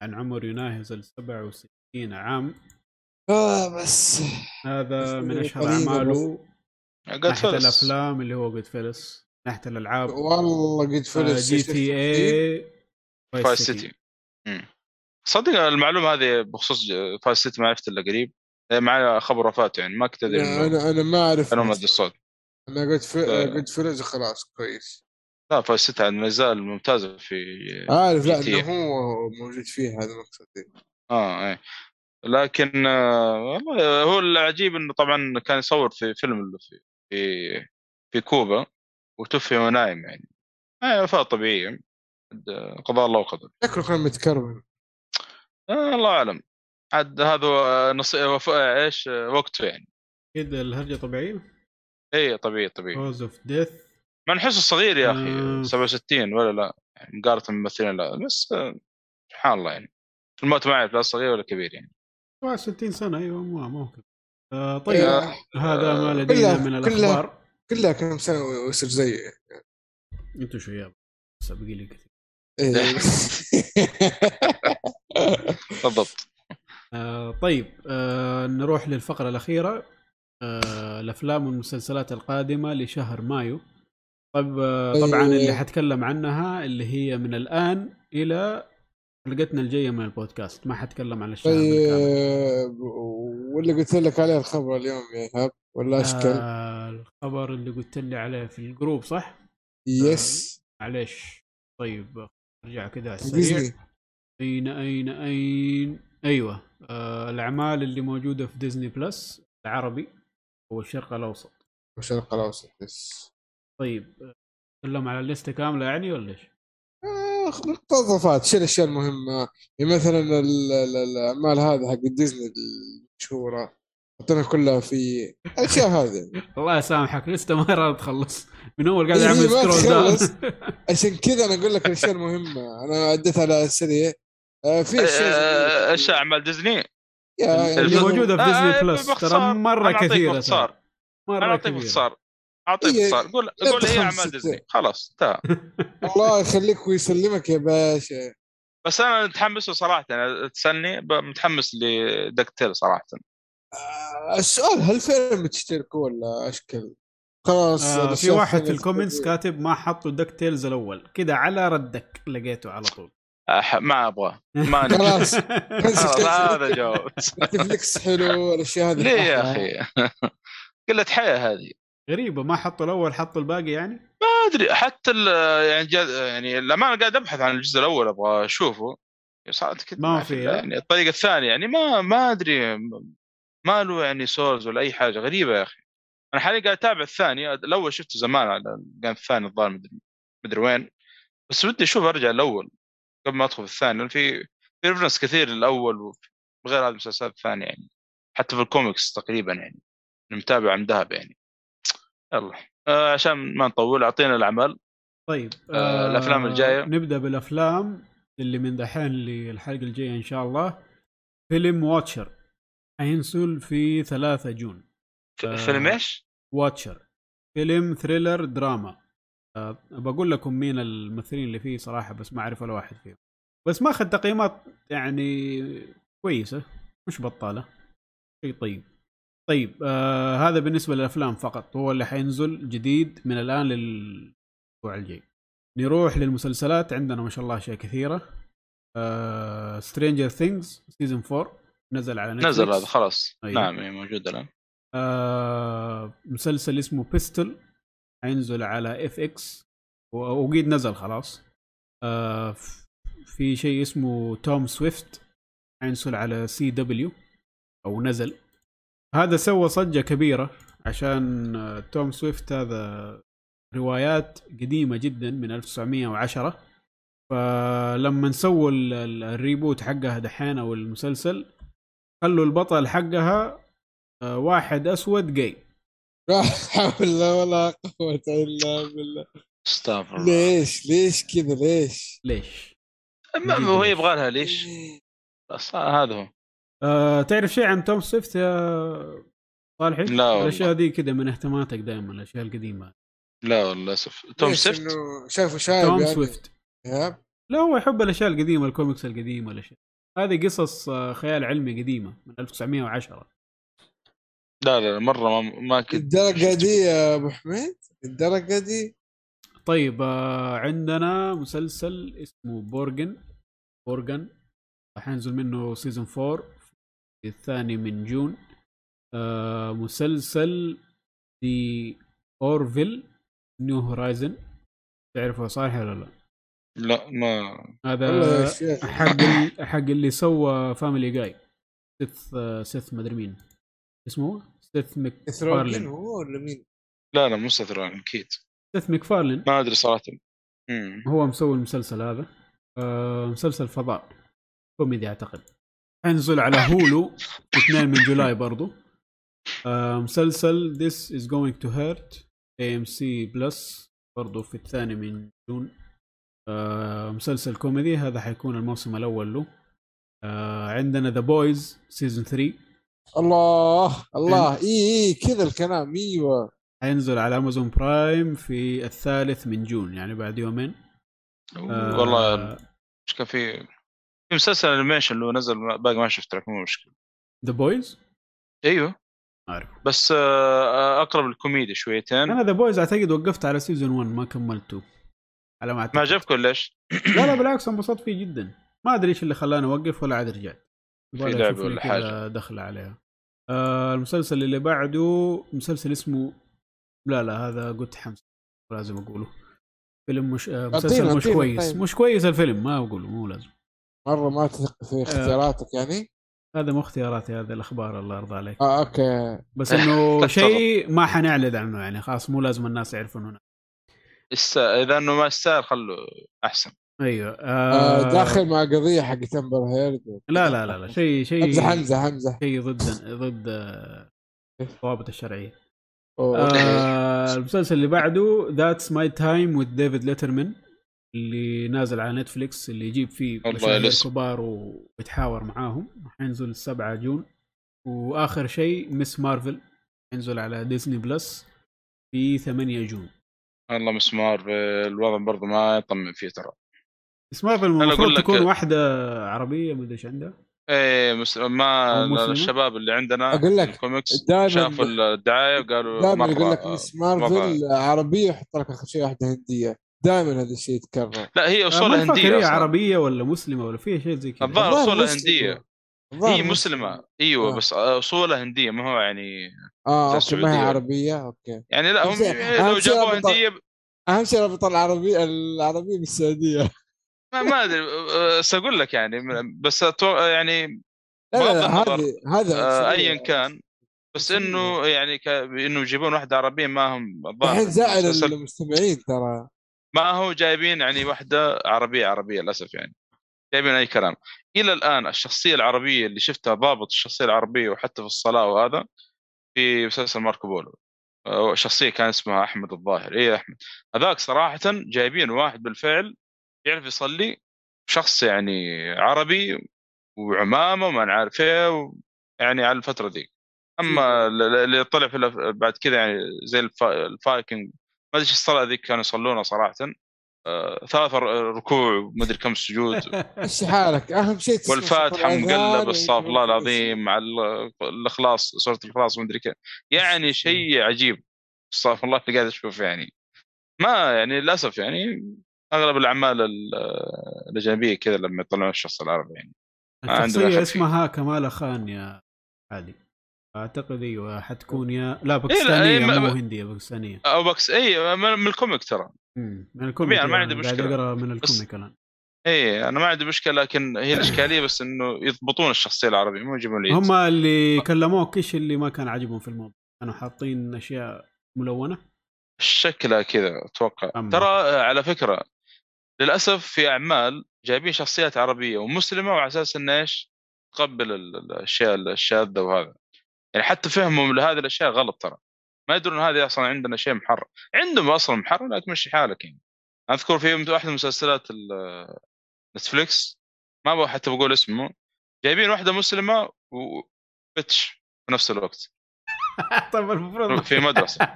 عن عمر يناهز 67 عام. بس هذا من أشهر أعماله ناحية الأفلام اللي هو Goodfellas، ناحية الألعاب والله Goodfellas، GTA، Vice City. صدق المعلومة هذه بخصوص Vice City ما عرفت إلا قريب مع خبر وفاته، يعني ما كنت أدري. أنا ما أعرف، أنا ما أدري الصوت. أنا Goodfellas خلاص كويس. لا Vice City عن نزال ممتازة في عارف GTA. لا إنه هو موجود فيه هذا مقصدي. إيه لكن والله هو العجيب انه طبعا كان يصور في فيلم في كوبا وتوفي ونايم يعني وفاة طبيعية قضاء الله وقدر. شكله كان متكرر الله اعلم عاد هذا ايش وقته يعني كده الهرجة طبيعية. ايه طبيعي cause of death ما نحسه صغير يا اخي 67 ولا لا مقارنة بالممثلين لا بس سبحان الله يعني الموت ما يعرف لا صغير ولا كبير يعني 60 سنة أيوة ممكن. طيب هذا ما لدينا من الأخبار كلها كم سنة ويصير زي أنتوا شو يا سابقي لي كثير بالضبط. طيب نروح للفقرة الأخيرة، الأفلام والمسلسلات القادمة لشهر مايو. طبعا اللي حتكلم عنها اللي هي من الآن إلى حلقتنا الجاية من البودكاست، ما حتكلم عن الشهر بالكامل. واللي قلت لك عليه الخبر اليوم يا إيهاب ولا أشكل الخبر اللي قلت لي عليه في الجروب صح؟ يس معليش. طيب أرجع كده على السريع. أين أيوة الأعمال اللي موجودة في ديزني بلس العربي والشرق الأوسط يس. طيب أتكلم على الليستة كاملة يعني ولا إيش؟ مقتضفات شيل الأشياء المهمة مثلا الأعمال هذا حق ديزني المشهورة حطينا كلها في الاشياء هذه. الله يسامحك لسه ما راضي تخلص من اول قاعد اعمل سكرول داون. عشان كذا انا اقول لك الاشياء المهمه انا عديت على السريع. في اشياء اعمال ديزني اللي موجوده في ديزني بلس ترى مره كثيره. مره كثيره اعطيك صار قول ايه اعمال ديزني خلاص تمام. الله يخليك ويسلمك يا باشا. بس انا متحمس صراحه. انا تسني متحمس لدكتير صراحه. السؤال هل فعلا بتشتركوا ولا اشكل خلاص؟ في واحد في الكومنتس كاتب ما حطوا دكتيلز الاول كده على ردك لقيته على طول. ما ابغى ما خلاص هذا جواب نتفليكس حلو الاشياء هذه. ليه يا اخي كلها حياه هذه غريبة ما حطوا الأول حطوا الباقي يعني ما أدري حتى يعني لما أنا قاعد أبحث عن الجزء الأول أبغى أشوفه ما في يعني الطريقة الثانية يعني ما أدري ما له يعني سورز ولا أي حاجة غريبة يا أخي. أنا حاليا قاعد أتابع الثاني الأول شفته زمان على كان الثاني الظاهر مدري وين بس بدي أشوف أرجع الأول قبل ما أدخل الثاني. في ريفرنس كثير للأول وغير هذه المسلسلات الثانية يعني حتى في الكوميكس تقريبا يعني متابع من ذهب يعني. يلا عشان ما نطول أعطينا الأعمال. طيب الأفلام الجاية نبدأ بالأفلام اللي من دحين للحلقة الجاية إن شاء الله. فيلم واتشر هينزل في 3 جون. فيلم إيش؟ واتشر فيلم ثريلر دراما. بقول لكم مين الممثلين اللي فيه صراحة بس ما أعرف ولا واحد فيهم بس ما أخذ تقييمات يعني كويسة مش بطالة شيء طيب. هذا بالنسبة للأفلام فقط هو اللي حينزل جديد من الآن للأسبوع الجاي. نروح للمسلسلات عندنا ما شاء الله شيء كثيرة. Stranger Things Season 4 نزل على نتفليكس. نزل هذا خلاص أيوة. نعم موجود الآن. مسلسل اسمه Pistol حينزل على FX وقيد نزل خلاص. في شيء اسمه Tom Swift حينزل على CW أو نزل. هذا سوى صجة كبيرة عشان توم سويفت هذا روايات قديمة جدا من 1910 فلما نسووا الريبوت حقها دحين أو المسلسل خلوا البطل حقها واحد أسود جاي. لا حول ولا قوة إلا بالله. استغفر. ليش كذا ليش؟ هو يبغى لها ليش؟ هذا هو. تعرف شيء عن توم سويفت يا صالحي؟ الأشياء دي كده من اهتماماتك دائما الأشياء القديمة. لا والله أسف. توم سويفت شايفه شايب توم يعني. سويفت لا هو يحب الأشياء القديمة الكوميكس القديمة الأشياء هذه قصص خيال علمي قديمة من 1910. لا مرة ما كده الدرجة دي يا أبو حميد الدرجة دي. طيب عندنا مسلسل اسمه بورغن حينزل منه سيزن 4 الثاني من جون. مسلسل دي أورفيل نيو هورايزن تعرفه صالح ولا لا؟ لا ما هذا حق اللي سوى فاميلي جاي سيث مدري مين اسمه سيث مكفارلين هو ولا مين؟ لا مو سيث مكفارلين أكيد سيث مكفارلين ما أدري صراحة. هو مسوي المسلسل هذا مسلسل فضاء كوميدي أعتقد. حينزل على هولو 2 من جولاي برضو. مسلسل This is going to hurt AMC Plus برضو في 2 من جون. مسلسل كوميدي هذا حيكون الموسم الأول له. عندنا The Boys Season 3 الله إيه كذا الكلام إيوه حينزل على أمازون برايم في 3 من جون يعني بعد يومين. والله مش كافي مسلسل الانيميشن اللي نزل باقي ما شفت لك مو مشكله. The Boys ايوه عارف بس اقرب الكوميديا شويتين. انا The Boys اعتقد وقفت على سيزون 1 ما كملته على ما اعتقد. ما عجبك ليش؟ لا بالعكس انبسطت فيه جدا ما ادري ايش اللي خلاني اوقف ولا عاد رجعت في لعبه ولا حاجه دخل عليها. المسلسل اللي بعده مسلسل اسمه هذا قلت حمس لازم اقوله. فيلم مش مسلسل مش كويس مش كويس الفيلم ما اقوله مو لازم مرة ما تثق في اختياراتك يعني. هذا مو اختياراتي هذا الأخبار الله يرضى عليك. أوكي بس إنه شيء ما حنعلن عنه يعني خلاص مو لازم الناس يعرفون هنا. إذا إنه ما يستاهل خلوا أحسن. ايوه داخل مع قضيه حق أمبر هيرد. لا لا لا لا شيء امزح شيء ضد ضوابط الشرعيه. المسلسل اللي بعده ذاتس ماي تايم وذ ديفيد ليترمان اللي نازل على نتفليكس، اللي يجيب فيه مشاهير كبار ويتحاور معاهم، حينزل 7 جون. واخر شيء مس مارفل ينزل على ديزني بلس في 8 جون. والله مس مارفل الوضع برضه ما يطمن فيه ترى. مس مارفل المفروض تكون واحدة عربية، ما ادري ايش عندها. ايه ما الشباب اللي عندنا الكوميكس شافوا الدعاية وقالوا ما يقول لك مس مارفل عربية، حط لك اخر شيء واحدة هندية. دائما هذا الشيء يتكرر. لا هي اصولها هنديه اصلا، عربيه ولا مسلمه ولا فيها شيء زي كذا. الظاهر اصولها هنديه، هي مسلمه ايوه بس اصولها هنديه، ما هو يعني ما هي عربيه. اوكي يعني لا هم لو جابوا هنديه اهم شيء بيطلع عربي العربيه بالسعوديه. ما ادري اقول لك يعني، بس يعني هذا ايا كان، بس انه يعني انه يجيبون واحده عربيه ما هم الحين زائل المستمعين ترى، ما هو جايبين يعني واحدة عربية للأسف، يعني جايبين أي كلام. إلى الآن الشخصية العربية اللي شفتها ضابط الشخصية العربية وحتى في الصلاة، وهذا في مسلسل ماركو بولو، شخصية كان اسمها أحمد الظاهر. إيه أحمد هذاك صراحة جايبين واحد بالفعل يعرف يصلي، شخص يعني عربي وعمامة وما نعرفه يعني على الفترة دي. أما اللي طلع في بعد كده يعني زي الفايكنج ما ادري الصلاه ذيك كانوا يصلونها صراحه 3 ركوع وما ادري كم سجود. ايش حالك اهم شيء والفاتحه مقلب الصاف الله العظيم مع الاخلاص سوره الاخلاص وما ادري كيف، يعني شيء عجيب الصاف الله اللي قاعد اشوف. يعني ما يعني للاسف يعني اغلب الاعمال الاجنبيه كذا لما يطلعون الشخص العربي يعني عنده اسمها كمال خان يا عادي اعتقد. ايوه حتكون يا لا باكستانيه إيه مو هنديه باكستانيه او باكس اي من الكوميك ترى من الكوميك يعني. ما عندي مشكله من الكوميك الان اي انا ما عندي مشكله، لكن هي الاشكاليه بس انه يضبطون الشخصيه العربيه مو يجيبون لي هم اللي كلموك ايش اللي ما كان عاجبهم في الموضوع، كانوا حاطين اشياء ملونه شكلها كذا اتوقع ترى. على فكره للاسف في اعمال جايبين شخصيات عربيه ومسلمه وعلى اساس انه ايش تقبل الاشياء الشاذه، وهذا يعني حتى فهمهم لهذه الأشياء غلط ترى، ما يدرون هذه أصلاً عندنا شيء محرم، عندهم أصلاً محرم لا تمشي حالك يعني. أذكر في واحدة من مسلسلات نتفليكس ما بقى حتى بقول اسمه، جايبين واحدة مسلمة وبتش في نفس الوقت طب المفروض في مدرسة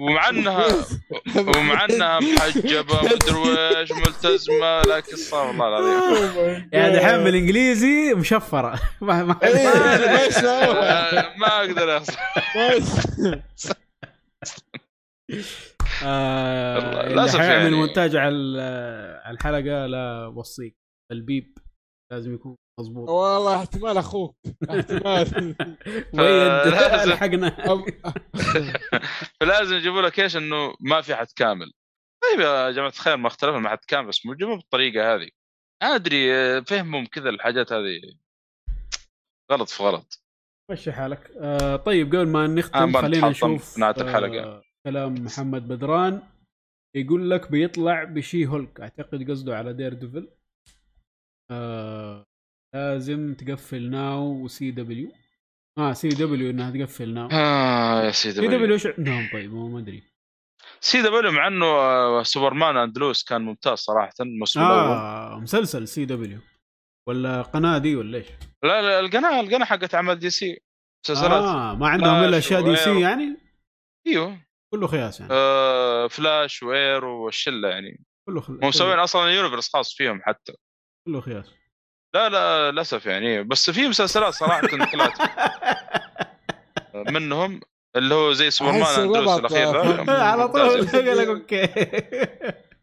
ومعنها محجبة مدرويش ملتزمة، لكن صار الله العظيم يعني حمل الإنجليزي مشفرة ما أقدر أصلا لازم أعمل مونتاج على الحلقة. لا وصيك البيب لازم يكون مظبوط والله، احتمال اخوك احتمال وين حقنا فلازم يجيبوا لك ايش انه ما في حد كامل. طيب يا جماعه الخير ما اختلفنا مع حد كامل، بس مو جيبوا بالطريقه هذه. ادري فهمهم كذا الحاجات هذه غلط في غلط. مشي حالك. طيب قبل ما نختم خلينا نشوف نهايه الحلقه. كلام محمد بدران يقول لك بيطلع بشي هولك، اعتقد قصده على دير ديفل. لازم تقفل ناو وسي دبليو. سي دبليو انها تقفل ناو. يا سي دبليو. سي دبليو ايش عندهم طيب؟ ما ادري. سي دبليو مع انه سوبرمان اندلوس كان ممتاز صراحه الموسم الاول. مسلسل سي دبليو ولا قناه دي ولا ايش؟ لا القناه حقت عمل دي سي مسلسلات. ما عندهم الا اشياء دي سي يعني. ايوه كله خياس يعني. فلاش واير والشله يعني. كله مسوين اصلا يونيفرس خاص فيهم حتى. كله خياس. لا للأسف يعني، بس في مسلسلات صراحة طلعت منهم اللي هو زي سوبرمان اندروس الأخير على طول قال اوكي.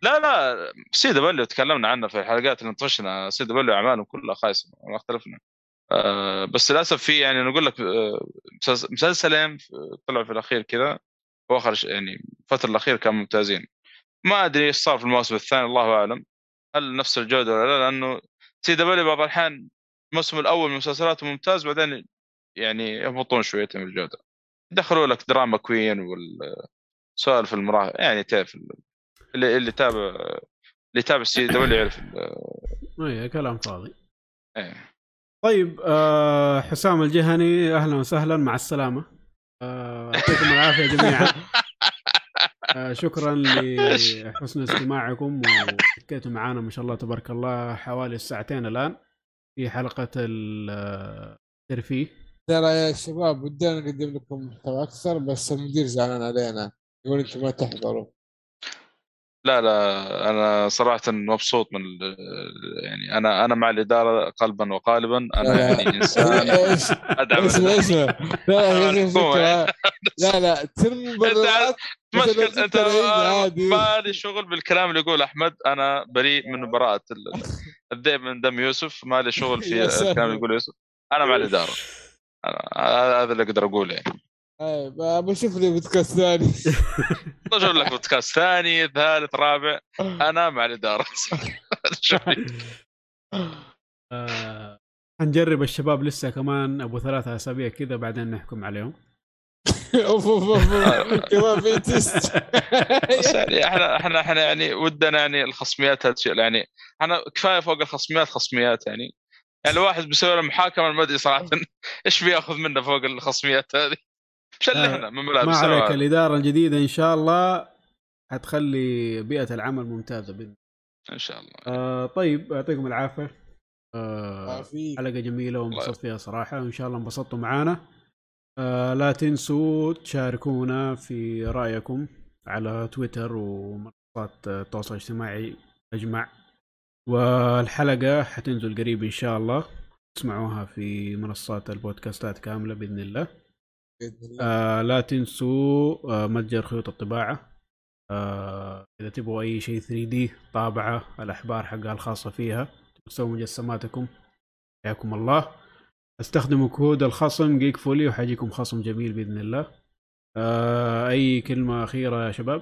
لا سي دبليو تكلمنا عنه في الحلقات اللي انطشنا، سي دبليو اعمالهم كلها خايسة ما اختلفنا. بس للأسف في يعني نقول لك مسلسلين طلعوا في الأخير كذا واخر يعني الفترة الأخير كانوا ممتازين. ما ادري ايش صار في الموسم الثاني الله اعلم، هل نفس الجودة ولا لا، لانه سي دبليو بعض الحين الموسم الأول من مسلسلاته ممتاز بعدين يعني يهبطون شوية من الجودة، يدخلوا لك دراما كوين والسؤال في المراهق يعني تعرف اللي تابع اللي تابع السي دبليو يعرف ايه كلام فاضي. ايه طيب حسام الجهني اهلا وسهلا مع السلامه. يعطيكم العافيه جميعا. شكرا لحسن استماعكم وحكيتوا معانا ما شاء الله تبارك الله حوالي ساعتين الان في حلقه الترفيه. ترى يا شباب بدنا نقدم لكم محتوى اكثر بس المدير زعلان علينا يقول انتم ما تحضروا. لا لا انا صراحه مبسوط من يعني انا مع الاداره قلبا وقالبا. انا يعني انسان ادعم. لا ترمي مبررات مشكلة. انت ما لي شغل بالكلام اللي يقول احمد، انا بريء من براءه الذئب من دم يوسف، ما لي شغل في الكلام اللي يقول يوسف. انا مع الاداره، هذا اللي اقدر اقوله يعني. اي بشوف لي بودكاست ثاني، بشوف لك بودكاست ثاني ثالث رابع، انا مع الاداره. هنجرب الشباب لسه كمان ابو 3 أسابيع كذا بعدين نحكم عليهم. كمان في تيست. احنا يعني ودنا يعني الخصميات هالشيء يعني احنا كفايه فوق الخصميات خصميات يعني الواحد بيسوي له محاكمه ما ادري صراحه ايش بياخذ منه فوق الخصميات هذه. شلحنا من ملابس. ما عليك، الإدارة الجديدة إن شاء الله هتخلي بيئة العمل ممتازة بإذن إن شاء الله. طيب يعطيكم العافية. حلقة جميلة وانبسطت فيها صراحة، وإن شاء الله انبسطتوا معانا. لا تنسوا تشاركونا في رأيكم على تويتر ومنصات التواصل الاجتماعي أجمع، والحلقة حتنزل قريب إن شاء الله، تسمعوها في منصات البودكاستات كاملة بإذن الله. لا تنسوا متجر خيوط الطباعة، إذا تبغوا أي شيء 3D طابعة الأحبار حقها الخاصة فيها، تسووا مجسماتكم حياكم الله. استخدموا كود الخصم جيك فولي وحيجيكم خصم جميل بإذن الله. أي كلمة أخيرة يا شباب؟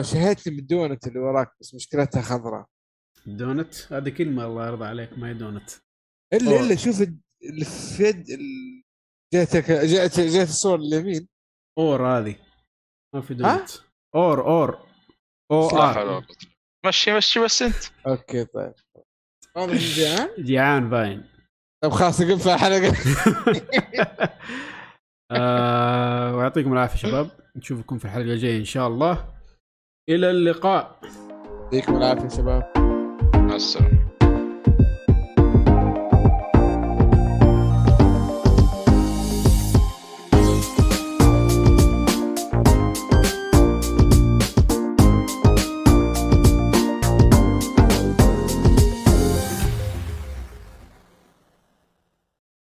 شهيت لي بالدونت اللي وراك بس مشكلتها خضراء. دونت هذه كلمة الله يرضى عليك، ما هي دونت إلا شوف الفيد جاءت الصور اليمين اور هذه ما في دونت اور مشي بس انت اوكي طيب. انا جيعان باين. طب خلاص نقفل حلقه. ويعطيكم العافيه شباب، نشوفكم في الحلقه الجايه ان شاء الله. الى اللقاء، يعطيكم العافيه شباب، مع السلامه.